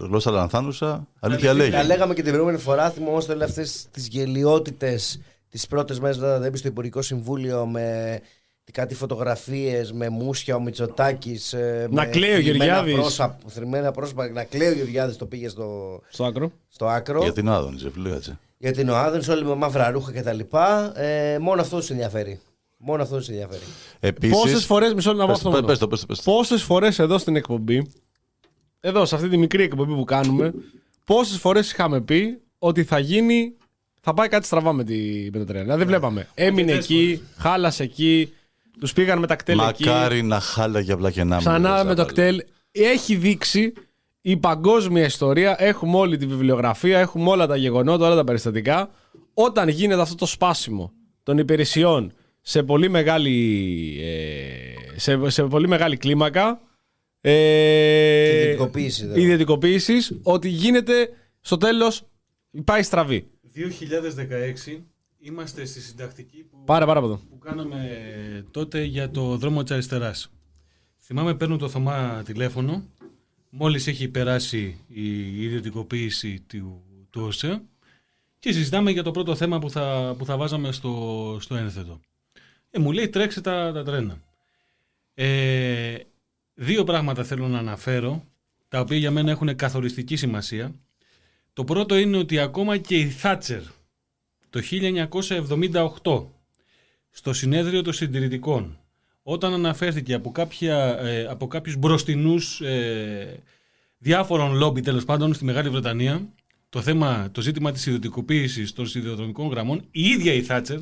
Γλώσσα λανθάνουσα, αλήθεια λέγει. Τα λέγαμε και την προηγούμενη φορά, θυμόμαστε όλες αυτές τις γελιότητες. Τις πρώτες μέρες μετά δεν μπει στο Υπουργικό Συμβούλιο με κάτι φωτογραφίες, με μουσια, ο Μητσοτάκης. Να κλαίει ο Γεωργιάδης. Θρυμμένα πρόσωπα, να κλαίει ο Γεωργιάδης, το πήγε στο, στο, άκρο. στο άκρο. Για την Άδωνη, ζευγλίατσε. Για την Άδωνη, όλοι με μαύρα ρούχα κτλ. Ε, μόνο αυτό τους ενδιαφέρει. Μόνο αυτό τους ενδιαφέρει. Επίσης, πόσες φορές, μισό να πες, πες, πες, πες, πες. Πόσες φορές εδώ στην εκπομπή, εδώ σε αυτή τη μικρή εκπομπή που κάνουμε, πόσες φορές είχαμε πει ότι θα γίνει. Θα πάει κάτι στραβά με, τη, με το τρένα. Δεν βλέπαμε. Έμεινε εκεί, χάλασε εκεί, τους πήγαν με τα κτέλ εκεί. Μακάρι να χάλαγε απλά και να μην. Ξανά με το κτέλ. Έχει δείξει η παγκόσμια ιστορία, έχουμε όλη τη βιβλιογραφία, έχουμε όλα τα γεγονότα, όλα τα περιστατικά. Όταν γίνεται αυτό το σπάσιμο των υπηρεσιών σε πολύ μεγάλη, σε, σε πολύ μεγάλη κλίμακα, ε, ιδιωτικοποίησης, ότι γίνεται στο τέλος, πάει στραβή. δύο χιλιάδες δεκαέξι είμαστε στη συντακτική που, πάρα, πάρα που κάναμε τότε για το δρόμο της αριστεράς. Θυμάμαι, παίρνω το Θωμά τηλέφωνο, μόλις έχει περάσει η ιδιωτικοποίηση του, του ΟΣΕ και συζητάμε για το πρώτο θέμα που θα, που θα βάζαμε στο, στο ένθετο. Ε, μου λέει τρέξε τα, τα τρένα. Ε, δύο πράγματα θέλω να αναφέρω, τα οποία για μένα έχουν καθοριστική σημασία. Το πρώτο είναι ότι ακόμα και η Θάτσερ το χίλια εννιακόσια εβδομήντα οκτώ στο συνέδριο των συντηρητικών, όταν αναφέρθηκε από, κάποια, από κάποιους μπροστινούς ε, διάφορων λόμπι τέλος πάντων στη Μεγάλη Βρετανία το, θέμα, το ζήτημα της ιδιωτικοποίησης των σιδηροδρομικών γραμμών, η ίδια η Θάτσερ,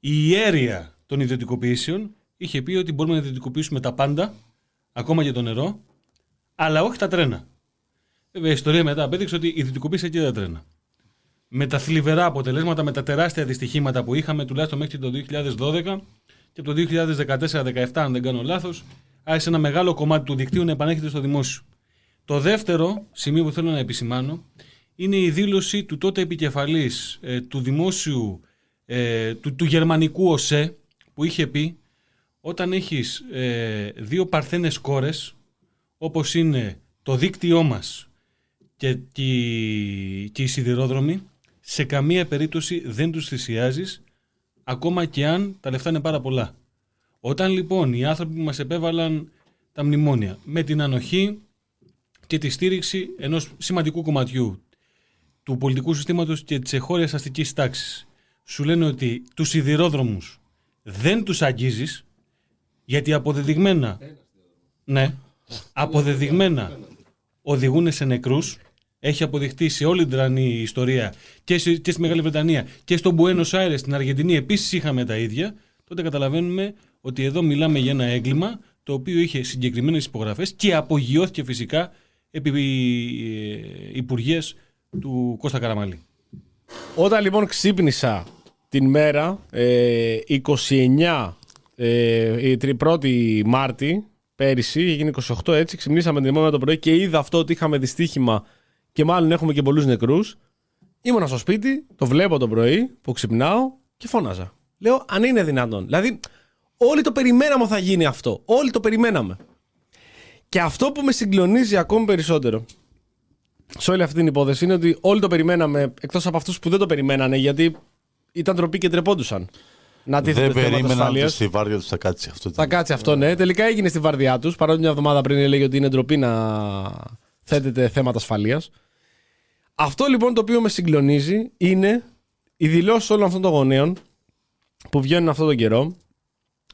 η ιέρεια των ιδιωτικοποιήσεων, είχε πει ότι μπορούμε να ιδιωτικοποιήσουμε τα πάντα, ακόμα και το νερό, αλλά όχι τα τρένα. Η ιστορία μετά απέδειξε ότι ιδιωτικοποίησε και τα τρένα. Με τα θλιβερά αποτελέσματα, με τα τεράστια δυστυχήματα που είχαμε, τουλάχιστον μέχρι το δύο χιλιάδες δώδεκα και από το δύο χιλιάδες δεκατέσσερα δεκαεπτά, αν δεν κάνω λάθος, άρχισε ένα μεγάλο κομμάτι του δικτύου να επανέρχεται στο δημόσιο. Το δεύτερο σημείο που θέλω να επισημάνω είναι η δήλωση του τότε επικεφαλής ε, του δημόσιου, ε, του, του γερμανικού ΟΣΕ, που είχε πει, όταν έχεις ε, δύο παρθένες κόρες, όπως είναι το δίκτυό μας και, και, και οι σιδηρόδρομοι, σε καμία περίπτωση δεν τους θυσιάζεις, ακόμα και αν τα λεφτά είναι πάρα πολλά. Όταν λοιπόν οι άνθρωποι που μας επέβαλαν τα μνημόνια με την ανοχή και τη στήριξη ενός σημαντικού κομματιού του πολιτικού συστήματος και της εχώριας αστικής τάξης σου λένε ότι τους σιδηρόδρομους δεν τους αγγίζεις, γιατί αποδεδειγμένα, ναι, αποδεδειγμένα οδηγούν σε νεκρούς. Έχει αποδειχτεί σε όλη την τρανή ιστορία και, σε, και στη Μεγάλη Βρετανία και στον Μπουένος Άιρες, στην Αργεντινή επίσης είχαμε τα ίδια. Τότε καταλαβαίνουμε ότι εδώ μιλάμε για ένα έγκλημα το οποίο είχε συγκεκριμένες υπογραφές και απογειώθηκε φυσικά επί υπουργείας του Κώστα Καραμαλή. Όταν λοιπόν ξύπνησα την μέρα ε, είκοσι εννέα ε, πρώτη Μάρτη πέρυσι, έγινε είκοσι οκτώ έτσι, ξυπνήσαμε την ημέρα το πρωί και είδα αυτό ότι είχαμε δυστύχημα και μάλλον έχουμε και πολλούς νεκρούς. Ήμουνα στο σπίτι, το βλέπω το πρωί που ξυπνάω και φώναζα. Λέω αν είναι δυνατόν. Δηλαδή όλοι το περιμέναμε θα γίνει αυτό. Όλοι το περιμέναμε. Και αυτό που με συγκλονίζει ακόμη περισσότερο σε όλη αυτή την υπόθεση είναι ότι όλοι το περιμέναμε, εκτός από αυτούς που δεν το περιμένανε, γιατί ήταν ντροπή και τρεπόντουσαν. Να δεν περίμεναν ότι στη βάρδια τους θα κάτσει αυτό. Θα κάτσει αυτό, ναι. Τελικά έγινε στη βάρδιά τους, παρότι μια εβδομάδα πριν έλεγε ότι είναι ντροπή να θέτεται θέματα ασφαλείας. Αυτό λοιπόν το οποίο με συγκλονίζει είναι οι δηλώσεις όλων αυτών των γονέων που βγαίνουν αυτόν τον καιρό.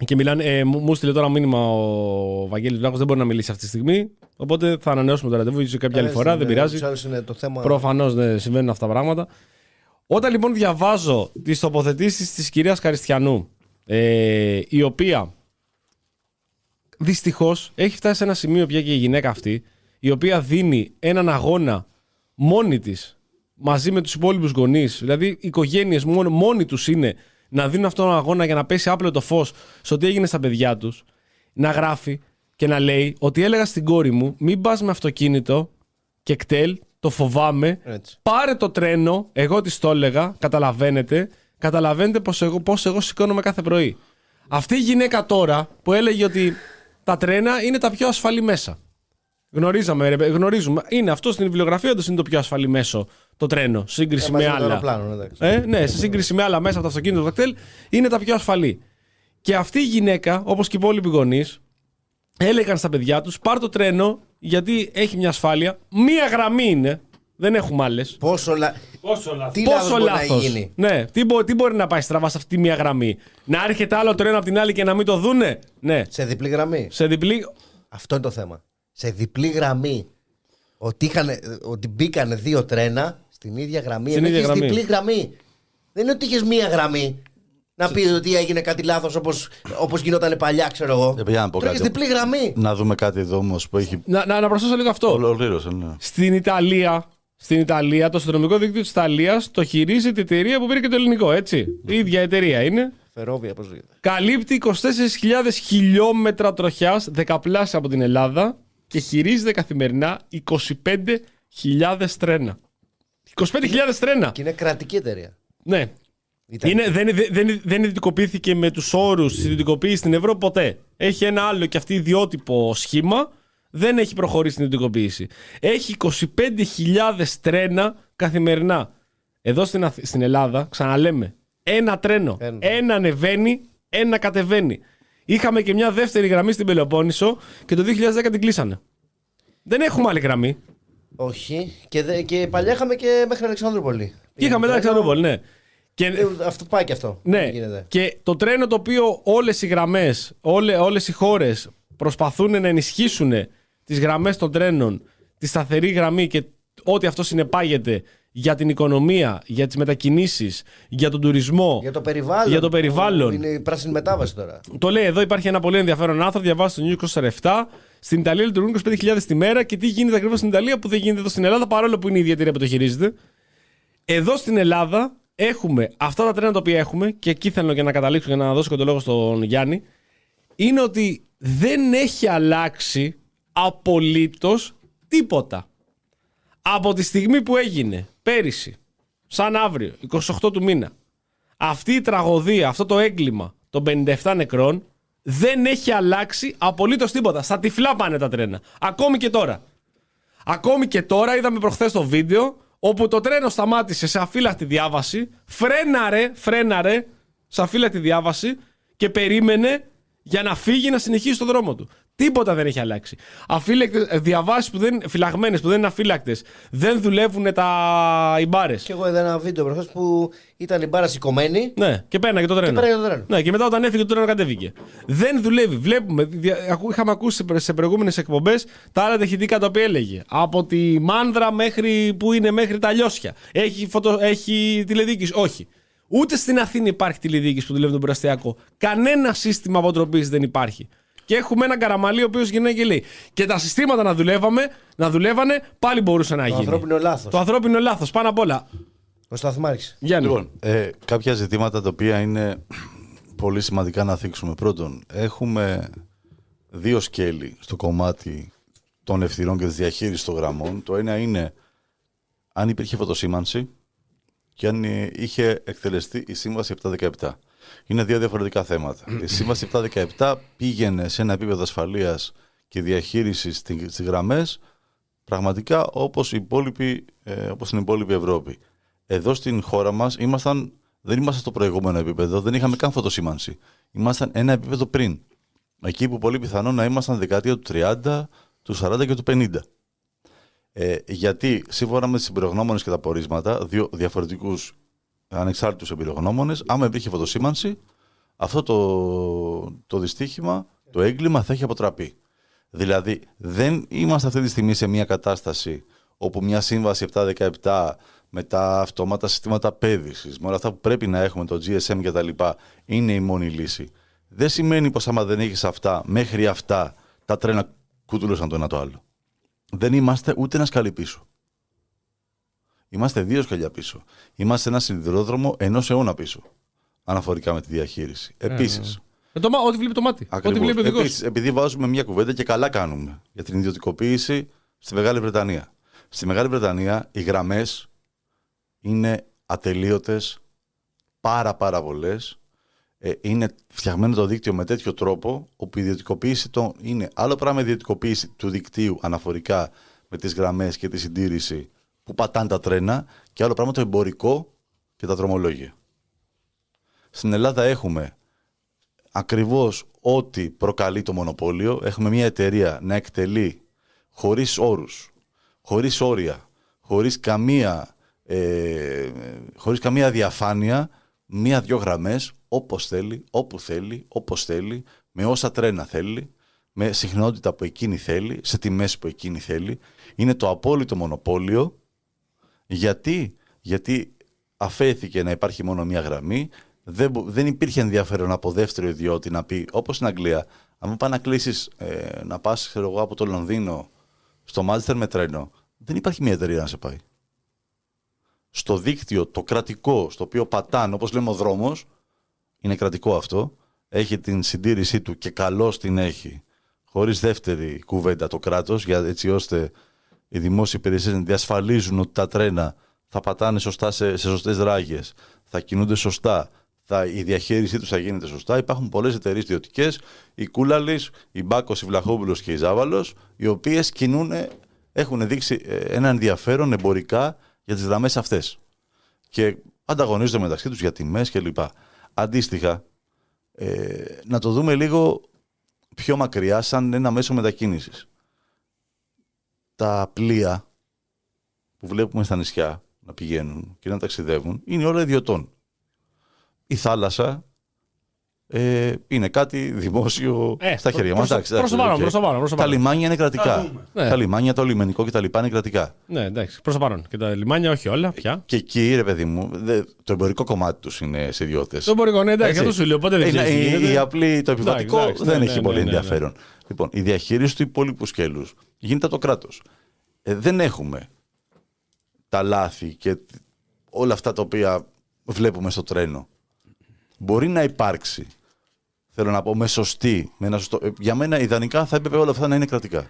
Και μιλάνε, ε, μου στείλε τώρα μήνυμα ο Βαγγέλης Βλάχος, δεν μπορεί να μιλήσει αυτή τη στιγμή. Οπότε θα ανανεώσουμε το ραντεβού ίσως κάποια άλλη φορά, δεν πειράζει. Προφανώς ναι, συμβαίνουν αυτά τα πράγματα. Όταν λοιπόν διαβάζω τις τοποθετήσεις της κυρίας Καριστιανού, ε, η οποία δυστυχώς έχει φτάσει σε ένα σημείο πια και η γυναίκα αυτή, η οποία δίνει έναν αγώνα μόνη της, μαζί με τους υπόλοιπους γονείς, δηλαδή οι οικογένειες μόνο, μόνοι τους είναι. Να δίνουν αυτόν τον αγώνα για να πέσει άπλο το φως στο τι έγινε στα παιδιά τους. Να γράφει και να λέει ότι έλεγα στην κόρη μου: μην πας με αυτοκίνητο και κτέλ, το φοβάμαι. Έτσι. Πάρε το τρένο. Εγώ της το έλεγα. Καταλαβαίνετε. Καταλαβαίνετε πως εγώ, πως εγώ σηκώνομαι κάθε πρωί. Αυτή η γυναίκα τώρα που έλεγε ότι τα τρένα είναι τα πιο ασφαλή μέσα. Γνωρίζαμε, ρε, γνωρίζουμε. Είναι αυτό στην βιβλιογραφία του, είναι το πιο ασφαλή μέσο το τρένο. Σύγκριση ε, με άλλα. Πλάνο, ε, ναι, σε σύγκριση με άλλα μέσα από το αυτοκίνητο του κακτέλ, είναι τα πιο ασφαλή. Και αυτή η γυναίκα, όπως και οι υπόλοιποι γονείς, έλεγαν στα παιδιά τους: πάρ το τρένο, γιατί έχει μια ασφάλεια. Μία γραμμή είναι. Δεν έχουμε άλλες. Πόσο, λα... Πόσο λάθος. Τι Πόσο μπορεί λάθος. Να γίνει. Ναι, τι, μπο... τι μπορεί να πάει στραβά σε αυτή τη μία γραμμή. Να έρχεται άλλο τρένο από την άλλη και να μην το δούνε. Ναι. Σε διπλή γραμμή. Σε διπλή... Αυτό είναι το θέμα. Σε διπλή γραμμή, ότι, είχαν, ότι μπήκαν δύο τρένα στην ίδια γραμμή. Στην ίδια γραμμή. Διπλή γραμμή. Δεν είναι ότι είχες μία γραμμή να πει ότι έγινε κάτι λάθος όπως, όπως γινόταν παλιά, ξέρω εγώ. Τρέχεις διπλή γραμμή. Να δούμε κάτι εδώ όμως που έχει. Να, να, να προσθέσω λίγο αυτό. Ολοκλήρωσε, ναι. Στην Ιταλία, στην Ιταλία, το συνδρομικό δίκτυο της Ιταλίας το χειρίζεται η εταιρεία που πήρε και το ελληνικό, έτσι. Mm. Η ίδια εταιρεία είναι. Ferrovie, πώς λέγεται. Καλύπτει είκοσι τέσσερις χιλιάδες χιλιόμετρα τροχιάς, δεκαπλάσια από την Ελλάδα. Και χειρίζεται καθημερινά είκοσι πέντε χιλιάδες τρένα. είκοσι πέντε χιλιάδες τρένα! Και είναι κρατική εταιρεία. Ναι. Είναι, δεν, δεν, δεν ιδιωτικοποιήθηκε με τους όρους της ιδιωτικοποίησης στην Ευρώπη ποτέ. Έχει ένα άλλο και αυτή ιδιότυπο σχήμα. Δεν έχει προχωρήσει στην ιδιωτικοποίηση. Έχει είκοσι πέντε χιλιάδες τρένα καθημερινά. Εδώ στην, στην Ελλάδα, ξαναλέμε, ένα τρένο. Ένα, ένα ανεβαίνει, ένα κατεβαίνει. Είχαμε και μια δεύτερη γραμμή στην Πελοπόννησο και το δύο χιλιάδες δέκα την κλείσανε. Δεν έχουμε άλλη γραμμή. Όχι. Και, δε, και παλιά είχαμε και μέχρι Αλεξανδρούπολη. Και είχαμε μέχρι Αλεξανδρούπολη, ναι. Και... Ε, αυτό πάει και αυτό. Ναι. Και το τρένο το οποίο όλες οι γραμμές, όλε, όλες οι χώρες προσπαθούν να ενισχύσουν τις γραμμές των τρένων, τη σταθερή γραμμή και ό,τι αυτό συνεπάγεται για την οικονομία, για τις μετακινήσεις, για τον τουρισμό, για το περιβάλλον. Για το περιβάλλον. Είναι η πράσινη μετάβαση τώρα. Το λέει εδώ, υπάρχει ένα πολύ ενδιαφέρον άρθρο, διαβάσει το νιου είκοσι επτά. Στην Ιταλία λειτουργούν είκοσι πέντε χιλιάδες τη μέρα και τι γίνεται ακριβώς στην Ιταλία που δεν γίνεται εδώ στην Ελλάδα, παρόλο που είναι η ιδιαίτερη που το χειρίζεται. Εδώ στην Ελλάδα έχουμε αυτά τα τρένα τα οποία έχουμε, και εκεί θέλω και να καταλήξω για να δώσω και το λόγο στον Γιάννη, είναι ότι δεν έχει αλλάξει απολύτως τίποτα. Από τη στιγμή που έγινε πέρυσι, σαν αύριο, εικοστή όγδοη του μήνα, αυτή η τραγωδία, αυτό το έγκλημα των πενήντα επτά νεκρών, δεν έχει αλλάξει απολύτως τίποτα. Στα τυφλά πάνε τα τρένα. Ακόμη και τώρα. Ακόμη και τώρα, είδαμε προχθές το βίντεο, όπου το τρένο σταμάτησε σε αφύλακτη διάβαση, φρέναρε, φρέναρε, σε αφύλακτη διάβαση και περίμενε για να φύγει να συνεχίσει το δρόμο του. Τίποτα δεν έχει αλλάξει. Αφύλακτες διαβάσεις που δεν, φυλαγμένες που δεν είναι αφύλακτες, δεν δουλεύουν τα... οι μπάρες. Και εγώ είδα ένα βίντεο προχθές που ήταν η μπάρα σηκωμένη. Ναι, και πέρναγε το τρένο. Και πέρναγε το τρένο. Ναι, και μετά όταν έφυγε το τρένο κατέβηκε. Δεν δουλεύει. Βλέπουμε, είχαμε ακούσει σε προηγούμενες εκπομπές τα άλλα τεχητικά τα οποία έλεγε. Από τη Μάνδρα μέχρι που είναι μέχρι τα Λιώσια. Έχει, φωτο... έχει τηλεδιοίκηση. Όχι. Ούτε στην Αθήνα υπάρχει τηλεδιοίκηση που δουλεύει τον Περαστιακό. Κανένα σύστημα αποτροπής δεν υπάρχει. Και έχουμε έναν καραμαλί ο οποίος γυρνάει και λέει: και τα συστήματα να δουλεύαμε, να δουλεύανε, πάλι μπορούσε να γίνει. Το ανθρώπινο λάθος. Το ανθρώπινο λάθος, πάνω απ' όλα. Ο Σταθμάρχης. Γιάννη. Λοιπόν, ε, κάποια ζητήματα τα οποία είναι πολύ σημαντικά να θίξουμε. Πρώτον, έχουμε δύο σκέλη στο κομμάτι των ευθυρών και της διαχείρισης των γραμμών. Το ένα είναι αν υπήρχε φωτοσήμανση και αν είχε εκτελεστεί η Σύμβαση επτακόσια δεκαεπτά. Είναι δύο διαφορετικά θέματα. Η Σύμβαση επτακόσια δεκαεπτά πήγαινε σε ένα επίπεδο ασφαλείας και διαχείρισης στις γραμμές πραγματικά όπως, η ε, όπως στην υπόλοιπη Ευρώπη. Εδώ στην χώρα μας ήμασταν, δεν ήμασταν στο προηγούμενο επίπεδο, δεν είχαμε καν φωτοσήμανση. Ήμασταν ένα επίπεδο πριν. Εκεί που πολύ πιθανό να ήμασταν δεκαετία του τριάντα, του σαράντα και του πενήντα. Ε, γιατί σύμφωνα με τις εμπειρογνώμονες και τα πορίσματα, δύο διαφορετικούς ανεξάρτητους εμπειρογνώμονες, άμα υπήρχε φωτοσήμανση, αυτό το, το δυστύχημα, το έγκλημα θα έχει αποτραπεί. Δηλαδή δεν είμαστε αυτή τη στιγμή σε μια κατάσταση όπου μια σύμβαση επτακόσια δεκαεπτά με τα αυτόματα συστήματα πέδησης, με όλα αυτά που πρέπει να έχουμε, το τζι ες εμ και τα λοιπά, είναι η μόνη λύση. Δεν σημαίνει πως άμα δεν έχεις αυτά, μέχρι αυτά τα τρένα κουτουλούσαν το ένα το άλλο. Δεν είμαστε ούτε ένα σκαλί πίσω. Είμαστε δύο σκαλιά πίσω. Είμαστε ένα σιδηρόδρομο ενός αιώνα πίσω. Αναφορικά με τη διαχείριση. Επίσης. Ε, το, ό,τι βλέπει το μάτι. Ακριβώς. Επίσης, επειδή βάζουμε μια κουβέντα και καλά κάνουμε για την ιδιωτικοποίηση στη Μεγάλη Βρετανία. Στη Μεγάλη Βρετανία οι γραμμές είναι ατελείωτες, πάρα πάρα πολλές. Ε, είναι φτιαγμένο το δίκτυο με τέτοιο τρόπο όπου η ιδιωτικοποίηση των, είναι άλλο πράγμα η ιδιωτικοποίηση του δικτύου αναφορικά με τις γραμμές και τη συντήρηση που πατάνε τα τρένα και άλλο πράγμα το εμπορικό και τα δρομολόγια. Στην Ελλάδα έχουμε ακριβώς ό,τι προκαλεί το μονοπόλιο. Έχουμε μια εταιρεία να εκτελεί χωρίς όρους, χωρίς όρια, χωρίς καμία, ε, χωρίς καμία διαφάνεια, μία-δυο γραμμές όπως θέλει, όπου θέλει, όπως θέλει, με όσα τρένα θέλει, με συχνότητα που εκείνη θέλει, σε τιμές που εκείνη θέλει. Είναι το απόλυτο μονοπόλιο. Γιατί, Γιατί αφέθηκε να υπάρχει μόνο μία γραμμή. Δεν, δεν υπήρχε ενδιαφέρον από δεύτερο ιδιώτη να πει, όπως στην Αγγλία, αν πάει να κλείσεις, ε, να πας ξέρω εγώ, από το Λονδίνο στο Μάντσεστερ με τρένο, δεν υπάρχει μία εταιρεία να σε πάει. Στο δίκτυο, το κρατικό, στο οποίο πατάνε, όπως λέμε ο δρόμος, είναι κρατικό αυτό, έχει την συντήρησή του και καλώς την έχει, χωρίς δεύτερη κουβέντα το κράτος, έτσι ώστε οι δημόσιες υπηρεσίες να διασφαλίζουν ότι τα τρένα θα πατάνε σωστά σε, σε σωστές ράγες, θα κινούνται σωστά, θα, η διαχείρισή τους θα γίνεται σωστά. Υπάρχουν πολλές εταιρείες ιδιωτικές, η Κούλαλης, η Μπάκος, η Βλαχόπουλος και η Ζάβαλος, οι οποίες κινούν, έχουν δείξει ένα ενδιαφέρον εμπορικά για τις γραμμές αυτές και ανταγωνίζονται μεταξύ τους για τιμές κλπ. Αντίστοιχα, ε, να το δούμε λίγο πιο μακριά σαν ένα μέσο μετακίνησης. Τα πλοία που βλέπουμε στα νησιά να πηγαίνουν και να ταξιδεύουν είναι όλα ιδιωτών. Η θάλασσα ε, είναι κάτι δημόσιο ε, στα χέρια μας. Τα λιμάνια είναι κρατικά. Ναι. Τα λιμάνια, το λιμενικό και τα λοιπά είναι κρατικά. Ναι, εντάξει, προς το παρόν. Και τα λιμάνια, όχι όλα πια. Και εκεί, ρε παιδί μου, δε, το εμπορικό κομμάτι τους είναι σε ιδιώτες. Το εμπορικό, ναι, εντάξει, αυτό σου λέω. Πότε δεν ξέρει. Η, η απλή, το επιβατικό εντάξει, εντάξει, δεν ναι, έχει ναι, πολύ ναι, ναι, ενδιαφέρον. Ναι, ναι. Λοιπόν, η διαχείριση του υπόλοιπου σκέλους γίνεται από το κράτος. Ε, δεν έχουμε τα λάθη και όλα αυτά τα οποία βλέπουμε στο τρένο. Μπορεί να υπάρξει, θέλω να πω, με σωστή, με ένα σωστό, για μένα ιδανικά θα έπρεπε όλα αυτά να είναι κρατικά.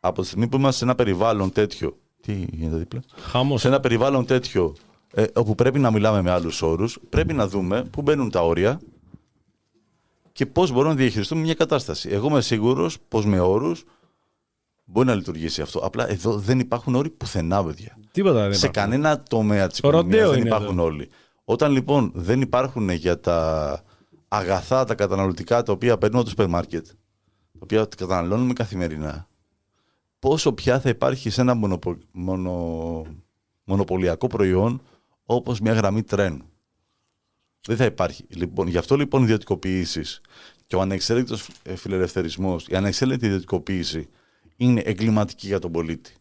Από τη στιγμή που είμαστε σε ένα περιβάλλον τέτοιο, τι γίνεται δίπλα, Χαμός. σε ένα περιβάλλον τέτοιο ε, όπου πρέπει να μιλάμε με άλλους όρους, πρέπει να δούμε πού μπαίνουν τα όρια και πώς μπορούμε να διαχειριστούμε μια κατάσταση. Εγώ είμαι σίγουρος πως με όρους μπορεί να λειτουργήσει αυτό. Απλά εδώ δεν υπάρχουν όροι πουθενά, παιδιά. Τίποτα δεν σε κανένα τομέα της οικονομίας δεν υπάρχουν όλοι. Όταν λοιπόν δεν υπάρχουν για τα αγαθά, τα καταναλωτικά τα οποία παίρνουμε από το σούπερ μάρκετ, τα οποία καταναλώνουμε καθημερινά, πόσο πια θα υπάρχει σε ένα μονοπο, μονο, μονοπωλιακό προϊόν όπως μια γραμμή τρένου. Δεν θα υπάρχει. Λοιπόν, γι' αυτό λοιπόν οι ιδιωτικοποιήσεις και ο ανεξέλεγκτος φιλελευθερισμός, η ανεξέλεγκτη ιδιωτικοποίηση είναι εγκληματική για τον πολίτη.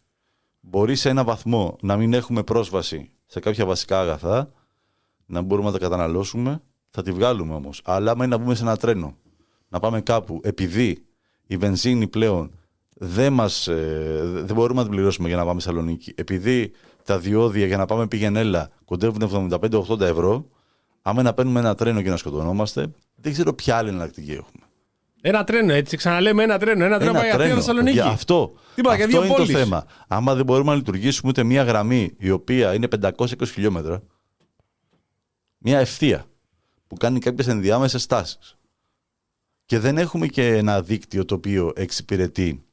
Μπορεί σε ένα βαθμό να μην έχουμε πρόσβαση σε κάποια βασικά αγαθά, να μπορούμε να τα καταναλώσουμε, θα τη βγάλουμε όμως. Αλλά άμα είναι να μπούμε σε ένα τρένο, να πάμε κάπου, επειδή η βενζίνη πλέον δεν, μας, ε, δεν μπορούμε να την πληρώσουμε για να πάμε Θεσσαλονίκη, επειδή τα διόδια για να πάμε πηγενέλα κοντεύουν εβδομήντα πέντε με ογδόντα ευρώ. Άμα να παίρνουμε ένα τρένο και να σκοτωνόμαστε, δεν ξέρω ποια άλλη εναλλακτική έχουμε. Ένα τρένο, έτσι. Ξαναλέμε ένα τρένο. Ένα, ένα τρένο για Αθήνα Θεσσαλονίκη. Για αυτό Τύπα, αυτό είναι πόλεις. Το θέμα. Άμα δεν μπορούμε να λειτουργήσουμε ούτε μια γραμμή η οποία είναι πεντακόσια είκοσι χιλιόμετρα, μια ευθεία που κάνει κάποιες ενδιάμεσες στάσεις. Και δεν έχουμε και ένα δίκτυο το οποίο εξυπηρετεί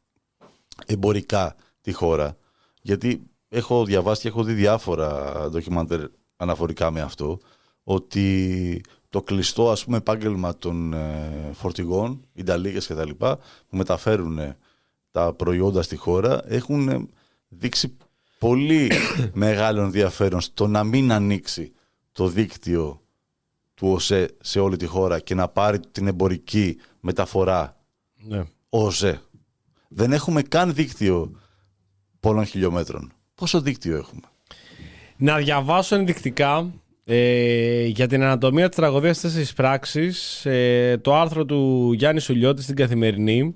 εμπορικά τη χώρα. Γιατί έχω διαβάσει και έχω δει διάφορα ντοκιμαντέρ αναφορικά με αυτό, ότι το κλειστό, ας πούμε, επάγγελμα των ε, φορτηγών, οι νταλίγες και τα λοιπά, που μεταφέρουν ε, τα προϊόντα στη χώρα, έχουν ε, δείξει πολύ μεγάλο ενδιαφέρον στο να μην ανοίξει το δίκτυο του ΟΣΕ σε όλη τη χώρα και να πάρει την εμπορική μεταφορά ναι. ΟΣΕ. Δεν έχουμε καν δίκτυο πολλών χιλιόμετρων. Πόσο δίκτυο έχουμε? Να διαβάσω ενδεικτικά Ε, για την ανατομία της τραγωδίας τέσσερις πράξεις, ε, το άρθρο του Γιάννη Σουλιώτη στην Καθημερινή.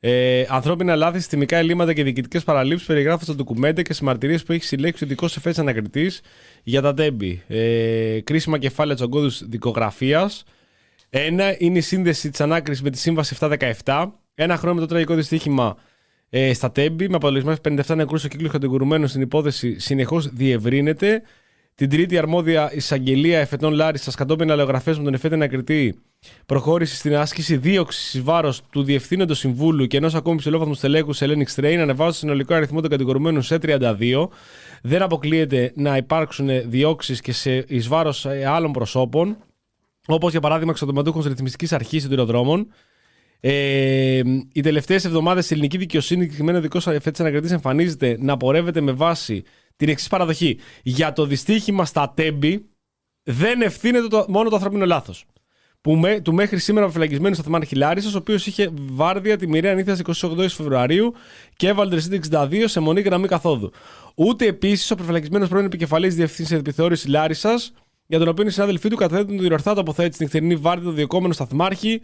Ε, ανθρώπινα λάθη, συστημικά ελλείμματα και διοικητικές παραλήψεις περιγράφουν στα ντοκουμέντα και στις μαρτυρίες που έχει συλλέξει ο ειδικός εφές ανακριτής για τα Τέμπη. Ε, κρίσιμα κεφάλαια της ογκώδους δικογραφίας. Ένα είναι η σύνδεση της ανάκρισης με τη Σύμβαση επτακόσια δεκαεπτά. Ένα χρόνο με το τραγικό δυστύχημα ε, στα Τέμπη, με απολογισμένους πενήντα επτά νεκρούς ο κύκλος κατηγορουμένων στην υπόθεση συνεχώς διευρύνεται. Την Τρίτη, αρμόδια εισαγγελία εφετών Λάρισας, κατόπιν αλληλογραφές με τον εφέτη ανακριτή, προχώρησε στην άσκηση δίωξη εις βάρος του Διευθύνοντος Συμβούλου και ενός ακόμη ψηλόβαθμου στελέχους Hellenic Train, ανεβάζοντας συνολικό αριθμό των κατηγορουμένων σε τριάντα δύο. Δεν αποκλείεται να υπάρξουν διώξεις και σε εις βάρος άλλων προσώπων, όπως για παράδειγμα εξωματούχων ρυθμιστικής αρχής σιδηροδρόμων. Ε, οι τελευταίες εβδομάδες η ελληνική δικαιοσύνη, συγκεκριμένα ο ειδικός εφέτης ανακριτής, εμφανίζεται να πορεύεται με βάση την εξής παραδοχή. Για το δυστύχημα στα Τέμπη δεν ευθύνεται το, μόνο το ανθρώπινο λάθος. Που με, του μέχρι σήμερα αποφυλακισμένου Σταθμάν Χιλάρισσας, ο οποίος είχε βάρδια τη μοιραία νύχτα στις εικοστή όγδοη Φεβρουαρίου και έβαλε εξήντα δύο σε μονή γραμμή καθόδου. Ούτε επίσης ο αποφυλακισμένος πρώην επικεφαλής διευθύνσης επιθεώρησης Λάρισσας, για τον οποίο οι συνάδελφοί του καταθέτουν την ορθά τοποθέτηση στην νυχτερινή βάρδια του διεκόμενου Σταθμάρχη.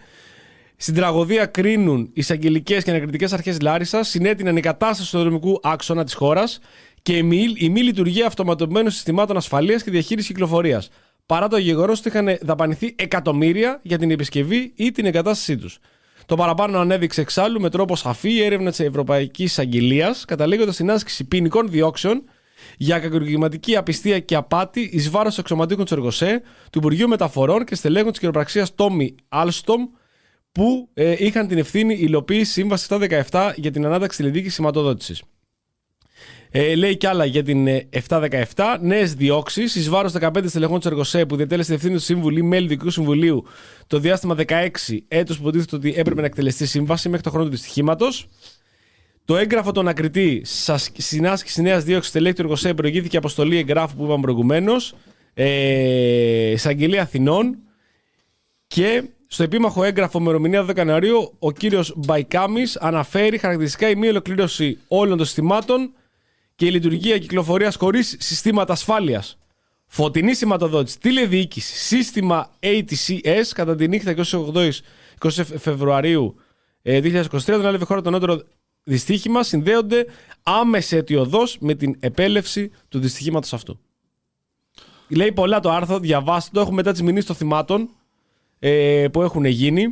Στην τραγωδία κρίνουν εισαγγελικές και ανακριτικές αρχές Λάρισσας, συνέτειναν η κατάσταση του δρομικού άξονα της χώρας και η μη, η μη λειτουργία αυτοματοποιημένων συστημάτων ασφαλείας και διαχείρισης κυκλοφορίας. Παρά το γεγονός ότι είχαν δαπανηθεί εκατομμύρια για την επισκευή ή την εγκατάστασή τους. Το παραπάνω ανέδειξε εξάλλου με τρόπο σαφή η έρευνα της Ευρωπαϊκής Εισαγγελίας, καταλήγοντας στην άσκηση ποινικών διώξεων για κακουργηματική απιστία και απάτη εις βάρος εξωματούχων της Εργοσέ, του Υπουργείου Μεταφορών και στελέχων της χειροπραξίας Τόμι Alstom, που ε, είχαν την ευθύνη υλοποίηση Σύμβαση επτακόσια δεκαεπτά για την ανάταξη τηλεδίκης σηματοδότησης. Ε, λέει κι άλλα για την επτακόσια δεκαεπτά. Νέες διώξεις εις βάρος δεκαπέντε στελεχών της Εργοσέ που διατέλεσε ευθύνη του Συμβουλίου, μέλη του Διοικητικού Συμβουλίου, το διάστημα δεκαέξι έτους που υποτίθεται ότι έπρεπε να εκτελεστεί σύμβαση μέχρι το χρόνο του δυστυχήματος. Το έγγραφο των ανακριτή στην άσκηση νέας δίωξης στελέχη του Εργοσέ προηγήθηκε αποστολή εγγράφου που είπαμε προηγουμένως, ε, εισαγγελία Αθηνών και. Στο επίμαχο έγγραφο ημερομηνία δέκα Ιανουαρίου, ο κύριος Μπαϊκάμις αναφέρει χαρακτηριστικά η μη ολοκλήρωση όλων των συστημάτων και η λειτουργία κυκλοφορίας χωρίς συστήματα ασφάλειας. Φωτεινή σηματοδότηση, τηλεδιοίκηση, σύστημα έι τι σι ες κατά τη νύχτα εικοστή όγδοη Φεβρουαρίου δύο χιλιάδες είκοσι τρία, τον έλαβε χώρα το νότερο δυστύχημα, συνδέονται άμεσα αιτιοδός με την επέλευση του δυστυχήματος αυτού. Λέει πολλά το άρθρο, διαβάστε το, έχουμε μετά τις μηνύσεις των θυμάτων που έχουν γίνει.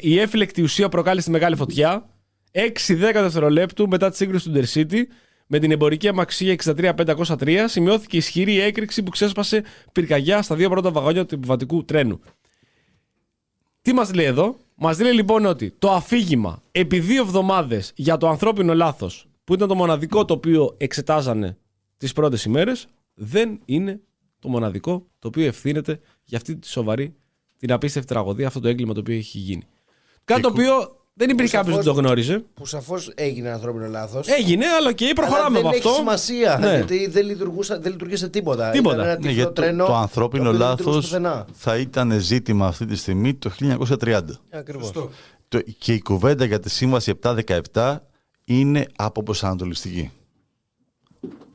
Η έφυλεκτη ουσία προκάλεσε τη μεγάλη φωτιά έξι με δέκα δευτερολέπτου μετά τη σύγκρουση του Ντερσίτη με την εμπορική αμαξία εξήντα τρία πεντακόσια τρία. Σημειώθηκε ισχυρή έκρηξη που ξέσπασε πυρκαγιά στα δύο πρώτα βαγόνια του επιβατικού τρένου. Τι μας λέει εδώ? Μας λέει λοιπόν ότι το αφήγημα επί δύο εβδομάδες για το ανθρώπινο λάθος, που ήταν το μοναδικό το οποίο εξετάζανε τις πρώτες ημέρες, δεν είναι το μοναδικό το οποίο ευθύνεται για αυτή τη σοβαρή, την απίστευτη τραγωδία, αυτό το έγκλημα το οποίο έχει γίνει. Κάτι το οποίο δεν υπήρχε κάποιο που το γνώριζε. Που σαφώς έγινε ανθρώπινο λάθος. Έγινε, αλλά και προχωράμε από αυτό. Δεν έχει σημασία, ναι. Γιατί δεν, δεν λειτουργήσε τίποτα. Τίποτα. Ένα ναι, γιατί τρένο, το ανθρώπινο λάθος θα ήταν ζήτημα αυτή τη στιγμή το χίλια εννιακόσια τριάντα. Ακριβώς. Το, και η κουβέντα για τη Σύμβαση επτακόσια δεκαεπτά είναι αποπροσανατολιστική.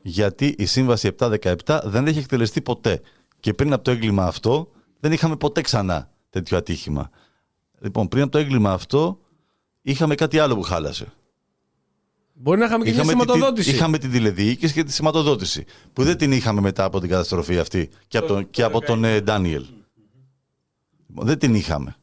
Γιατί η Σύμβαση επτακόσια δεκαεπτά δεν έχει εκτελεστεί ποτέ. Και πριν από το έγκλημα αυτό. Δεν είχαμε ποτέ ξανά τέτοιο ατύχημα. Λοιπόν, πριν από το έγκλημα αυτό, είχαμε κάτι άλλο που χάλασε. Μπορεί να είχαμε και είχαμε τη σηματοδότηση. Τη, είχαμε την τηλεδιοίκηση και τη σηματοδότηση. Που δεν την είχαμε μετά από την καταστροφή αυτή και από τον, και από τον ε, Ντάνιελ. Δεν την είχαμε.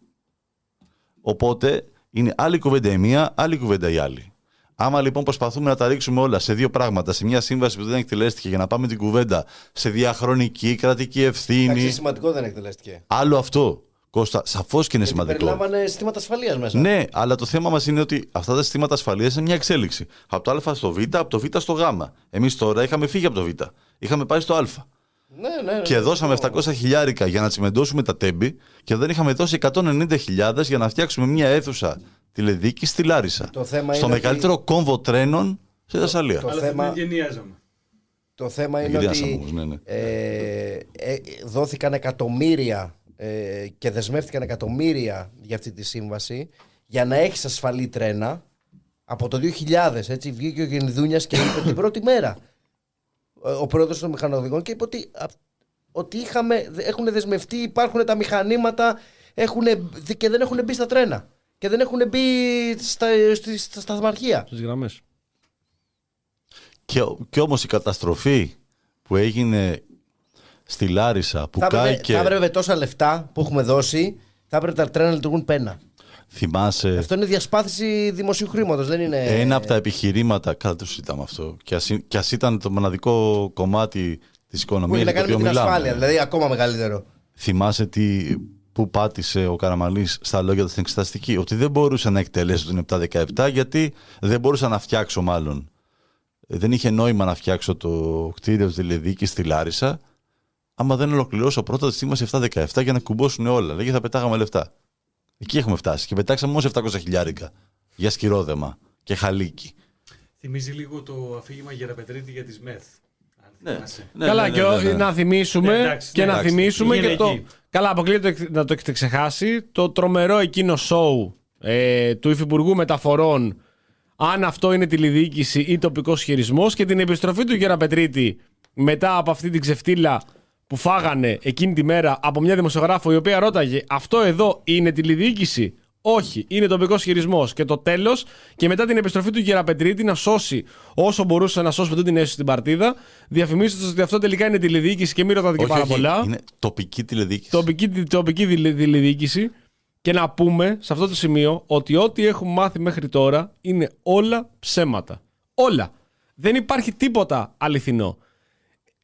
Οπότε είναι άλλη κουβέντα η μία, άλλη κουβέντα η άλλη. Άμα λοιπόν προσπαθούμε να τα ρίξουμε όλα σε δύο πράγματα, σε μια σύμβαση που δεν εκτελέστηκε, για να πάμε την κουβέντα σε διαχρονική, κρατική ευθύνη. Εντάξει, σημαντικό δεν εκτελέστηκε. Άλλο αυτό. Κώστα, σαφώς και είναι γιατί σημαντικό. Περιλάμβανε συστήματα ασφαλείας μέσα. Ναι, αλλά το θέμα μας είναι ότι αυτά τα συστήματα ασφαλείας είναι μια εξέλιξη. Από το Α στο Β, από το Β στο Γ. Εμείς τώρα είχαμε φύγει από το Β. Είχαμε πάει στο Α. Ναι, ναι, ναι, και δώσαμε ναι. επτακόσια χιλιάρικα για να τσιμεντώσουμε τα Τέμπη και δεν είχαμε δώσει εκατόν ενενήντα χιλιάδες για να φτιάξουμε μια αίθουσα τηλεδίκη στη Λάρισα. Στο μεγαλύτερο ότι... κόμβο τρένων στη Θεσσαλία. Το, το, το θέμα... το θέμα είναι ότι όμως, ναι, ναι. Ε, ε, δόθηκαν εκατομμύρια ε, και δεσμεύτηκαν εκατομμύρια για αυτή τη σύμβαση για να έχεις ασφαλή τρένα από το δύο χιλιάδες. Έτσι, βγήκε ο Γενιδούνιας και είπε την πρώτη μέρα ο πρόεδρος των μηχανοδηγών και είπε ότι, ότι είχαμε, έχουν δεσμευτεί, υπάρχουν τα μηχανήματα έχουν, και δεν έχουν μπει στα τρένα. Και δεν έχουν μπει στα, στα σταθμαρχεία. Στις γραμμές. Και, και όμως η καταστροφή που έγινε στη Λάρισα που θα κάηκε... Πρέπει, θα έπρεπε τόσα λεφτά που έχουμε δώσει, θα έπρεπε τα τρένα να λειτουργούν πένα. Θυμάσαι... Αυτό είναι διασπάθηση δημοσίου χρήματος, δεν είναι... Ένα από τα επιχειρήματα, κάτω το συζητάμε αυτό, και ας, και ας ήταν το μοναδικό κομμάτι της οικονομίας... Που είχε να κάνει με την μιλάμε. Ασφάλεια, δηλαδή ακόμα μεγαλύτερο. Θυμάσαι τι... που πάτησε ο Καραμαλής στα λόγια του στην εξεταστική, ότι δεν μπορούσε να εκτελέσει τον επτακόσια δεκαεπτά γιατί δεν μπορούσα να φτιάξω μάλλον. Δεν είχε νόημα να φτιάξω το κτίριο της τηλεδιοίκησης στη Λάρισα άμα δεν ολοκληρώσω πρώτα τη σύμβαση επτακόσια δεκαεπτά για να κουμπώσουν όλα. Λέγε θα πετάγαμε λεφτά. Εκεί έχουμε φτάσει και πετάξαμε όμως επτακόσια χιλιάρικα για σκυρόδεμα και χαλίκι. Θυμίζει λίγο το αφήγημα Γεραπετρίτη για τις ΜΕΘ. Ναι, ναι, καλά, ναι, ναι, ναι, ναι, ναι. Να θυμίσουμε, ναι, εντάξει, και ναι, να θυμίσουμε και το. Εκεί. Καλά, αποκλείεται να το έχετε ξεχάσει το τρομερό εκείνο σοου ε, του Υφυπουργού Μεταφορών. Αν αυτό είναι τηλεδιοίκηση ή τοπικός χειρισμός και την επιστροφή του Γεραπετρίτη μετά από αυτή την ξεφτύλα που φάγανε εκείνη τη μέρα από μια δημοσιογράφο η οποία ρώταγε αυτό εδώ είναι τηλεδιοίκηση. Όχι, είναι τοπικός χειρισμός. Και το τέλος, και μετά την επιστροφή του Γεραπετρίτη να σώσει όσο μπορούσε να σώσει αυτή την αίσθηση στην παρτίδα, διαφημίζοντας ότι αυτό τελικά είναι τηλεδιοίκηση και μην ρωτάτε και όχι, πάρα όχι, πολλά. Είναι τοπική τηλεδιοίκηση. Τοπική, τοπική τηλεδιοίκηση. Και να πούμε σε αυτό το σημείο ότι ό,τι έχουμε μάθει μέχρι τώρα είναι όλα ψέματα. Όλα. Δεν υπάρχει τίποτα αληθινό.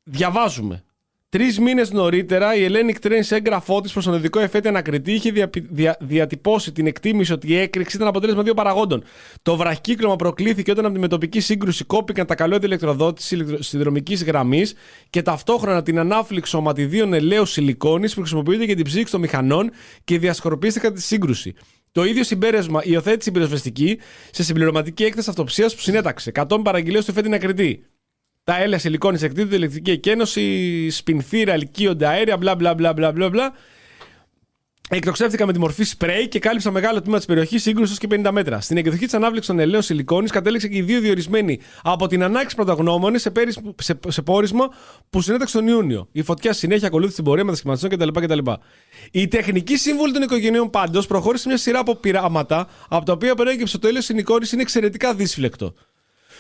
Διαβάζουμε. Τρεις μήνες νωρίτερα, η Hellenic Train σε έγγραφό της προς τον ειδικό εφέτη ανακριτή είχε δια, δια, διατυπώσει την εκτίμηση ότι η έκρηξη ήταν αποτέλεσμα δύο παραγόντων. Το βραχύκλωμα προκλήθηκε όταν από τη μετοπική σύγκρουση κόπηκαν τα καλώδια ηλεκτροδότηση συνδρομικής γραμμής και ταυτόχρονα την ανάφλιξη σωματιδίων ελαίου σιλικόνης που χρησιμοποιείται για την ψήξη των μηχανών και διασκορπίστηκαν τη σύγκρουση. Το ίδιο συμπέρασμα υιοθέτησε η πυροσβεστική σε συμπληρωματική έκθεση αυτοψίας που συνέταξε. Κατόπιν παραγγελίας του εφέτη ανακριτή. Τα έλαια σιλικόνης εκτείνονται, ηλεκτρική εκένωση, σπινθήρα, ελκύονται αέρια, μπλα μπλα μπλα μπλα μπλα. Εκτοξεύτηκα με τη μορφή σπρέι και κάλυψα μεγάλο τμήμα της περιοχής, σύγκρουση και πενήντα μέτρα. Στην εκδοχή της ανάβληξης των ελαίων σιλικόνης κατέληξε και οι δύο διορισμένοι από την ανάκτηση πρωταγνώμονες σε, πέρι, σε, σε πόρισμα που συνέταξε τον Ιούνιο. Η φωτιά συνέχεια ακολούθησε την πορεία μετασχηματιστών κτλ, κτλ. Η τεχνική σύμβουλη των οικογενειών πάντως προχώρησε μια σειρά από πειράματα από τα οποία προέκυψε το έλαιο σιλικόνης είναι εξαιρετικά δύσφλεκτο.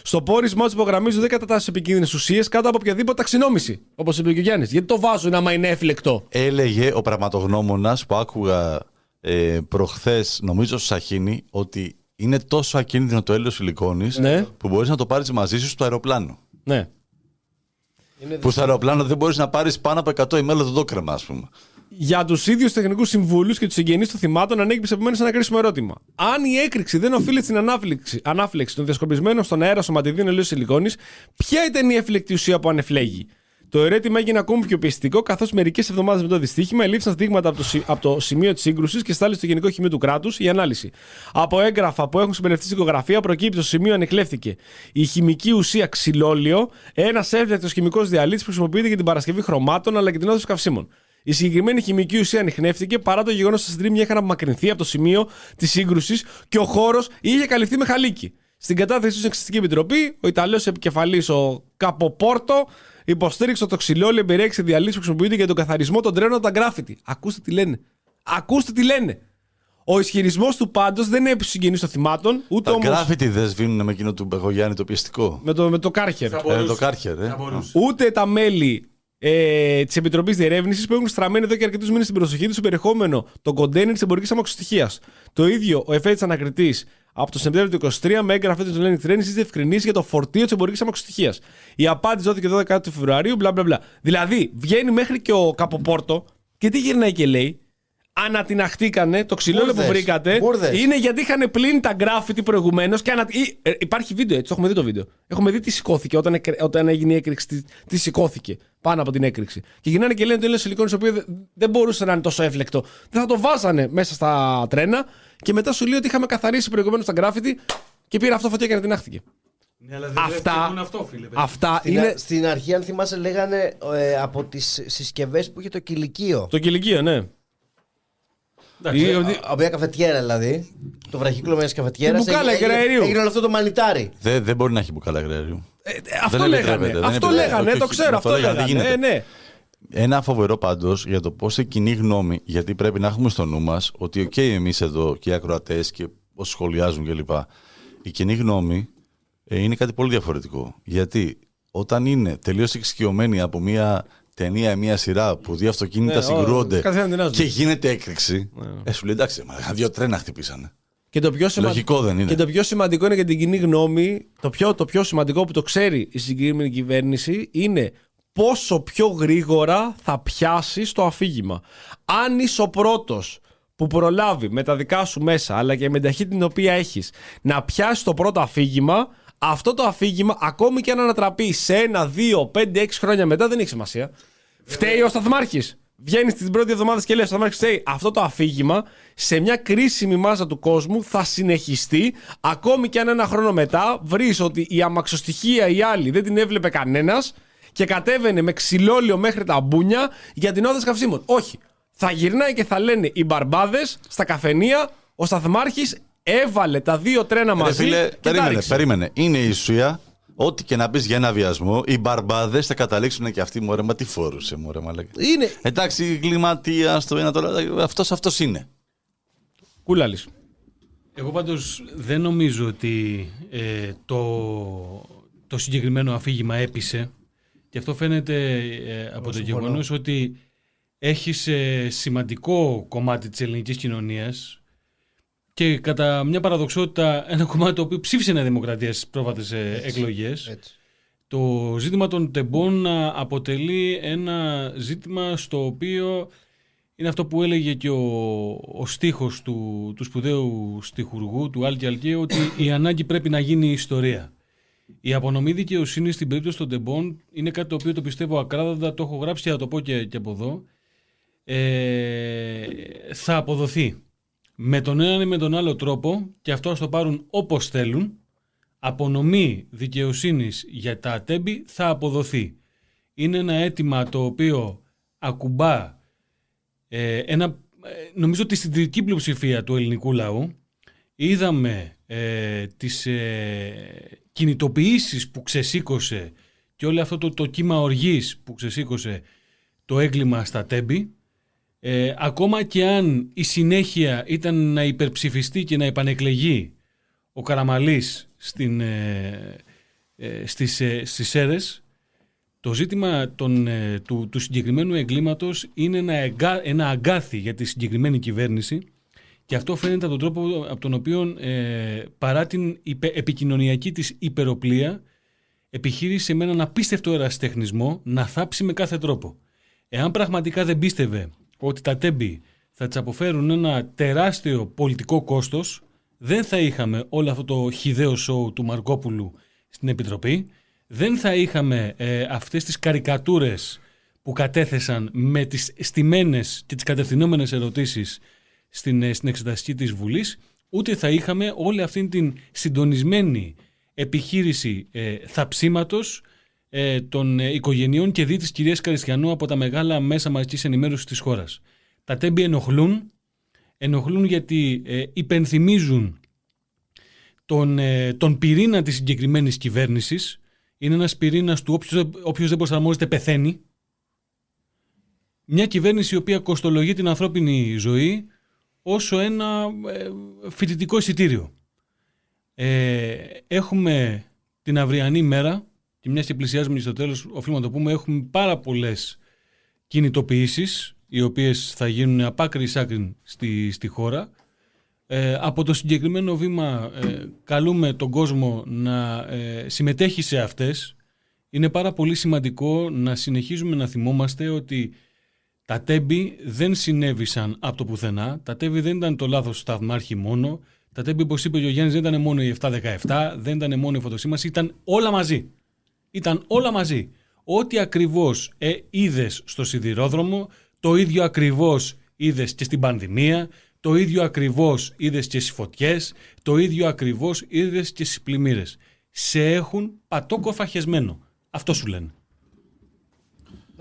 Στο πόρισμά του υπογραμμίζουν δέκα τάσει επικίνδυνε ουσίε κάτω από οποιαδήποτε ταξινόμηση. Όπως είπε και ο Γιάννης. Γιατί το βάζουν άμα είναι έφλεκτο. Έλεγε ο πραγματογνώμονας που άκουγα ε, προχθές, νομίζω στο Σαχίνι, ότι είναι τόσο ακίνδυνο το έλαιο σιλικόνης, ναι, που μπορείς να το πάρεις μαζί σου στο αεροπλάνο. Ναι. Που στο αεροπλάνο δεν μπορείς να πάρεις πάνω από εκατό ημέρα το δόκρεμα, ας πούμε. Για τους ίδιους τεχνικούς συμβούλους και τους συγγενείς των θυμάτων ανέκυψε επομένως ένα κρίσιμο ερώτημα. Αν η έκρηξη δεν οφείλεται στην ανάφλεξη, ανάφλεξη των διασκορπισμένων στον αέρα σωματιδίων ελαίου σιλικόνης, ποια ήταν η έφλεκτη ουσία που ανεφλέγει. Το ερώτημα έγινε ακόμη πιο πιεστικό, καθώς μερικές εβδομάδες μετά το δυστύχημα ελήφθησαν δείγματα από το, σι... από το σημείο της σύγκρουσης και στάλη στο Γενικό Χημείο του Κράτους η ανάλυση. Από έγγραφα που έχουν συμπεριληφθεί στην οικογραφία προκύπτει το σημείο ανεκλέφθηκε. Η χημική ουσία ξυλόλιο, ένας έφλεκτος χημικός διαλύτης που χρησιμοποιείται για την παρασκευή χρωμάτων αλλά και την όθηση καυσίμων. Η συγκεκριμένη χημική ουσία ανιχνεύτηκε παρά το γεγονός ότι τα συντρίμμια είχαν απομακρυνθεί από το σημείο της σύγκρουσης και ο χώρος είχε καλυφθεί με χαλίκι. Στην κατάθεση στην Εξεταστική Επιτροπή, ο Ιταλός επικεφαλής, ο Καποπόρτο, υποστήριξε το ξυλόλιο εμπεριέχει διαλύσεις που χρησιμοποιείται για τον καθαρισμό των τρένων από τα γκράφιτι. Ακούστε τι λένε. Ακούστε τι λένε. Ο ισχυρισμός του πάντως δεν είναι επισυγγενής των θυμάτων. Ούτε τα όμως... γκράφιτι δεν σβήνουν με εκείνο του Μπεχογιάννη το πιεστικό. Με το, με το Κάρχερ. Ε, το Κάρχερ ε. Ούτε τα μέλη ε, της Επιτροπής Διερεύνησης που έχουν στραμμένει εδώ και αρκετούς μήνες την προσοχή του στο περιεχόμενο των κοντέινερ της εμπορικής αμαξοστοιχίας. Το ίδιο ο εφέτης ανακριτής από το Σεπτέμβριο του είκοσι τρία με έγγραφα του Hellenic Train στις διευκρινήσεις για το φορτίο της εμπορικής αμαξοστοιχίας. Η απάντηση δόθηκε δώδεκα του Φεβρουαρίου, μπλα μπλα μπλα. Δηλαδή βγαίνει μέχρι και ο Καποπόρτο και τι γυρνάει και λέει. Ανατιναχτήκανε, το ξυλόλαιο που βρήκατε. Μπούρδες. Είναι γιατί είχαν πλύνει τα γκράφιτι προηγουμένως. Ανα... Ε, υπάρχει βίντεο έτσι, το έχουμε δει το βίντεο. Έχουμε δει τι σηκώθηκε όταν, εκ... όταν έγινε η έκρηξη. Τι... τι σηκώθηκε πάνω από την έκρηξη. Και γυρνάνε και λένε το είναι σιλικόνης, το οποίο δεν μπορούσε να είναι τόσο έφλεκτο. Δεν θα το βάζανε μέσα στα τρένα. Και μετά σου λέει ότι είχαμε καθαρίσει προηγουμένως τα γκράφιτι και πήρε αυτό φωτιά και ανατινάχτηκε. Ναι, αλλά δεν αυτά, αυτό, φίλε, αυτά στην, είναι... στην αρχή, αν θυμάσαι, λέγανε ε, από τις συσκευές που είχε το κηλικείο. Το κηλικείο, ναι. Από μια καφετιέρα δηλαδή. Το βραχύκλο μια καφετιέρα. Μπουκάλα αιγραερίου. Έγινε όλο αυτό το μανιτάρι. Δεν δε μπορεί να έχει μπουκάλα αιγραερίου. Ε, αυτό λέγανε. Αυτό λέγανε, το ξέρω. Αυτό λέγανε. Ε, ναι. Ένα φοβερό πάντως για το πώς η κοινή γνώμη. Γιατί πρέπει να έχουμε στο νου μας ότι, οκ, okay, εμείς εδώ και οι ακροατές και όσοι σχολιάζουν κλπ. Η κοινή γνώμη ε, είναι κάτι πολύ διαφορετικό. Γιατί όταν είναι τελείως εξοικειωμένη από μια. Ταινία, μια σειρά που δύο αυτοκίνητα ναι, συγκρούονται και γίνεται έκρηξη. Ναι. Ε, σου λέει εντάξει, μα δύο τρένα χτυπήσανε. Και το πιο σημαντικό, λογικό δεν είναι. Και το πιο σημαντικό είναι για την κοινή γνώμη. Το πιο, το πιο σημαντικό που το ξέρει η συγκεκριμένη κυβέρνηση είναι πόσο πιο γρήγορα θα πιάσει το αφήγημα. Αν είσαι ο πρώτος που προλάβει με τα δικά σου μέσα, αλλά και με την ταχύτητα την οποία έχεις, να πιάσει το πρώτο αφήγημα. Αυτό το αφήγημα, ακόμη και αν ανατραπεί σε ένα, δύο, πέντε, έξι χρόνια μετά, δεν έχει σημασία. Φταίει ο σταθμάρχης. Βγαίνει την πρώτη εβδομάδα και λέει: ο σταθμάρχης φταίει. Αυτό το αφήγημα σε μια κρίσιμη μάζα του κόσμου θα συνεχιστεί, ακόμη και αν ένα χρόνο μετά βρει ότι η αμαξοστοιχία ή άλλη δεν την έβλεπε κανένας και κατέβαινε με ξυλόλιο μέχρι τα μπούνια για την όδεση καυσίμων. Όχι. Θα γυρνάει και θα λένε οι μπαρμπάδες στα καφενεία, ο σταθμάρχης. Έβαλε τα δύο τρένα μαζί. Φίλε, και περίμενε, τα περίμενε. Είναι η ουσία. Ό,τι και να πεις για ένα βιασμό, οι μπαρμπάδες θα καταλήξουν και αυτοί. Μωρέ, μα τι φόρουσε, μωρέ, μαλάκα. Είναι. Εντάξει, κλιματία, το ένα τώρα. Αυτός, αυτός είναι. Κούλαλης. Εγώ πάντως δεν νομίζω ότι ε, το, το συγκεκριμένο αφήγημα έπεισε. Και αυτό φαίνεται ε, από το γεγονός ότι έχεις ε, σημαντικό κομμάτι της ελληνικής κοινωνίας. Και κατά μια παραδοξότητα, ένα κομμάτι το οποίο ψήφισε Νέα Δημοκρατία στις πρόβατες εκλογές. Έτσι. Το ζήτημα των τεμπών αποτελεί ένα ζήτημα στο οποίο είναι αυτό που έλεγε και ο, ο στίχος του, του σπουδαίου στιχουργού, του Άλκη Αλκαίου, ότι η ανάγκη πρέπει να γίνει ιστορία. Η απονομή δικαιοσύνη στην περίπτωση των τεμπών είναι κάτι το οποίο το πιστεύω ακράδαντα, το έχω γράψει και θα το πω και, και από εδώ. Ε, θα αποδοθεί. Με τον έναν ή με τον άλλο τρόπο, και αυτό ας το πάρουν όπως θέλουν, απονομή δικαιοσύνης για τα Τέμπη θα αποδοθεί. Είναι ένα αίτημα το οποίο ακουμπά, ε, ένα, νομίζω τη συντηρητική πλειοψηφία του ελληνικού λαού. Είδαμε ε, τις ε, κινητοποιήσεις που ξεσήκωσε και όλο αυτό το, το κύμα οργής που ξεσήκωσε το έγκλημα στα Τέμπη. Ε, ακόμα και αν η συνέχεια ήταν να υπερψηφιστεί και να επανεκλεγεί ο Καραμαλής στην, ε, ε, στις, ε, στις ΣΕΡΕΣ, το ζήτημα των, ε, του, του συγκεκριμένου εγκλήματος είναι ένα, εγκα, ένα αγκάθι για τη συγκεκριμένη κυβέρνηση και αυτό φαίνεται από τον τρόπο από τον οποίο ε, παρά την υπε, επικοινωνιακή της υπεροπλία επιχείρησε με έναν απίστευτο ερασιτεχνισμό να θάψει με κάθε τρόπο. Εάν πραγματικά δεν πίστευε ότι τα Τέμπη θα της αποφέρουν ένα τεράστιο πολιτικό κόστος, δεν θα είχαμε όλο αυτό το χυδαίο σοου του Μαρκόπουλου στην Επιτροπή, δεν θα είχαμε ε, αυτές τις καρικατούρες που κατέθεσαν με τις στημένες και τις κατευθυνόμενες ερωτήσεις στην, ε, στην εξεταστική της Βουλής, ούτε θα είχαμε όλη αυτή την συντονισμένη επιχείρηση ε, θαψίματος των οικογενειών και δι της κυρίας Καριστιανού από τα μεγάλα μέσα μαζικής ενημέρωσης της χώρας. Τα Τέμπη ενοχλούν, ενοχλούν γιατί ε, υπενθυμίζουν τον, ε, τον πυρήνα της συγκεκριμένης κυβέρνησης. Είναι ένας πυρήνας του όποιος, όποιος δεν προσαρμόζεται πεθαίνει. Μια κυβέρνηση η οποία κοστολογεί την ανθρώπινη ζωή, όσο ένα φοιτητικό εισιτήριο. Ε, έχουμε την αυριανή μέρα, και μιας και πλησιάζουμε στο τέλος, οφείλουμε να το πούμε, έχουμε πάρα πολλές κινητοποιήσεις, οι οποίες θα γίνουν απάκρι εις άκριν στη, στη χώρα. Ε, από το συγκεκριμένο βήμα ε, καλούμε τον κόσμο να ε, συμμετέχει σε αυτές. Είναι πάρα πολύ σημαντικό να συνεχίζουμε να θυμόμαστε ότι τα Τέμπη δεν συνέβησαν από το πουθενά. Τα Τέμπη δεν ήταν το λάθος του σταθμάρχη μόνο. Τα Τέμπη, όπως είπε ο Γιάννης, δεν ήταν μόνο η επτακόσια δεκαεπτά, δεν ήταν μόνο η φωτοσύμβαση, ήταν όλα μαζί. Ήταν όλα μαζί. Ό,τι ακριβώς ε, είδες στο σιδηρόδρομο, το ίδιο ακριβώς είδες και στην πανδημία, το ίδιο ακριβώς είδες και στις φωτιές, το ίδιο ακριβώς είδες και στις πλημμύρες. Σε έχουν πατόκοφα χεσμένο. Αυτό σου λένε.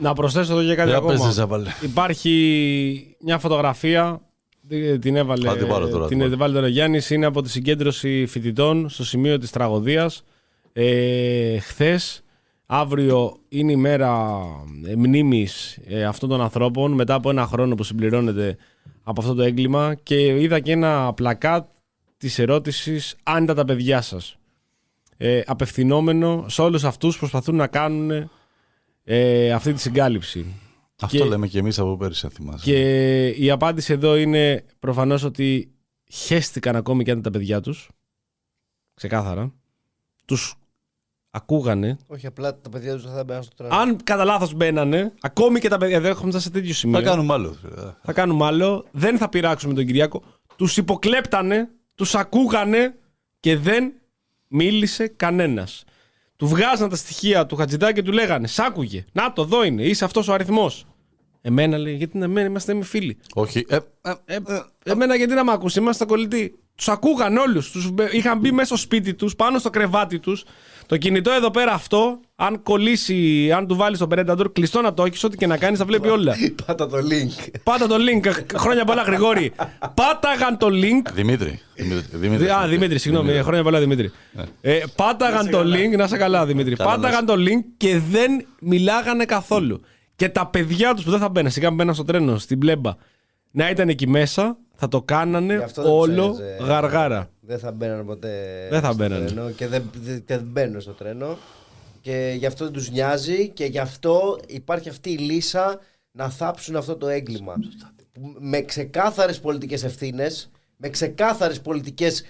Να προσθέσω εδώ και κάτι ακόμα. Πέζεσαι, υπάρχει μια φωτογραφία, την έβαλε, τώρα, την έβαλε τώρα Γιάννης, είναι από τη συγκέντρωση φοιτητών στο σημείο της τραγωδίας. Ε, χθες, αύριο είναι η μέρα μνήμης ε, αυτών των ανθρώπων, μετά από ένα χρόνο που συμπληρώνεται από αυτό το έγκλημα, και είδα και ένα πλακάτ της ερώτησης «Αν ήταν τα παιδιά σας». Ε, απευθυνόμενο σε όλους αυτούς που προσπαθούν να κάνουν ε, αυτή τη συγκάλυψη. Αυτό και, λέμε και εμείς από πέρυσι, αν θυμάσαι. Και η απάντηση εδώ είναι προφανώς ότι χέστηκαν ακόμη και αν τα παιδιά τους. Ξεκάθαρα. Τους ακούγανε. Όχι, απλά τα παιδιά τους δεν θα μπαίνουν στο τρένο. Αν κατά λάθος μπαίνανε, ακόμη και τα παιδιά. Δεν έχουμε φτάσει σε τέτοιο σημείο. Θα κάνουμε άλλο. Θα κάνουμε άλλο. Δεν θα πειράξουμε τον Κυριάκο. Τους υποκλέπτανε, τους ακούγανε και δεν μίλησε κανένας. Του βγάζαν τα στοιχεία του Χατζηδάκη και του λέγανε «Σ' άκουγε. Να το, εδώ είναι. Είσαι αυτός ο αριθμός». Εμένα λέει «Γιατί εμένα είμαστε εμείς φίλοι». Όχι. Ε, ε, ε, ε, εμένα γιατί να μ' ακούσει, είμαστε κολλητοί. Τους ακούγαν όλους. Τους είχαν μπει μέσα στο σπίτι τους, πάνω στο κρεβάτι τους. Το κινητό εδώ πέρα αυτό, αν κολλήσει, αν του βάλεις τον Περένταντορ, κλειστό να το έχεις, ό,τι και να κάνεις θα βλέπει όλα. Πάτα το link. Πάτα το link. Χρόνια πολλά, Γρηγόρη. Πάταγαν το link. Δημήτρη. Δημήτρη. Α, Δημήτρη, συγγνώμη. Χρόνια πολλά, Δημήτρη. Ε, πάταγαν το link. Να σε καλά, Δημήτρη. Πάταγαν το link και δεν μιλάγανε καθόλου. Και τα παιδιά τους που δεν θα μπαίναν, σιγά μπαίναν στο τρένο, στην πλέμπα, να ήταν εκεί μέσα, θα το κάνανε όλο ψάχνε, γαργάρα. Δεν θα μπαίνανε ποτέ δεν θα στο μπαίνανε. τρένο και δεν, και δεν μπαίνουν στο τρένο. Και γι' αυτό δεν τους νοιάζει και γι' αυτό υπάρχει αυτή η λύσα να θάψουν αυτό το έγκλημα. Με ξεκάθαρες πολιτικές ευθύνες, με ξεκάθαρες πολιτικές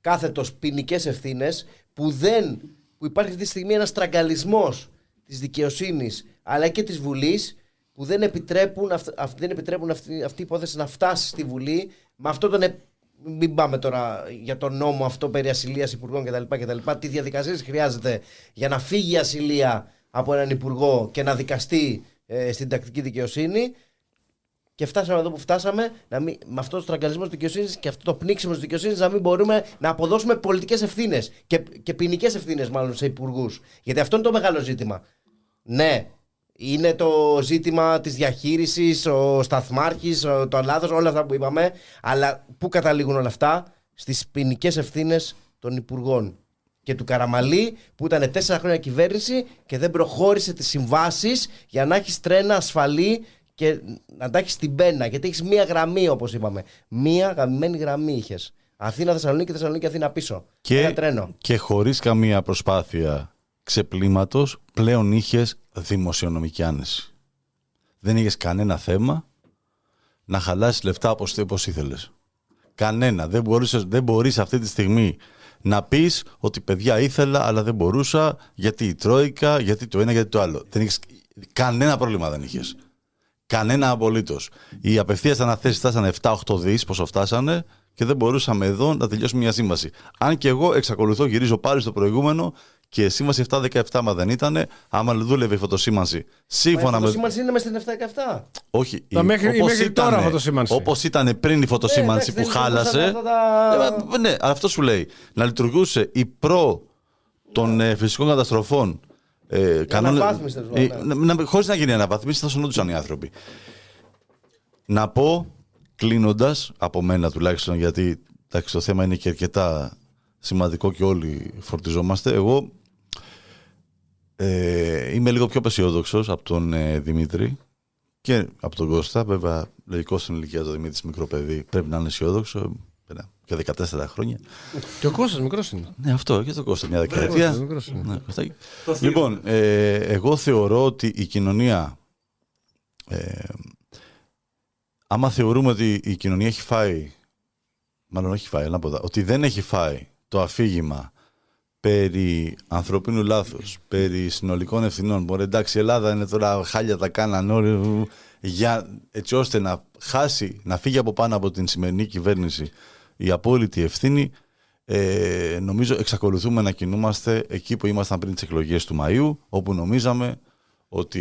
κάθετος ποινικές ευθύνες, που, δεν, που υπάρχει αυτή τη στιγμή ένας τραγκαλισμός της δικαιοσύνης αλλά και της Βουλής, που δεν επιτρέπουν, αυ, δεν επιτρέπουν αυτή, αυτή η υπόθεση να φτάσει στη Βουλή με αυτό τον. Ε, μην πάμε τώρα για τον νόμο αυτό περί ασυλίας υπουργών κτλ. Τι διαδικασίες χρειάζεται για να φύγει η ασυλία από έναν υπουργό και να δικαστεί ε, στην τακτική δικαιοσύνη. Και φτάσαμε εδώ που φτάσαμε, να μην, με αυτό το τραγκαλισμό της δικαιοσύνης και αυτό το πνίξιμο της δικαιοσύνης, να μην μπορούμε να αποδώσουμε πολιτικές ευθύνες και, και ποινικές ευθύνες, μάλλον σε υπουργούς. Γιατί αυτό είναι το μεγάλο ζήτημα. Ναι. Είναι το ζήτημα της διαχείρισης, ο σταθμάρχης, το λάθος, όλα αυτά που είπαμε. Αλλά πού καταλήγουν όλα αυτά? Στις ποινικές ευθύνες των υπουργών. Και του Καραμαλή που ήταν τέσσερα χρόνια κυβέρνηση και δεν προχώρησε τις συμβάσεις για να έχεις τρένα ασφαλή και να τα έχεις στην πένα. Γιατί έχεις μία γραμμή, όπως είπαμε. Μία γαμμένη γραμμή είχες. Αθήνα-Θεσσαλονίκη, Θεσσαλονίκη-Αθήνα πίσω. Και, ένα τρένο. Και χωρίς καμία προσπάθεια ξεπλήματος, πλέον είχες δημοσιονομική άνεση. Δεν είχες κανένα θέμα να χαλάσεις λεφτά όπως ήθελες. Κανένα. Δεν μπορείς, δεν μπορείς αυτή τη στιγμή να πεις ότι παιδιά ήθελα αλλά δεν μπορούσα, γιατί η Τρόικα, γιατί το ένα, γιατί το άλλο. Δεν είχες, κανένα πρόβλημα δεν είχες. Κανένα απολύτως. Οι απευθείας αναθέσεις φτάσανε εφτά οχτώ δις, πόσο φτάσανε, και δεν μπορούσαμε εδώ να τελειώσουμε μια σύμβαση. Αν και εγώ εξακολουθώ, γυρίζω πάλι στο προηγούμενο, και σύμβαση επτακόσια δεκαεπτά, μα δεν ήτανε, άμα δούλευε η φωτοσύμβαση. Σύμφωνα η φωτοσύμβαση με... είναι μέσα στην επτακόσια δεκαεπτά. Όχι. Η... Μέχρι, όπως, μέχρι ήτανε, τώρα φωτοσύμβαση. Όπως ήτανε πριν η φωτοσύμβαση ε, που χάλασε. Τα... Ε, ναι, αυτό σου λέει. Να λειτουργούσε η προ των ε, φυσικών καταστροφών. Ε, κανόν... ε, ναι. Χωρίς να γίνει αναβάθμιση, θα σωνόντουσαν οι άνθρωποι. Να πω, κλείνοντας, από μένα τουλάχιστον, γιατί εντάξει, το θέμα είναι και αρκετά σημαντικό και όλοι φορτιζόμαστε. Εγώ ε, είμαι λίγο πιο απεσιόδοξος από τον ε, Δημήτρη Και από τον Κώστα, βέβαια, λογικό στην ηλικία του Δημήτρης, μικρό παιδί, πρέπει να είναι αισιόδοξο. Και δεκατέσσερα χρόνια. Και ο Κώστας μικρός είναι. Ναι, αυτό, και το Κώστα, μια δεκαετία. Ναι, λοιπόν, ε, εγώ θεωρώ ότι η κοινωνία. Ε, άμα θεωρούμε ότι η κοινωνία έχει φάει. Μάλλον όχι φάει, ανάποδα. Ότι δεν έχει φάει το αφήγημα περί ανθρωπίνου λάθους, περί συνολικών ευθυνών. Μπορεί, εντάξει, η Ελλάδα είναι τώρα χάλια, τα κάνανε όλοι. Για, έτσι ώστε να χάσει, να φύγει από πάνω από την σημερινή κυβέρνηση η απόλυτη ευθύνη, ε, νομίζω εξακολουθούμε να κινούμαστε εκεί που ήμασταν πριν τις εκλογές του Μαΐου, όπου νομίζαμε ότι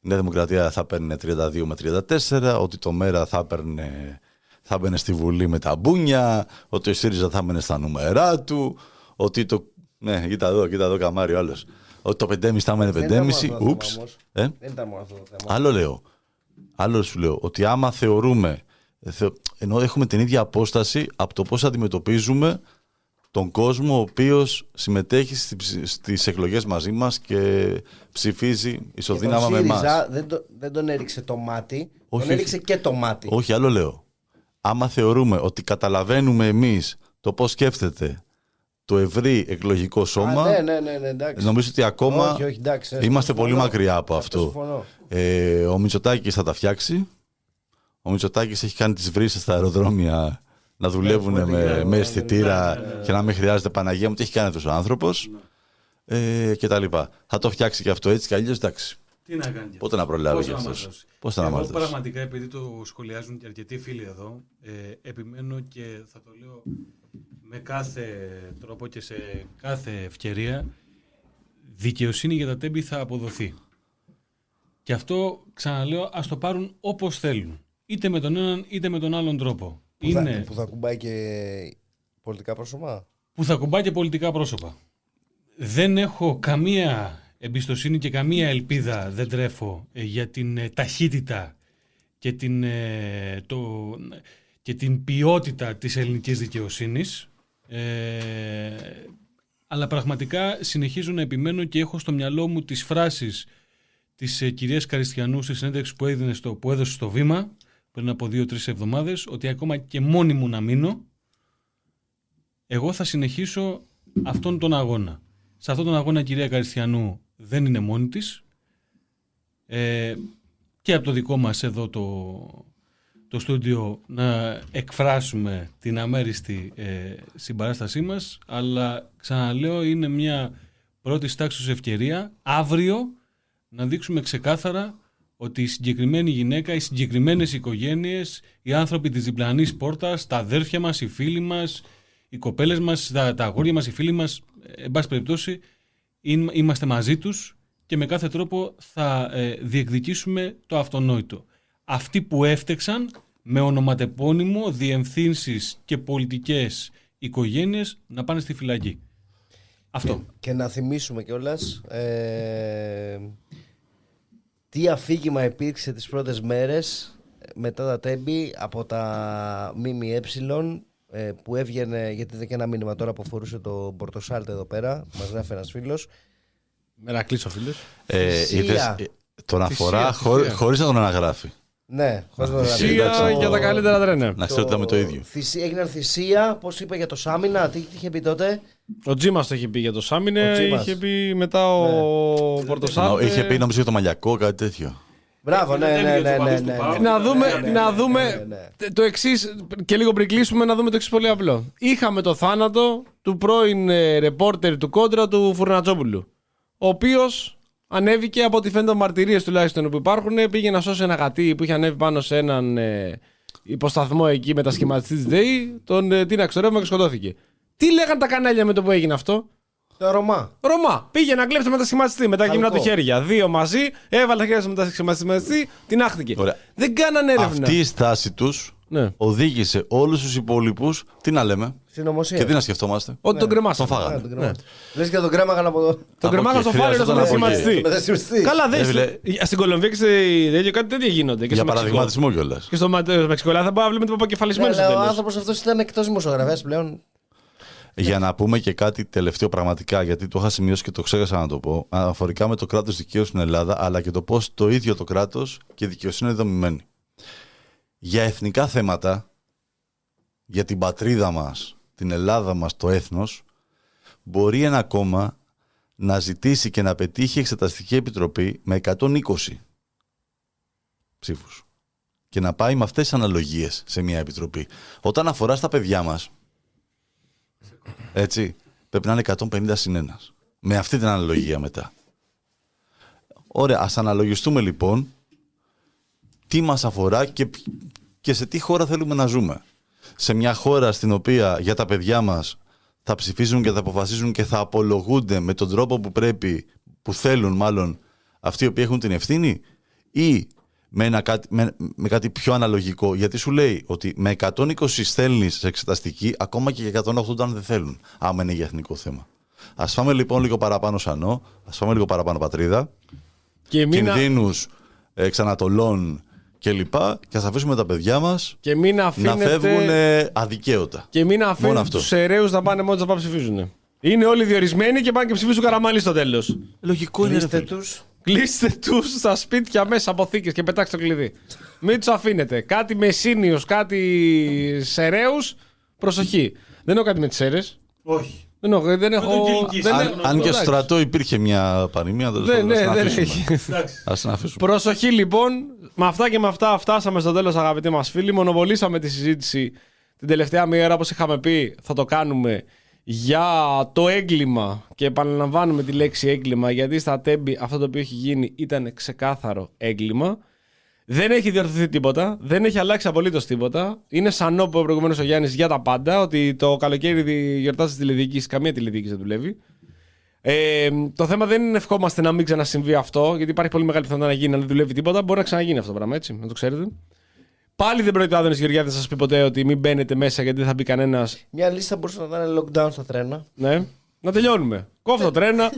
η Νέα Δημοκρατία θα παίρνει τριάντα δύο με τριάντα τέσσερα, ότι το Μέρα θα παίρνε, θα μπαινε στη Βουλή με τα μπούνια, ότι ο ΣΥΡΙΖΑ θα μπαινε στα νούμερά του, ότι το... Ναι, κοίτα εδώ, κοίτα εδώ καμάρι ο άλλος. Ότι το πεντέμισι θα μπαινε πεντέμισι, ούψ. Δεν ήταν μόνο αυτό το θέμα. Άλλο λέω. Άλλο σου λέω, ότι άμα θεωρούμε, ενώ έχουμε την ίδια απόσταση από το πώς αντιμετωπίζουμε τον κόσμο ο οποίος συμμετέχει στις εκλογές μαζί μας και ψηφίζει ισοδύναμα με εμάς. Δεν, το, δεν τον έριξε το μάτι, όχι, τον έριξε και το μάτι. Όχι, άλλο λέω. Άμα θεωρούμε ότι καταλαβαίνουμε εμείς το πώς σκέφτεται το ευρύ εκλογικό σώμα, Α, ναι, ναι, ναι, ναι, νομίζω ότι ακόμα όχι, όχι, εντάξει, είμαστε πολύ μακριά από αυτό. Ε, ο Μητσοτάκης θα τα φτιάξει. Ο Μητσοτάκης έχει κάνει τις βρύσες στα αεροδρόμια να δουλεύουν yeah, με, yeah, με αισθητήρα yeah, yeah. και να μην χρειάζεται Παναγία μου. Τι έχει κάνει τους άνθρωπος yeah. ε, και τα λοιπά. Θα το φτιάξει και αυτό έτσι κι αλλιώς, εντάξει. Τι να κάνει. Πότε να προλάβει κι αυτός. Πώς θα να μάθει. Εγώ πραγματικά, επειδή το σχολιάζουν και αρκετοί φίλοι εδώ, ε, επιμένω και θα το λέω με κάθε τρόπο και σε κάθε ευκαιρία, δικαιοσύνη για τα Τέμπη θα αποδοθεί. Και αυτό, ξαναλέω, ας το πάρουν όπως θέλουν. Είτε με τον έναν είτε με τον άλλον τρόπο. Που, είναι... θα, που θα κουμπάει και πολιτικά πρόσωπα. Που θα κουμπάει και πολιτικά πρόσωπα. Δεν έχω καμία εμπιστοσύνη και καμία ελπίδα, δεν τρέφω, για την ταχύτητα και την, το, και την ποιότητα της ελληνικής δικαιοσύνης. Ε, αλλά πραγματικά συνεχίζω να επιμένω και έχω στο μυαλό μου τις φράσεις της ε, κυρίας Καριστιανού στη συνέντευξη που, έδινε στο, που έδωσε στο Βήμα πριν από δύο-τρεις εβδομάδες, ότι ακόμα και μόνη μου να μείνω, εγώ θα συνεχίσω αυτόν τον αγώνα. Σε αυτόν τον αγώνα η κυρία Καριστιανού δεν είναι μόνη της, ε, και από το δικό μας εδώ το, το στούντιο να εκφράσουμε την αμέριστη ε, συμπαράστασή μας, αλλά ξαναλέω, είναι μια πρώτης τάξης ευκαιρία αύριο να δείξουμε ξεκάθαρα ότι η συγκεκριμένη γυναίκα, οι συγκεκριμένες οικογένειες, οι άνθρωποι της διπλανής πόρτας, τα αδέρφια μας, οι φίλοι μας, οι κοπέλες μας, τα, τα αγόρια μας, οι φίλοι μας, εν πάση περιπτώσει, είμαστε μαζί τους και με κάθε τρόπο θα ε, διεκδικήσουμε το αυτονόητο. Αυτοί που έφτεξαν με ονοματεπώνυμο, διευθύνσεις και πολιτικές οικογένειες να πάνε στη φυλακή. Αυτό. Και να θυμίσουμε κιόλας ε, τι αφήγημα υπήρξε τις πρώτες μέρες μετά τα Τέμπη από τα ΜΜΕ, ε, που έβγαινε, γιατί είδα και ένα μήνυμα τώρα που αφορούσε το Πορτοσάλτε εδώ πέρα, μας γράφει ένας φίλος. Μερακλής ο φίλος. Ε, είδες, τον αφορά χωρίς χω, να τον αναγράφει. Ναι, θυσία για τα καλύτερα τρένα. Να ξέρω ότι ήταν το ίδιο. Έγιναν θυσία, πώς είπε για το Σάμινα, τι είχε πει τότε. Ο Τζίμας το είχε πει για το Σάμινα, είχε πει μετά ο Πορτοσάλτε. Είχε πει νομίζω για το Μαλιακό, κάτι τέτοιο. Μπράβο, ναι, ναι, ναι. Να δούμε το εξής, και λίγο πριν κλείσουμε, να δούμε το εξής πολύ απλό. Είχαμε το θάνατο του πρώην ρεπόρτερ του Κόντρα, του Φουρνατζόπουλου, ο οποίος ανέβηκε, από ό,τι φαίνεται, μαρτυρίες τουλάχιστον που υπάρχουν. Πήγε να σώσει ένα γατί που είχε ανέβει πάνω σε έναν ε, υποσταθμό εκεί μετασχηματιστή τη ΔΕΗ. Τον ε, τίναξε το ρεύμα και σκοτώθηκε. Τι λέγαν τα κανάλια με το που έγινε αυτό. Τα Ρωμά. Ρωμά. Πήγε να κλέψει μετασχηματιστή με τα γυμνά του χέρια. Δύο μαζί. Έβαλε τα χέρια του μετασχηματιστή. Τινάχθηκε. Ωραία. Δεν κάνανε έρευνα. Αυτή η στάση του, ναι, οδήγησε όλους τους υπόλοιπους. Τι να λέμε. Συνομωσία. Και τι να σκεφτόμαστε. Ότι ναι, τον κρεμάσαν. Τον φάγανε. Ναι, ναι. Λες και τον κρέμαγαν από εδώ. Τον κρεμάγαν στο φάρελο να μετασχηματιστεί. Καλά, δεν είσαι. Στην Κολομβία και στην κάτι τέτοια γίνονται. Και για παραδειγματισμό κιόλας. Και στο Μεξικολά θα πάμε να βλέπουμε τον παπακεφαλισμένο. Ο άνθρωπος αυτός ήταν εκτός δημοσιογραφίας πλέον. Για να πούμε και κάτι τελευταίο πραγματικά, γιατί το είχα σημειώσει και το ξέχασα να το πω, αναφορικά με το κράτος δικαίου στην Ελλάδα, αλλά και το πώς το ίδιο το κράτος και η δικαιοσύνη είναι δομημένη. Για εθνικά θέματα, για την πατρίδα μας, την Ελλάδα μας, το έθνος, μπορεί ένα κόμμα να ζητήσει και να πετύχει εξεταστική επιτροπή με εκατόν είκοσι ψήφους και να πάει με αυτές τις αναλογίες σε μια επιτροπή. Όταν αφορά στα παιδιά μας, έτσι, πρέπει να είναι εκατόν πενήντα συν ένα. Με αυτή την αναλογία μετά. Ωραία, ας αναλογιστούμε λοιπόν τι μας αφορά και, και σε τι χώρα θέλουμε να ζούμε. Σε μια χώρα στην οποία για τα παιδιά μας θα ψηφίζουν και θα αποφασίζουν και θα απολογούνται με τον τρόπο που πρέπει, που θέλουν μάλλον αυτοί οι οποίοι έχουν την ευθύνη, ή με, ένα κάτι, με, με κάτι πιο αναλογικό, γιατί σου λέει ότι με εκατόν είκοσι στέλνεις σε εξεταστική, ακόμα και για εκατόν ογδόντα αν δεν θέλουν, άμα είναι για εθνικό θέμα. Ας φάμε λοιπόν λίγο παραπάνω σανό, ας φάμε λίγο παραπάνω πατρίδα, και μήνα... κινδύνους εξανατολών και λοιπά, και ας αφήσουμε τα παιδιά μας και μην αφήνετε... να φεύγουν αδικαίωτα. Και μην αφήνουν τους αιρέους να πάνε μόνοι να πάνε ψηφίζουν. Είναι όλοι διορισμένοι και πάνε και ψηφίζουν καραμάλι στο τέλος. Λογικό είναι. Κλείστε τους στα σπίτια μέσα, αποθήκες, και πετάξτε το κλειδί. Μην τους αφήνετε. Κάτι μεσίνιος, κάτι σεραίους, προσοχή. Δεν έχω κάτι με τις σέρες. Όχι. Δεν έχω. Δεν έχω... Δεν αν, έχω... αν και στο στρατό υπήρχε μια πανημία, δεν, δεν, ναι, δεν έχει. Ας την αφήσουμε. Προσοχή λοιπόν. Με αυτά και με αυτά φτάσαμε στο τέλος, αγαπητοί μας φίλοι. Μονοβολήσαμε τη συζήτηση την τελευταία μία ώρα, όπως είχαμε πει, θα το κάνουμε. Για το έγκλημα, και επαναλαμβάνουμε τη λέξη έγκλημα, γιατί στα Τέμπη αυτό το οποίο έχει γίνει ήταν ξεκάθαρο έγκλημα. Δεν έχει διορθωθεί τίποτα, δεν έχει αλλάξει απολύτως τίποτα. Είναι σανό που προηγουμένως ο Γιάννης για τα πάντα, ότι το καλοκαίρι γιορτάζει τηλεδιοίκηση, καμία τηλεδιοίκηση δεν δουλεύει. Ε, το θέμα δεν είναι ευχόμαστε να μην ξανασυμβεί αυτό, γιατί υπάρχει πολύ μεγάλη πιθανότητα να γίνει, αν δεν δουλεύει τίποτα, μπορεί να ξαναγίνει αυτό το πράγμα, έτσι, να το ξέρετε. Πάλι δεν πρόκειται ο Άδωνης Γεωργιάδης να σας πει ποτέ ότι μην μπαίνετε μέσα γιατί δεν θα μπει κανένας. Μια λίστα μπορούσε να κάνει lockdown στα τρένα. Ναι. Να τελειώνουμε. Κόφτω τα τρένα.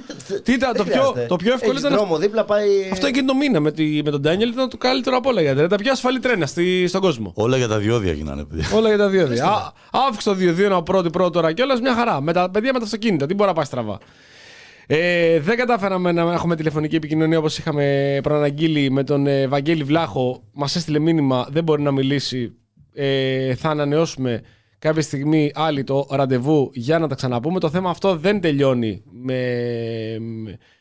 Τι ήταν το, πιο, το πιο εύκολο. Έχεις ήταν. Δρόμο, δίπλα πάει... Αυτό εκείνο το μήνα με, τη, με τον Ντάνιελ ήταν το καλύτερο από όλα για τρένα. Τα πιο ασφαλή τρένα στη, στον κόσμο. Όλα για τα διόδια γίνανε, παιδιά. Όλα για τα διόδια. Αύξητο δύο δύο ένα πρώτη-πρώτη τώρα κιόλα μια χαρά. Με τα παιδιά με τα αυτοκίνητα. Τι μπορεί να πάει στραβά. Ε, δεν κατάφεραμε να έχουμε τηλεφωνική επικοινωνία όπως είχαμε προαναγγείλει με τον ε, Βαγγέλη Βλάχο. Μας έστειλε μήνυμα, δεν μπορεί να μιλήσει. Ε, θα ανανεώσουμε κάποια στιγμή άλλη το ραντεβού για να τα ξαναπούμε. Το θέμα αυτό δεν τελειώνει με,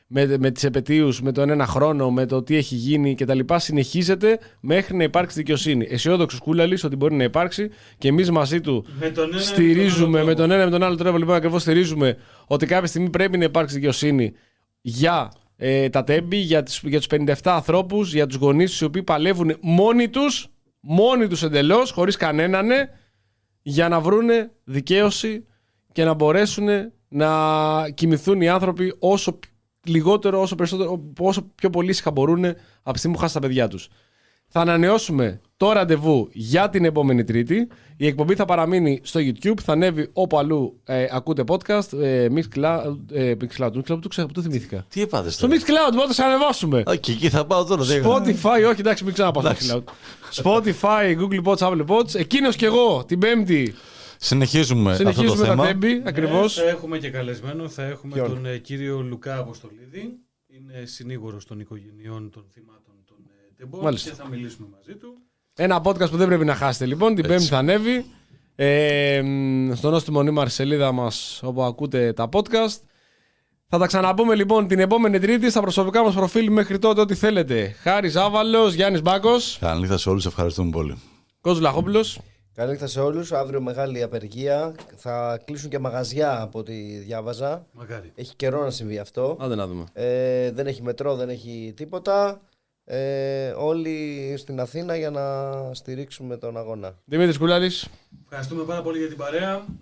με, με τις επετείους, με τον ένα χρόνο, με το τι έχει γίνει κτλ. Συνεχίζεται μέχρι να υπάρξει δικαιοσύνη. Αισιόδοξος Κούλαλης ότι μπορεί να υπάρξει και εμείς μαζί του με τον στηρίζουμε τον με τον ένα με τον άλλο τρόπο. Λοιπόν, ακριβώς στηρίζουμε ότι κάποια στιγμή πρέπει να υπάρξει δικαιοσύνη για ε, τα Τέμπη, για, τις, για τους πενήντα επτά ανθρώπους, για τους γονείς τους οι οποίοι παλεύουν μόνοι τους, μόνοι τους εντελώς, χωρίς κανέναν, για να βρούνε δικαίωση και να μπορέσουν να κοιμηθούν οι άνθρωποι όσο λιγότερο, όσο περισσότερο, όσο πιο πολύ ήσυχα μπορούν από τη στιγμή που χάσει τα παιδιά τους. Θα ανανεώσουμε το ραντεβού για την επόμενη Τρίτη. Η εκπομπή θα παραμείνει στο YouTube, θα ανέβει όπου αλλού ε, ακούτε podcast. Ε, Mixcloud, ε, Mixcloud, Mixcloud, που το, το θυμήθηκα. Τι είπατε στο Mixcloud, μπορείτε να το ανεβάσουμε. Και εκεί θα πάω τώρα. Spotify, όχι εντάξει, μην ξαναπάω Mixcloud. Spotify, Google Pods, Apple Pods. Εκείνος και εγώ την Πέμπτη. Συνεχίζουμε, Συνεχίζουμε αυτό το θέμα. Τέμπη, ακριβώς. Ναι, θα έχουμε και καλεσμένο, θα έχουμε Ποιον. τον ε, κύριο Λουκά Αποστολίδη. Είναι συνήγορος των οικογενειών των θυμάτων των ε, τεμπών. Μάλιστα. Και θα μιλήσουμε μαζί του. Ένα podcast που δεν πρέπει να χάσετε λοιπόν, την Πέμπτη θα ανέβει. Ε, στο Νόστιμον ήμαρ σελίδα μας όπου ακούτε τα podcast. Θα τα ξαναπούμε λοιπόν την επόμενη Τρίτη στα προσωπικά μας προφίλ, μέχρι τότε ό,τι θέλετε. Χάρης Ζάβαλος, Γιάννης Μπάκος. Καλή νύχτα σε όλους, ευχαριστούμε πολύ. Κώστας Βλαχόπουλος. Καλή νύχτα σε όλους. Αύριο μεγάλη απεργία. Θα κλείσουν και μαγαζιά από ό,τι διάβαζα. Μακάρι. Έχει καιρό να συμβεί αυτό. Άντε να δούμε. Ε, δεν έχει μετρό, δεν έχει τίποτα. Ε, όλοι στην Αθήνα για να στηρίξουμε τον αγώνα. Δημήτρης Κούλαλης. Ευχαριστούμε πάρα πολύ για την παρέα.